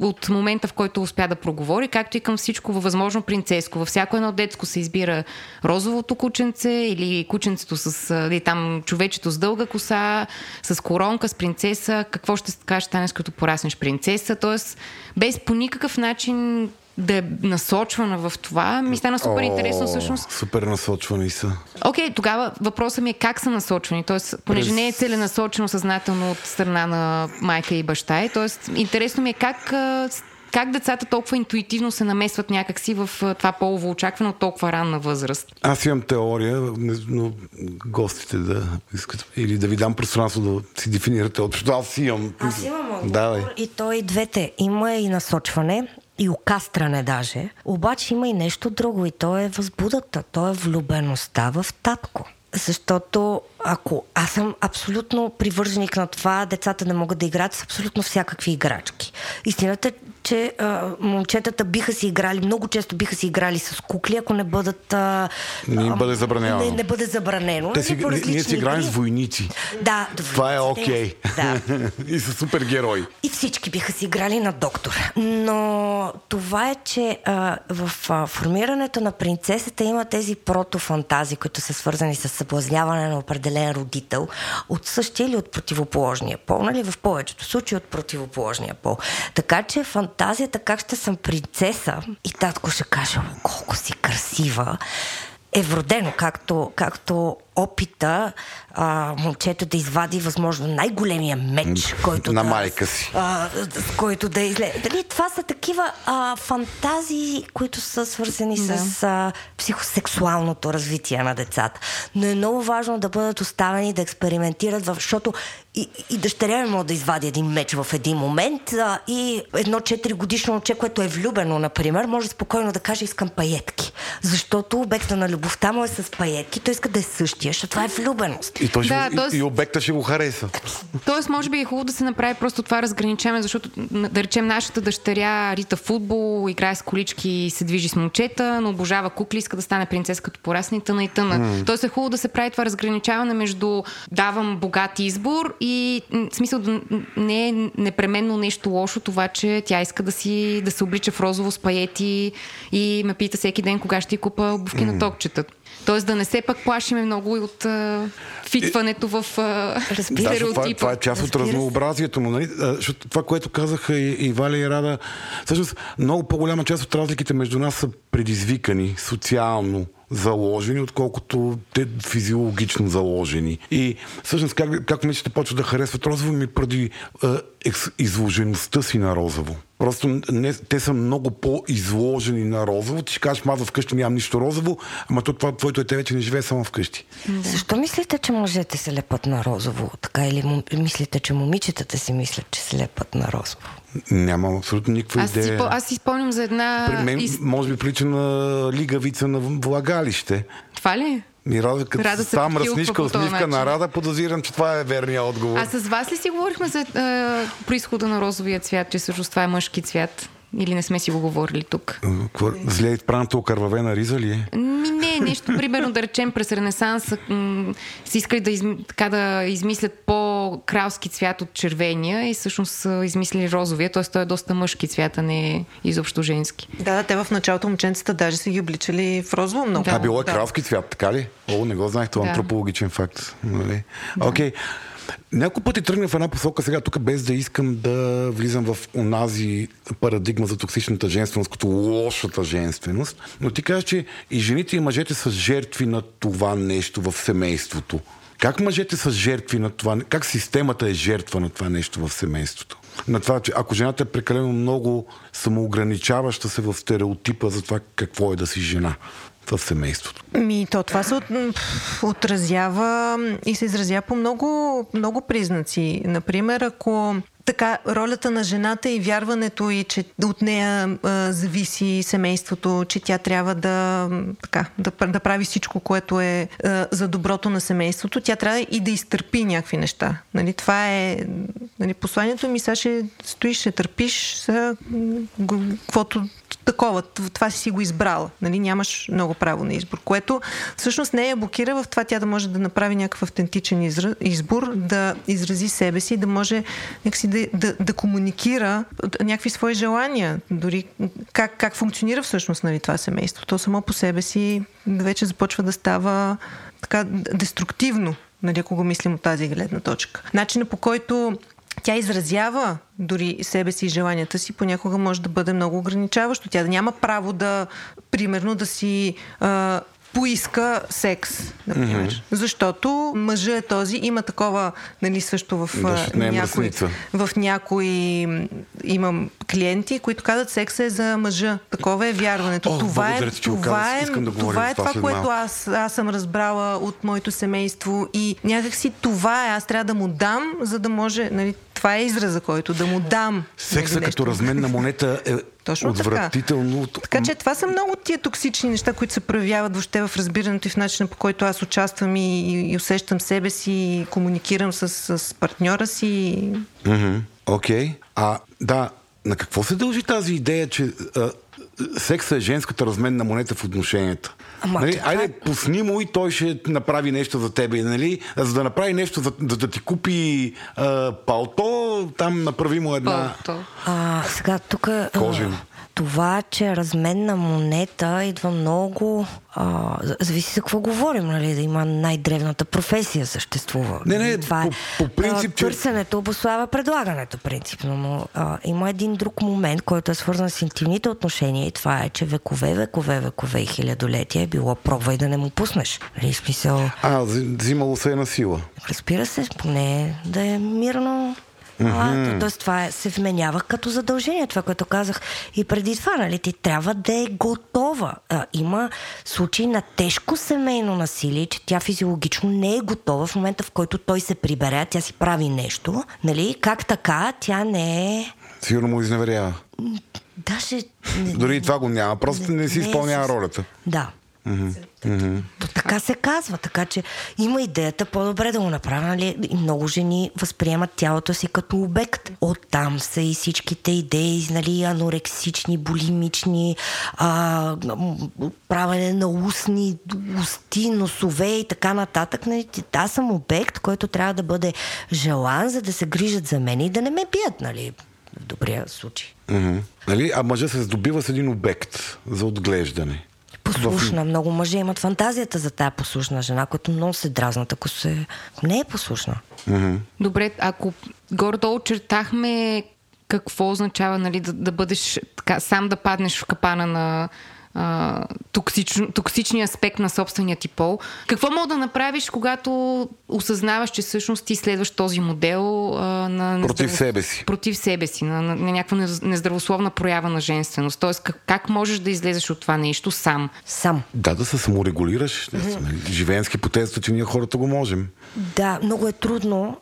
от момента, в който успя да проговори, както и към всичко възможно принцеско. Във всяко едно детско се избира розовото кученце или кученцето с или там човечето с дълга коса, с коронка, с принцеса. Какво ще кажеш, Танес, като пораснеш принцеса? Тоест, без по никакъв начин да е насочвана в това, ми стана супер интересно всъщност. Супер насочвани са. Окей, тогава въпросът ми е как са насочвани. Тоест, понеже не е целенасочено съзнателно от страна на майка и баща. Тоест, интересно ми е как децата толкова интуитивно се намесват някакси в това полово очакване от толкова ранна възраст. Аз имам теория, но гостите да искат или да ви дам пространство да си дефинирате. Защото аз имам отговор и то и двете. Има и насочване, и окастране даже. Обаче има и нещо друго и то е възбудата, то е влюбеността в татко. Защото ако аз съм абсолютно привърженик на това, децата не могат да играят с абсолютно всякакви играчки. Истината е, че момчетата биха си играли, много често биха си играли с кукли, ако не бъдат... Не бъде забранено. Ние си играем с войници. Да, това е окей. Да. И са супергерои. И всички биха си играли на доктор. Но това е, че в формирането на принцесата има тези протофантазии, които са свързани с съблазняване на определен родител от същия или от противоположния пол, нали? В повечето случаи от противоположния пол. Така че фантазията как ще съм принцеса и татко ще каже колко си красива е вродено, както опита момчето да извади възможно най-големия меч, който на майка си. С който да излезе. Дали това са такива фантазии, които са свързани с психосексуалното развитие на децата. Но е много важно да бъдат оставени да експериментират, защото и дъщеря ми може да извади един меч в един момент и едно 4-годишно момче, което е влюбено, например, може спокойно да каже искам паетки. Защото обекта на любовта му е с паетки, той иска да е същия, защото това е влюбеност. И, и обекта ще го хареса. Тоест, може би е хубаво да се направи просто това разграничаване, защото, да речем, нашата дъщеря рита футбол, играе с колички и се движи с момчета, но обожава кукли, иска да стане принцеса като порасне и тъна и тъна. Тоест е хубаво да се прави това разграничаване между давам богат избор и в смисъл не е непременно нещо лошо това, че тя иска да се облича в розово с паети и ме пита всеки ден кога ще й купа обувки на токчета. Тоест да не се пак плашиме много и от фитването в стереотипа. Да, това е част от разнообразието му. Нали? Защото това, което казаха и Валя и Рада, всъщност много по-голяма част от разликите между нас са предизвикани социално заложени, отколкото те физиологично заложени. И всъщност как мечтите почват да харесват розово ми преди изложеността си на розово. Просто те са много по-изложени на розово. Ти ще кажеш, маза вкъщи нямам нищо розово, ама това твоето дете вече не живее само вкъщи. Защо мислите, че мъжете се лепат на розово? Така или мислите, че момичетата си мислят, че се лепат на розово? Нямам абсолютно никаква идея. Аз си спомням за една... При мен, може би, прилича на лигавица на влагалище. Това ли е? Рада сам ръсничка, усмивка на Рада, подозирам, че това е верния отговор. А с вас ли си говорихме за произхода на розовия цвят, че всъщност това е мъжки цвят? Или не сме си го говорили тук? Зле изпраната окървавена риза ли е? Не, нещо, примерно да речем през Ренесанса си искали да измислят по-кралски цвят от червения и всъщност са измислили розовия, т.е. той е доста мъжки цвят, а не е изобщо женски. Да, те в началото момченцата даже си ги обличали в розово много. А било е кралски цвят, така ли? О, не го знаех, това е антропологичен факт. Окей. Няколко пъти тръгна в една посока сега тук, без да искам да влизам в онази парадигма за токсичната женственост, като лошата женственост, но ти кажеш, че и жените и мъжете са жертви на това нещо в семейството. Как мъжете са жертви на това? Как системата е жертва на това нещо в семейството? На това, че ако жената е прекалено много самоограничаваща се в стереотипа за това какво е да си жена в семейството. Това се отразява и се изразява по много признаци. Например, ако така ролята на жената и вярването и че от нея зависи семейството, че тя трябва да прави всичко, което е за доброто на семейството, тя трябва и да изтърпи някакви неща. Нали, това е посланието ми, сега ще стоиш, ще търпиш, каквото такова, това си го избрала. Нали? Нямаш много право на избор, което всъщност не я блокира в това тя да може да направи някакъв автентичен избор, да изрази себе си, да може някакси да комуникира някакви свои желания. Дори как функционира всъщност, нали, това семейство. То само по себе си вече започва да става така деструктивно, нали, ако го мислим от тази гледна точка. Начинът, по който тя изразява дори себе си и желанията си, понякога може да бъде много ограничаващо. Тя няма право да, примерно, да си поиска секс, например. Mm-hmm. Защото мъжът е този, има такова, нали, също в някои имам клиенти, които казват, секса е за мъжа. Такова е вярването. Това е това, което аз съм разбрала от моето семейство и някакси това е, аз трябва да му дам, за да може, нали, това е израза, който да му дам. Секса като размен на монета е точно отвратително. Така че това са много тия токсични неща, които се проявяват въобще в разбирането и в начина, по който аз участвам и усещам себе си, и комуникирам с партньора си. Окей. На какво се дължи тази идея, че секса е женската разменна монета в отношенията? Нали? Айде, пусни му и той ще направи нещо за тебе. Нали? За да направи нещо, за да ти купи палто, там направи му една... Сега тук... Кожен. Това, че разменна монета идва много... зависи за какво говорим, нали? Да има най-древната професия съществува. Не, това по принцип... Търсенето обославя предлагането, принципно. Но има един друг момент, който е свързан с интимните отношения и това е, че векове и хилядолетия е било пробвай да не му пуснеш. Нали, смисъл... взимало се е на сила. Разбира се, поне да е мирно... Тоест това се вменява като задължение, това, което казах и преди това, нали, ти трябва да е готова. Има случаи на тежко семейно насилие, че тя физиологично не е готова в момента, в който той се прибере, тя си прави нещо, нали, как така тя не е... Сигурно му изневерява. Даже... Дори и това го няма, просто не си изпълнява ролята. Да. То така се казва, така че има идеята по-добре да го направя, нали? И много жени възприемат тялото си като обект. Оттам са и всичките идеи, нали, анорексични, булимични, правене на усти, носове и така нататък, нали? Аз съм обект, който трябва да бъде желан, за да се грижат за мен и да не ме бият, нали, в добрия случай. Нали? А мъжът се здобива с един обект за отглеждане. Послушна. Много мъже имат фантазията за тая послушна жена, която много се дразнат, ако не е послушна. Добре, ако горе-долу чертахме какво означава, нали, да бъдеш така, сам да паднеш в капана на токсичния аспект на собствения ти пол. Какво мога да направиш, когато осъзнаваш, че всъщност ти следваш този модел против себе си, на някаква нездравословна проява на женственост? Тоест, как можеш да излезеш от това нещо сам? Да се саморегулираш. Живеем с хипотезата, че ние хората го можем. Да, много е трудно,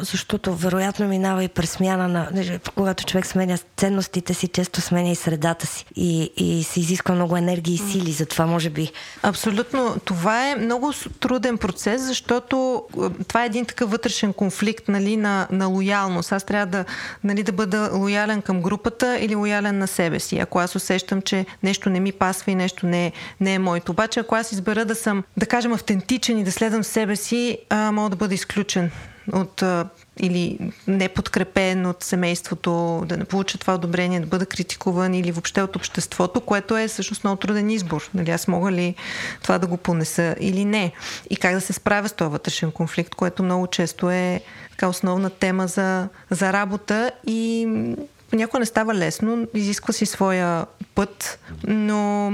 защото вероятно минава и през смяна на... Когато човек сменя ценностите си, често сменя и средата си. И се изисква много енергия и сили, затова може би. Абсолютно. Това е много труден процес, защото това е един такъв вътрешен конфликт, нали, на лоялност. Аз трябва да, нали, да бъда лоялен към групата или лоялен на себе си. Ако аз усещам, че нещо не ми пасва и нещо не е моето. Обаче, ако аз избера да съм, да кажем, автентичен и да следвам себе си, мога да бъда изключен от... или не подкрепен от семейството, да не получа това одобрение, да бъда критикуван или въобще от обществото, което е всъщност много труден избор. Нали, аз мога ли това да го понеса или не? И как да се справя с този вътрешен конфликт, което много често е така основна тема за работа и понякога не става лесно, изисква си своя път, но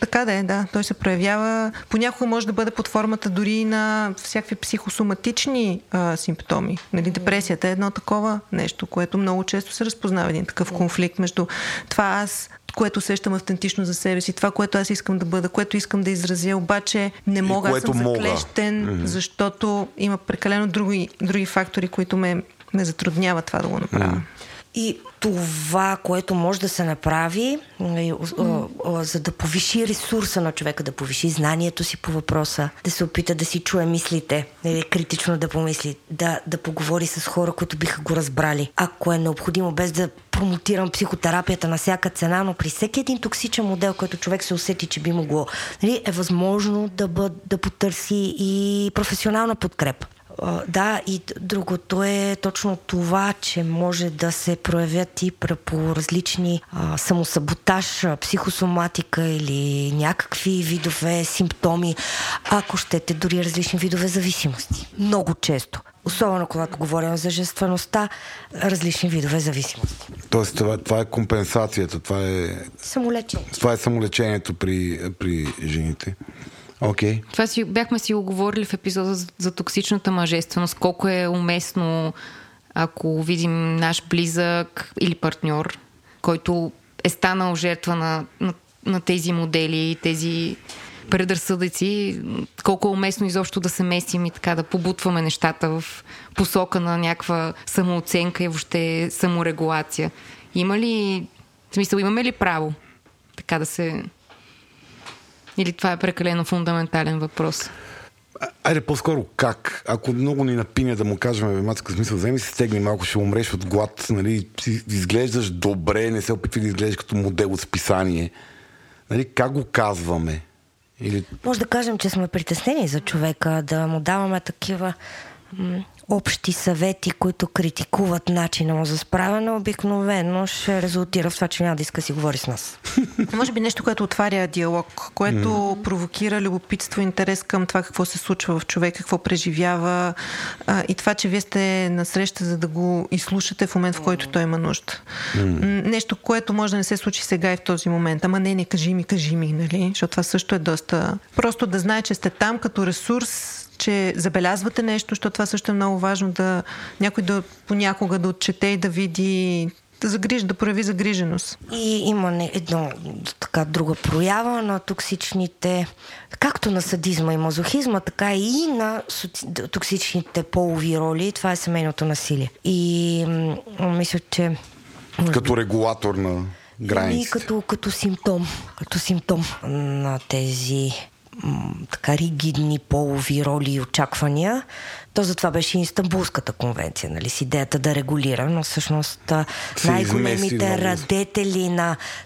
така да е, да. Той се проявява. Понякога може да бъде под формата дори на всякакви психосоматични симптоми. Нали, депресията е едно такова нещо, което много често се разпознава един такъв конфликт между това аз, което усещам автентично за себе си, това, което аз искам да бъда, което искам да изразя, обаче не мога, аз съм заклещен, защото има прекалено други фактори, които ме затрудняват това да го направя. И това, което може да се направи, за да повиши ресурса на човека, да повиши знанието си по въпроса, да се опита да си чуе мислите, критично да помисли, да поговори с хора, които биха го разбрали. Ако е необходимо, без да промотирам психотерапията на всяка цена, но при всеки един токсичен модел, който човек се усети, че би могло, е възможно да потърси и професионална подкрепа. Да, и другото е точно това, че може да се проявят и по различни самосаботаж, психосоматика или някакви видове симптоми, ако щете, дори различни видове зависимости. Много често. Особено когато говорим за женствеността, различни видове зависимости. Тоест това е компенсацията, това е самолечението при жените. Okay. Това бяхме си оговорили в епизода за токсичната мъжественост. Колко е уместно, ако видим наш близък или партньор, който е станал жертва на тези модели, тези предразсъдъци, колко е уместно изобщо да се месим и така да побутваме нещата в посока на някаква самооценка и въобще саморегулация. Имаме ли право така да се... Или това е прекалено фундаментален въпрос? Айде по-скоро как? Ако много ни напиня да му кажем, бе, мацка, смисъл, вземи се стегни малко, ще умреш от глад, нали, изглеждаш добре, не се опитвай да изглеждаш като модел от списание. Нали, как го казваме? Или... Може да кажем, че сме притеснени за човека, да му даваме такива общи съвети, които критикуват начина му за справяне, обикновено ще резултира в това, че няма да иска си говори с нас. Може би нещо, което отваря диалог, което провокира любопитство, интерес към това какво се случва в човек, какво преживява, и това, че вие сте насреща, за да го изслушате в момент, в който той има нужда. Нещо, което може да не се случи сега и в този момент. Ама не, кажи ми, нали? Защото това също е доста... Просто да знае, че сте там като ресурс, че забелязвате нещо, защото това също е много важно, да някой понякога да отчете и да види, да прояви загриженост. И има друга проява на токсичните, както на садизма и мазохизма, така и на токсичните полови роли. Това е семейното насилие. И мисля, че... Като регулатор на границите. И като симптом на тези... така ригидни полови роли и очаквания. То затова беше и Истанбулската конвенция, нали, с идеята да регулира, но всъщност най-големите радетели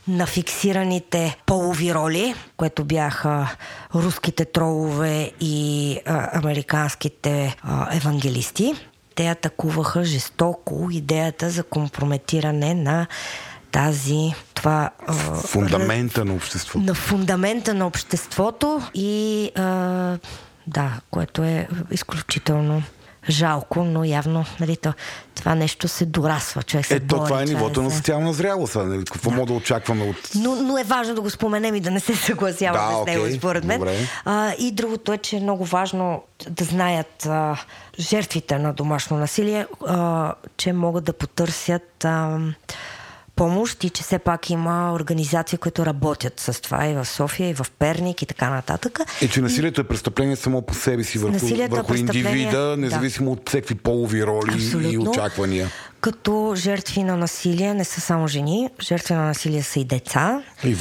на фиксираните полови роли, което бяха руските тролове и американските евангелисти, те атакуваха жестоко идеята за компрометиране на фундамента на обществото. На фундамента на обществото и което е изключително жалко, но явно, нали, това нещо се дорасва. Човек се бори. Това е нивото на социална зрялост. Нали? Какво мога да очакваме от... Но е важно да го споменем и да не се съгласяваме с него, според мен. И другото е, че е много важно да знаят жертвите на домашно насилие, че могат да потърсят... помощ и че все пак има организации, които работят с това и в София, и в Перник и така нататък. И че насилието е престъпление само по себе си, върху индивида, независимо от всеки полови роли и очаквания. Като жертви на насилие не са само жени, жертви на насилие са и деца. И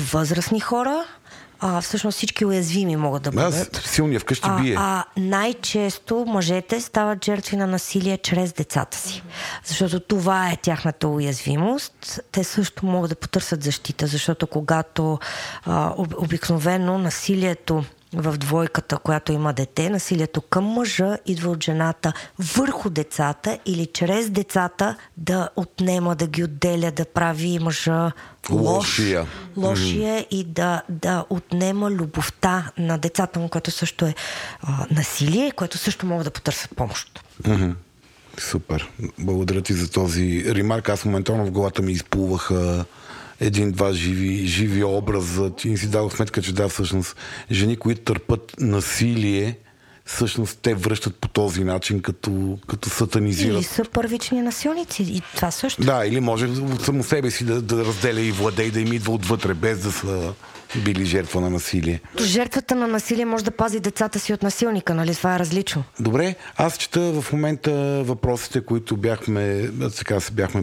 възрастни хора. Всъщност всички уязвими могат да бъдат. Силния вкъщи бие. Най-често мъжете стават жертви на насилие чрез децата си. Защото това е тяхната уязвимост. Те също могат да потърсят защита, защото когато обикновено насилието в двойката, която има дете, насилието към мъжа идва от жената върху децата или чрез децата да отнема, да ги отделя, да прави мъжа лошия и да отнема любовта на децата му, което също е насилие, което също могат да потърсят помощ. Супер. Благодаря ти за този ремарк. Аз моментално в главата ми изплуваха един-два живи образа. Ти не си дал сметка, че всъщност жени, които търпат насилие, всъщност те връщат по този начин, като сатанизират. Или са първични насилници, и това също. Да, или може от само себе си да разделя и владей, да им идва отвътре, без да са били жертва на насилие. Жертвата на насилие може да пази децата си от насилника, нали? Това е различно. Добре, аз чета в момента въпросите, които бяхме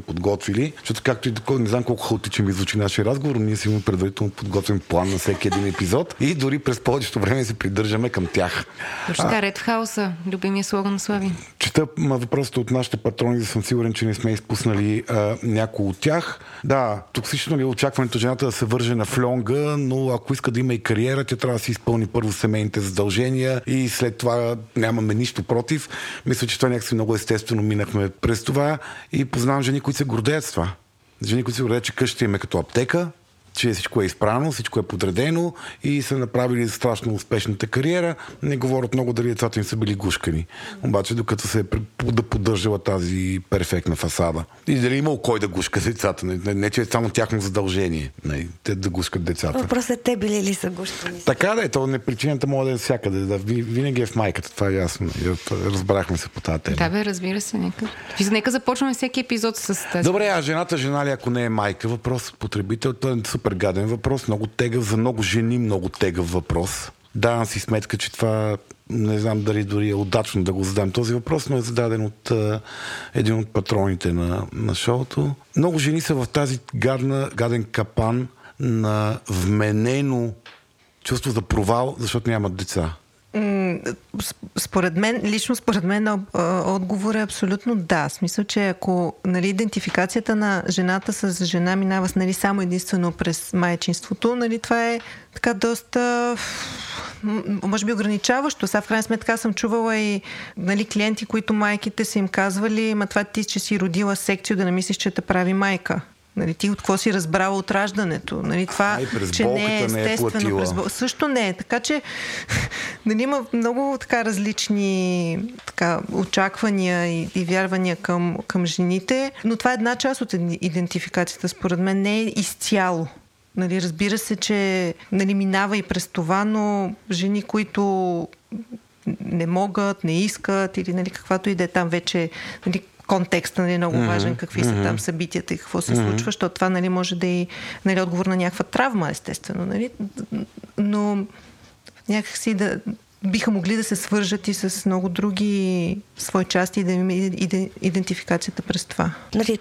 подготвили, защото както и не знам колко хаотично ми звучи нашия разговор, ние си имаме предварително подготвен план на всеки един епизод и дори през повечето време се придържаме към тях. Точно така, ред в хаоса, любимия слоган на Слави. Чета въпросите от нашите патрони, да съм сигурен, че не сме изпуснали някои от тях. Да, токсично ли е очакването жената да се върже на флонга, но ако иска да има и кариера, тя трябва да си изпълни първо семейните задължения и след това нямаме нищо против. Мисля, че това някакси много естествено минахме през това и познавам жени, които се гордеят с това. Жени, които се гордеят, че къщата им е като аптека, че всичко е изправено, всичко е подредено и са направили страшно успешната кариера. Не говорят много дали децата им са били гушкани. Обаче, докато се е поддържала тази перфектна фасада. И дали имало кой да гушка децата. Не, че е само тяхно задължение. Не, те да гушкат децата. Въпросът е те били ли са гушкани? Така да е, то не причината може да е всякъде. Да, винаги е в майката, това е ясно. Разбрахме се по тази тема. Да бе, разбира се, нека започваме всеки епизод с тази. Добре, а жена ли, ако не е майка, въпрос потребител, супер гаден въпрос, много тегъв, за много жени много тегъв въпрос. Давам си сметка, че това не знам дали дори е удачно да го задам този въпрос, но е зададен от един от патроните на шоуто. Много жени са в тази гаден капан на вменено чувство за провал, защото нямат деца. Според мен, лично според мен, отговор е абсолютно да. В смисъл, че ако идентификацията на жената с жена минава само единствено през майчинството, това е така доста, може би, ограничаващо. Сега в крайна сметка съм чувала и клиенти, които майките са им казвали: ма това ти, че си родила секцио, да не мислиш, че те прави майка. Ти от какво си разбрала от раждането? Това, че не е естествено. Също не е. Така че има много различни очаквания и вярвания към жените, но това е една част от идентификацията. Според мен не е изцяло. Разбира се, че минава и през това, но жени, които не могат, не искат или каквато и да е там вече... контекста е много важен, какви са там събитията и какво се случва, защото това може да е отговор на някаква травма, естествено. Но някакси биха могли да се свържат и с много други свои части и да има идентификацията през това.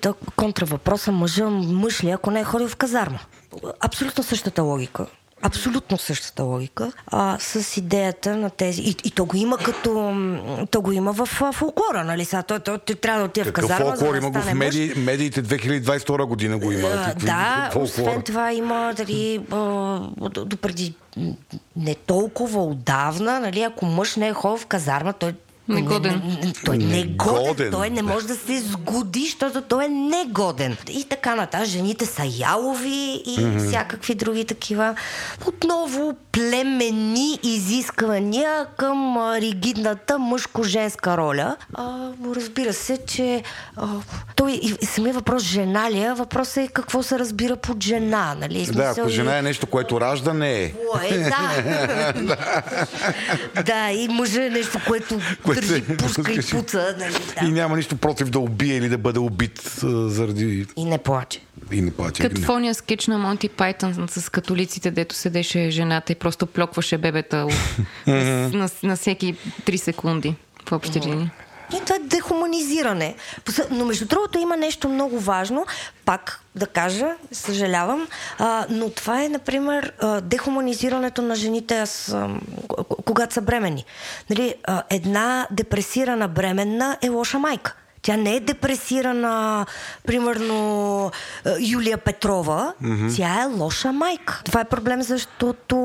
То контравъпроса, мъж ли, ако не е ходил в казарма? Абсолютно същата логика. Абсолютно същата логика, с идеята на тези... И то го има То го има в фолклора, нали? Той трябва да отиде в казарма, фолклор, за да има го в медиите 2022 година го има. Да, освен това има, допреди не толкова отдавна, нали? Ако мъж не е ходил в казарма, той... Негоден. Той не може да се сгоди, защото той е негоден. И така нататък. Жените са ялови и всякакви други такива. Отново племени изисквания към ригидната мъжко-женска роля. Разбира се, че той самия въпрос жена ли е, въпросът е какво се разбира под жена. Нали? Ако жена е нещо, което ражда, не е. Да, и мъжа е нещо, което пуска и пуца. Да. И няма нищо против да убие или да бъде убит заради... И не плаче. Като фония скетч на Монти Пайтън с католиците, дето седеше жената и просто плюкваше бебета на всеки 3 секунди в общи линии. И това е дехуманизиране. Но между другото има нещо много важно, пак да кажа, съжалявам, но това е, например, дехуманизирането на жените, когато са бремени. Една депресирана бременна е лоша майка. Тя не е депресирана, примерно, Юлия Петрова. Тя е лоша майка. Това е проблем, защото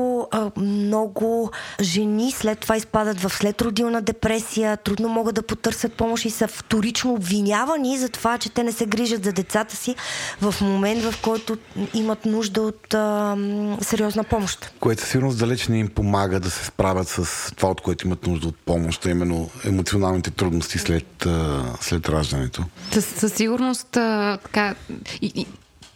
много жени след това изпадат в следродилна депресия, трудно могат да потърсят помощ и са вторично обвинявани за това, че те не се грижат за децата си в момент, в който имат нужда от сериозна помощ. Което сигурно далеч не им помага да се справят с това, от което имат нужда от помощ, а именно емоционалните трудности след раждането. Със сигурност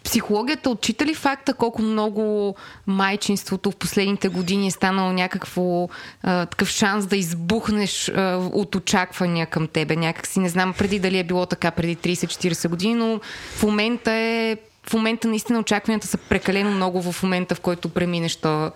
психологията отчита ли факта колко много майчинството в последните години е станало някакво такъв шанс да избухнеш от очаквания към тебе? Някак си не знам преди дали е било така преди 30-40 години, но в момента е в момента наистина очакванията са прекалено много в момента, в който преминеш то.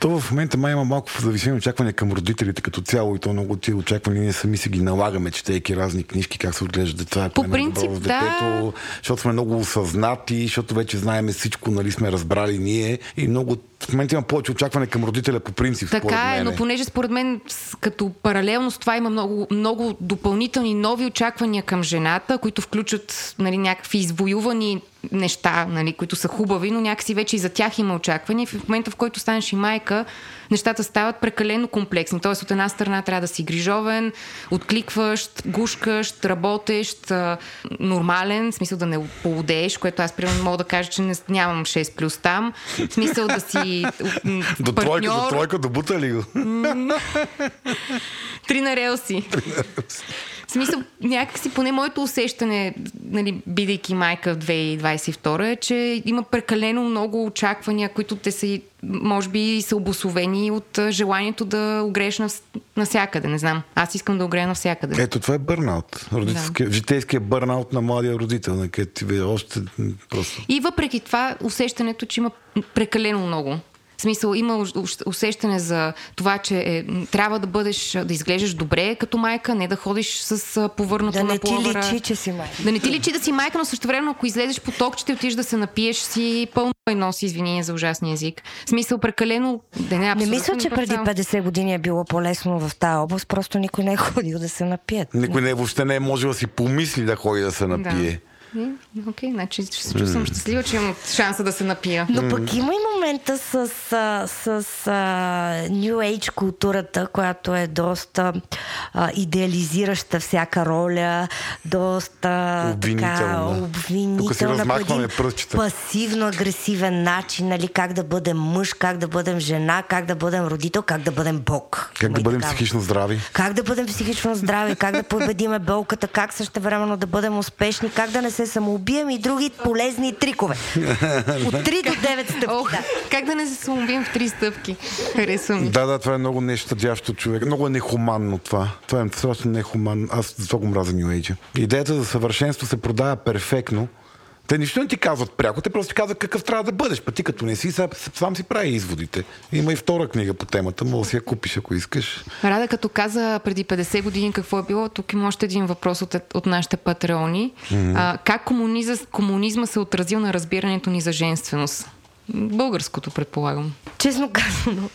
То в момента май има малко завишени очаквания към родителите като цяло и то много тия очаквания ние сами си ги налагаме, четейки разни книжки, как се отглежда деца. По принцип, да. Детето, защото сме много осъзнати, защото вече знаем всичко, нали сме разбрали ние и много в момента има повече очакване към родителя по принцип. Така е, но понеже според мен като паралелно с това има много, много допълнителни нови очаквания към жената, които включат нали, някакви извоювани неща, нали, които са хубави, но някакси вече и за тях има очаквания. В момента, в който станеш и майка, нещата стават прекалено комплексни. Тоест, от една страна трябва да си грижовен, откликващ, гушкащ, работещ, нормален, в смисъл да не полудееш, което аз примерно мога да кажа, че не, нямам 6 плюс там. В смисъл да си партньор. До тройка, добута ли го? 3 на релси. В смисъл, някакси поне моето усещане, нали, бидейки майка в 2022 е, че има прекалено много очаквания, които те са, може би, са обусловени от желанието да огрееш навсякъде, не знам. Аз искам да огрея навсякъде. Ето, това е бърнаут. Да. Житейският бърнаут на младия родител, на където ти бе още просто... И въпреки това усещането, че има прекалено много. В смисъл, има усещане за това, че трябва да бъдеш, да изглеждаш добре като майка, не да ходиш с повърнато на пловера. Да не ти личи, че си майка. Да не ти личи да си майка, но също време, ако излезеш по токче, отиш да се напиеш си пълно и носи извинение за ужасния език. В смисъл, прекалено... Да не, абсолютно не мисля, че преди 50 години е било по-лесно в тази област, просто никой не е ходил да се напие. Никой не е, въобще не е можел да си помисли да ходи да се напие. Да. Окей, значи съм щастлива, че имам шанса да се напия. Но пък има и момента с New Age културата, която е доста идеализираща всяка роля, доста обвинителна по един пасивно-агресивен начин, нали, как да бъдем мъж, как да бъдем жена, как да бъдем родител, как да бъдем бог. Как да бъдем психично здрави. Как да победиме болката, как същевременно да бъдем успешни, как да не се самоубием и други полезни трикове. От 3 до 9 стъпки. Как да не се самоубием в 3 стъпки? Харесвам. Да, това е много нещадящо човек. Много е нехуманно това. Това е страшно нехуманно. Аз за това го мразя New Age. Идеята за съвършенство се продава перфектно. Те нищо не ти казват пряко, те просто ти казват какъв трябва да бъдеш. Па ти като не си, сам си прави изводите. Има и втора книга по темата, може да си я купиш, ако искаш. Рада, като каза преди 50 години какво е било, тук има още един въпрос от нашите патреони. Как комунизма се отразил на разбирането ни за женственост? Българското, предполагам. Честно казано,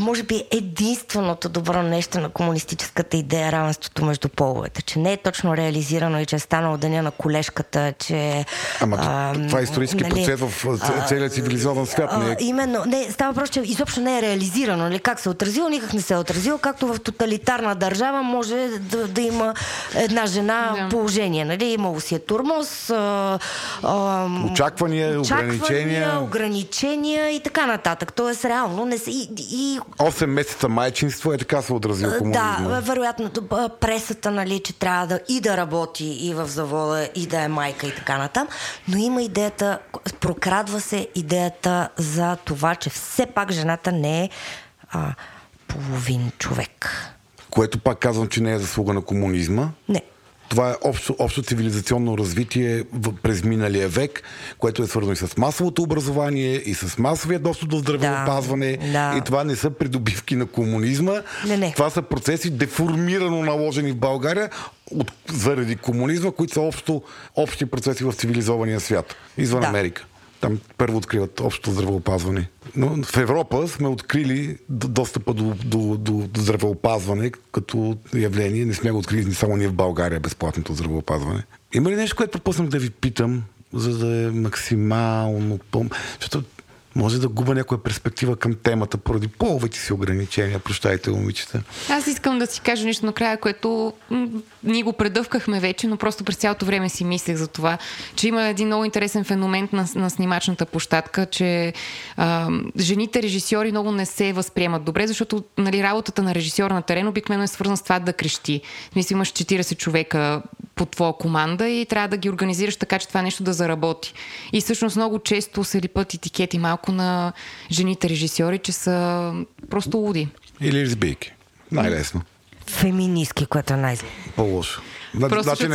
може би единственото добро нещо на комунистическата идея е равенството между половете, че не е точно реализирано и че е станало деня на колежката, че... това е исторически процес в целия цивилизован свят. Именно, не, става просто, че изобщо не е реализирано. Нали? Как се е отразило, никак не се е отразило, както в тоталитарна държава може да има една жена положение. Нали? Имало си е турмоз, очаквания, ограничения и така нататък. Тоест, реално не са... 8 месеца майчинство е така се отразил комунизма. Да, вероятно, пресата, нали, че трябва да работи и в завода, и да е майка и така нататък. Но има идеята, прокрадва се идеята за това, че все пак жената не е половин човек. Което пак казвам, че не е заслуга на комунизма. Не. Това е общо цивилизационно развитие през миналия век, което е свързано и с масовото образование, и с масовия достъп до здравеопазване. Да. И това не са придобивки на комунизма. Не. Това са процеси деформирано наложени в България заради комунизма, които са общи процеси в цивилизования свят. Извън Америка. Там първо откриват общото здравеопазване. Но в Европа сме открили достъпа до здравеопазване като явление. Не сме го открили не само ние в България безплатното здравеопазване. Има ли нещо, което пропуснах да ви питам, за да е максимално защото може да губа някоя перспектива към темата поради половите си ограничения. Прощайте, момичета. Аз искам да си кажа нещо накрая, което ние го предъвкахме вече, но просто през цялото време си мислех за това, че има един много интересен феномен на снимачната площадка, че жените режисьори много не се възприемат добре, защото нали, работата на режисьор на терен обикновено е свързана с това да крещи. Мисля, имаш 40 човека по твоя команда и трябва да ги организираш така, че това нещо да заработи. И всъщност много често се липат етикети малко на жените режисьори, че са просто луди. Или лесбийки. Най-лесно. феминистки, което е най-зле. По-лошо. Значи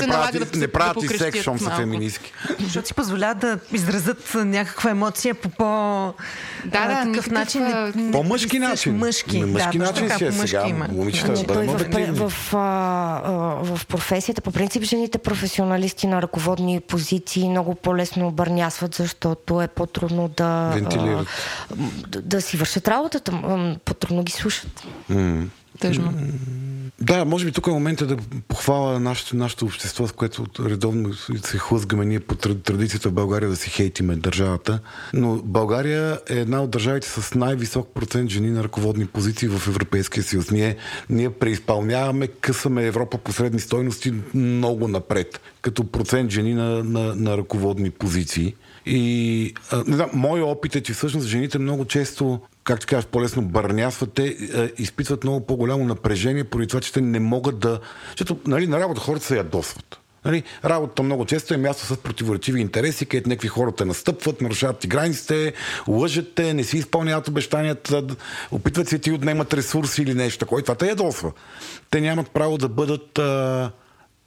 не правят и секс, защото са феминистки. Защото си позволяват да изразят някаква емоция по такъв начин. По-мъжки начин. Мъжки начин си е сега. В професията, по принцип, жените професионалисти на ръководни позиции много по-лесно обърнясват, защото е по-трудно да си вършат работата. По-трудно ги слушат. Тъжно. Да, може би тук е момента да похваля нашето общество, с което редовно се хлъзгаме ние по традицията в България да си хейтиме държавата. Но България е една от държавите с най-висок процент жени на ръководни позиции в Европейския съюз. Ние преизпълняваме, късаме Европа по средни стойности много напред, като процент жени на ръководни позиции. И не знам, моят опит е, че всъщност жените много често, както кажеш, по-лесно бърнясват, те изпитват много по-голямо напрежение, поради това, че те не могат да... Защото, на работа хората се ядосват. Работата много често е място с противоречиви интереси, където някакви хора те настъпват, нарушават ти границите, лъжат те, не си изпълняват обещанията, опитват се ти отнемат ресурси или нещо такова. И това те ядосва. Те нямат право да бъдат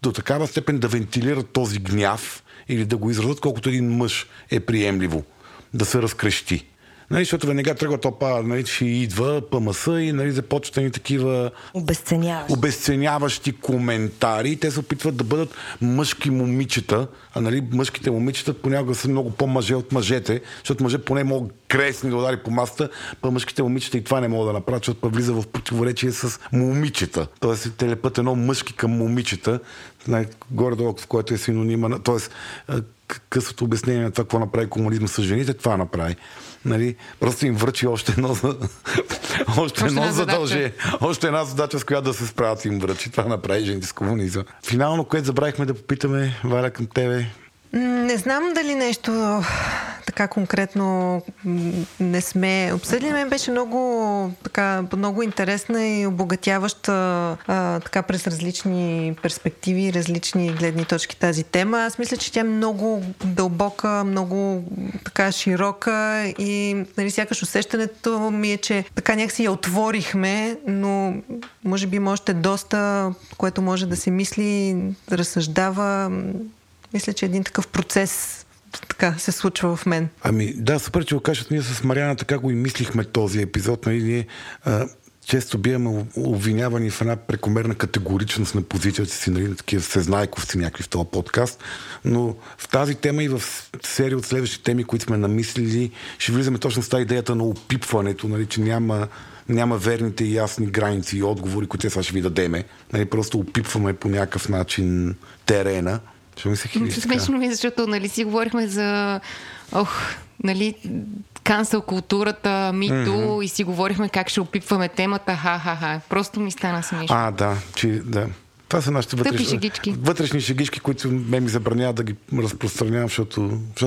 до такава степен да вентилират този гняв или да го изразят, колкото един мъж е приемливо да се разкрещи. Защото веднага тръгва топа, ще идва ПМС и започват ни такива обесценяващи коментари. Те се опитват да бъдат мъжки момичета, а мъжките момичета понякога са много по-мъже от мъжете, защото мъже поне могат кресни да удари по масата, па мъжките момичета и това не могат да направят, защото па влиза в противоречие с момичета. Тоест телепът едно мъжки към момичета, горе-долу, в което е синонима, тоест късото обяснение на това, какво направи комунизма с жените, това направи. Просто им връчи още едно задължение. Още една задача, с която да се справят, им връчи. Това направи жените с комунизма. Финално, което забравихме да попитаме, Валя, към тебе. Не знам дали нещо така конкретно не сме обсъдили. Мен беше много интересна и обогатяваща така през различни перспективи, различни гледни точки тази тема. Аз мисля, че тя е много дълбока, много така широка и сякаш усещането ми е, че така някакси я отворихме, но може би има още доста, което може да се мисли, да разсъждава. Мисля, че един такъв процес така се случва в мен. Ами да, супер, че го кажат. Ние с Мариана така го и мислихме този епизод. Ние често биваме обвинявани в една прекомерна категоричност на позицията си, такива всезнайковци някакви в този подкаст. Но в тази тема и в серия от следващите теми, които сме намислили, ще влизаме точно с тази идеята на опипването, че няма верните и ясни граници и отговори, които сега ще ви дадеме. Просто опипваме по някакъв начин терена. Смешно ми, защото си говорихме за кансъл културата, мито и си говорихме как ще опипваме темата, ха-ха-ха. Просто ми стана смешно. Това са нашите вътрешни шегички, които ме ми забраняват да ги разпространявам, защото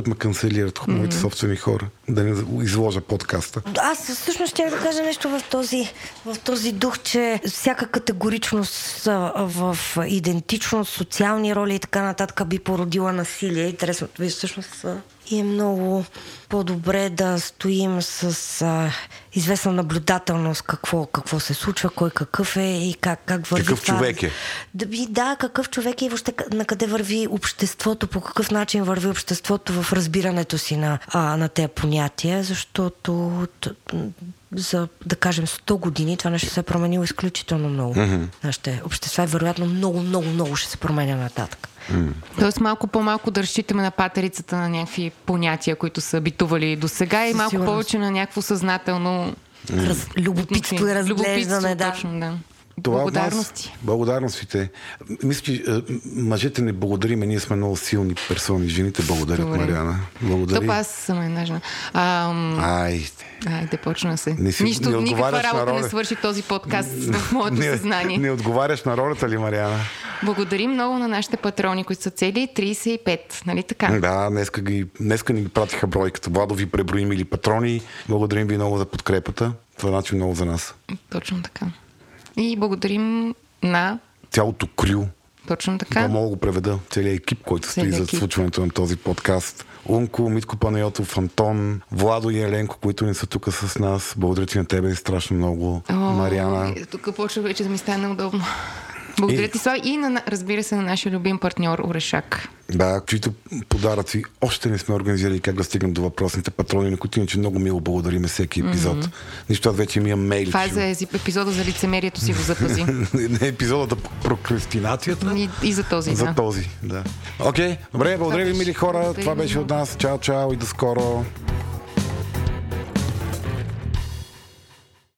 ме канцелират моите собствени хора, да не изложа подкаста. Аз всъщност ще да кажа нещо в този дух, че всяка категоричност в идентичност, социални роли и така нататък би породила насилие. Интересното ви всъщност и е много по-добре да стоим с известна наблюдателност какво се случва, кой какъв е и как върви. Какъв човек е. Да, какъв човек е и въобще на къде върви обществото, по какъв начин върви обществото в разбирането си на тези понятия, защото за, да кажем, 100 години това нещо се е променило изключително много. Нашите общества вероятно много ще се променя нататък. Тоест малко по-малко да разчитаме на патерицата на някакви понятия, които са битували до сега и малко повече на някакво съзнателно любопитство и разглеждане. Точно, да. Благодарности. Благодарностите. Мисля, че мъжете не благодариме, ние сме много силни персони. Жените благодарят, Мариана. Благодаря. Топа аз съм една жена. Айде, почна се. Никаква работа не свърши този подкаст в моето съзнание. Не отговаряш на ролята ли, Мариана? Благодарим много на нашите патрони, които са цели 35, нали така? Да, днеска ни пратиха бройката. Владо, ви преброим или патрони. Благодарим ви много за подкрепата. Това значи много за нас. Точно така. И благодарим на цялото крю Точно така. Да, мога го преведа. Целият екип, който стои за случването на този подкаст. Унко, Митко Панайотов, Антон, Владо и Еленко, които не са тук с нас. Благодаря ти на тебе страшно много. Мариана. Тук почва вече да ми стане удобно. Благодаря ти, Слави, и на, разбира се, на нашия любим партньор Орешак. Да, чието подаръци още не сме организирали как да стигнем до въпросните патрони, на които иначе много мило благодариме всеки епизод. Mm-hmm. Нищо, аз вече имам мейли. Това е за епизода за лицемерието си го запази. Не епизода за прокрастинацията. И за този, да. За този, да. Окей, добре, благодаря ви, мили хора. Това беше от нас. Чао, чао и до скоро.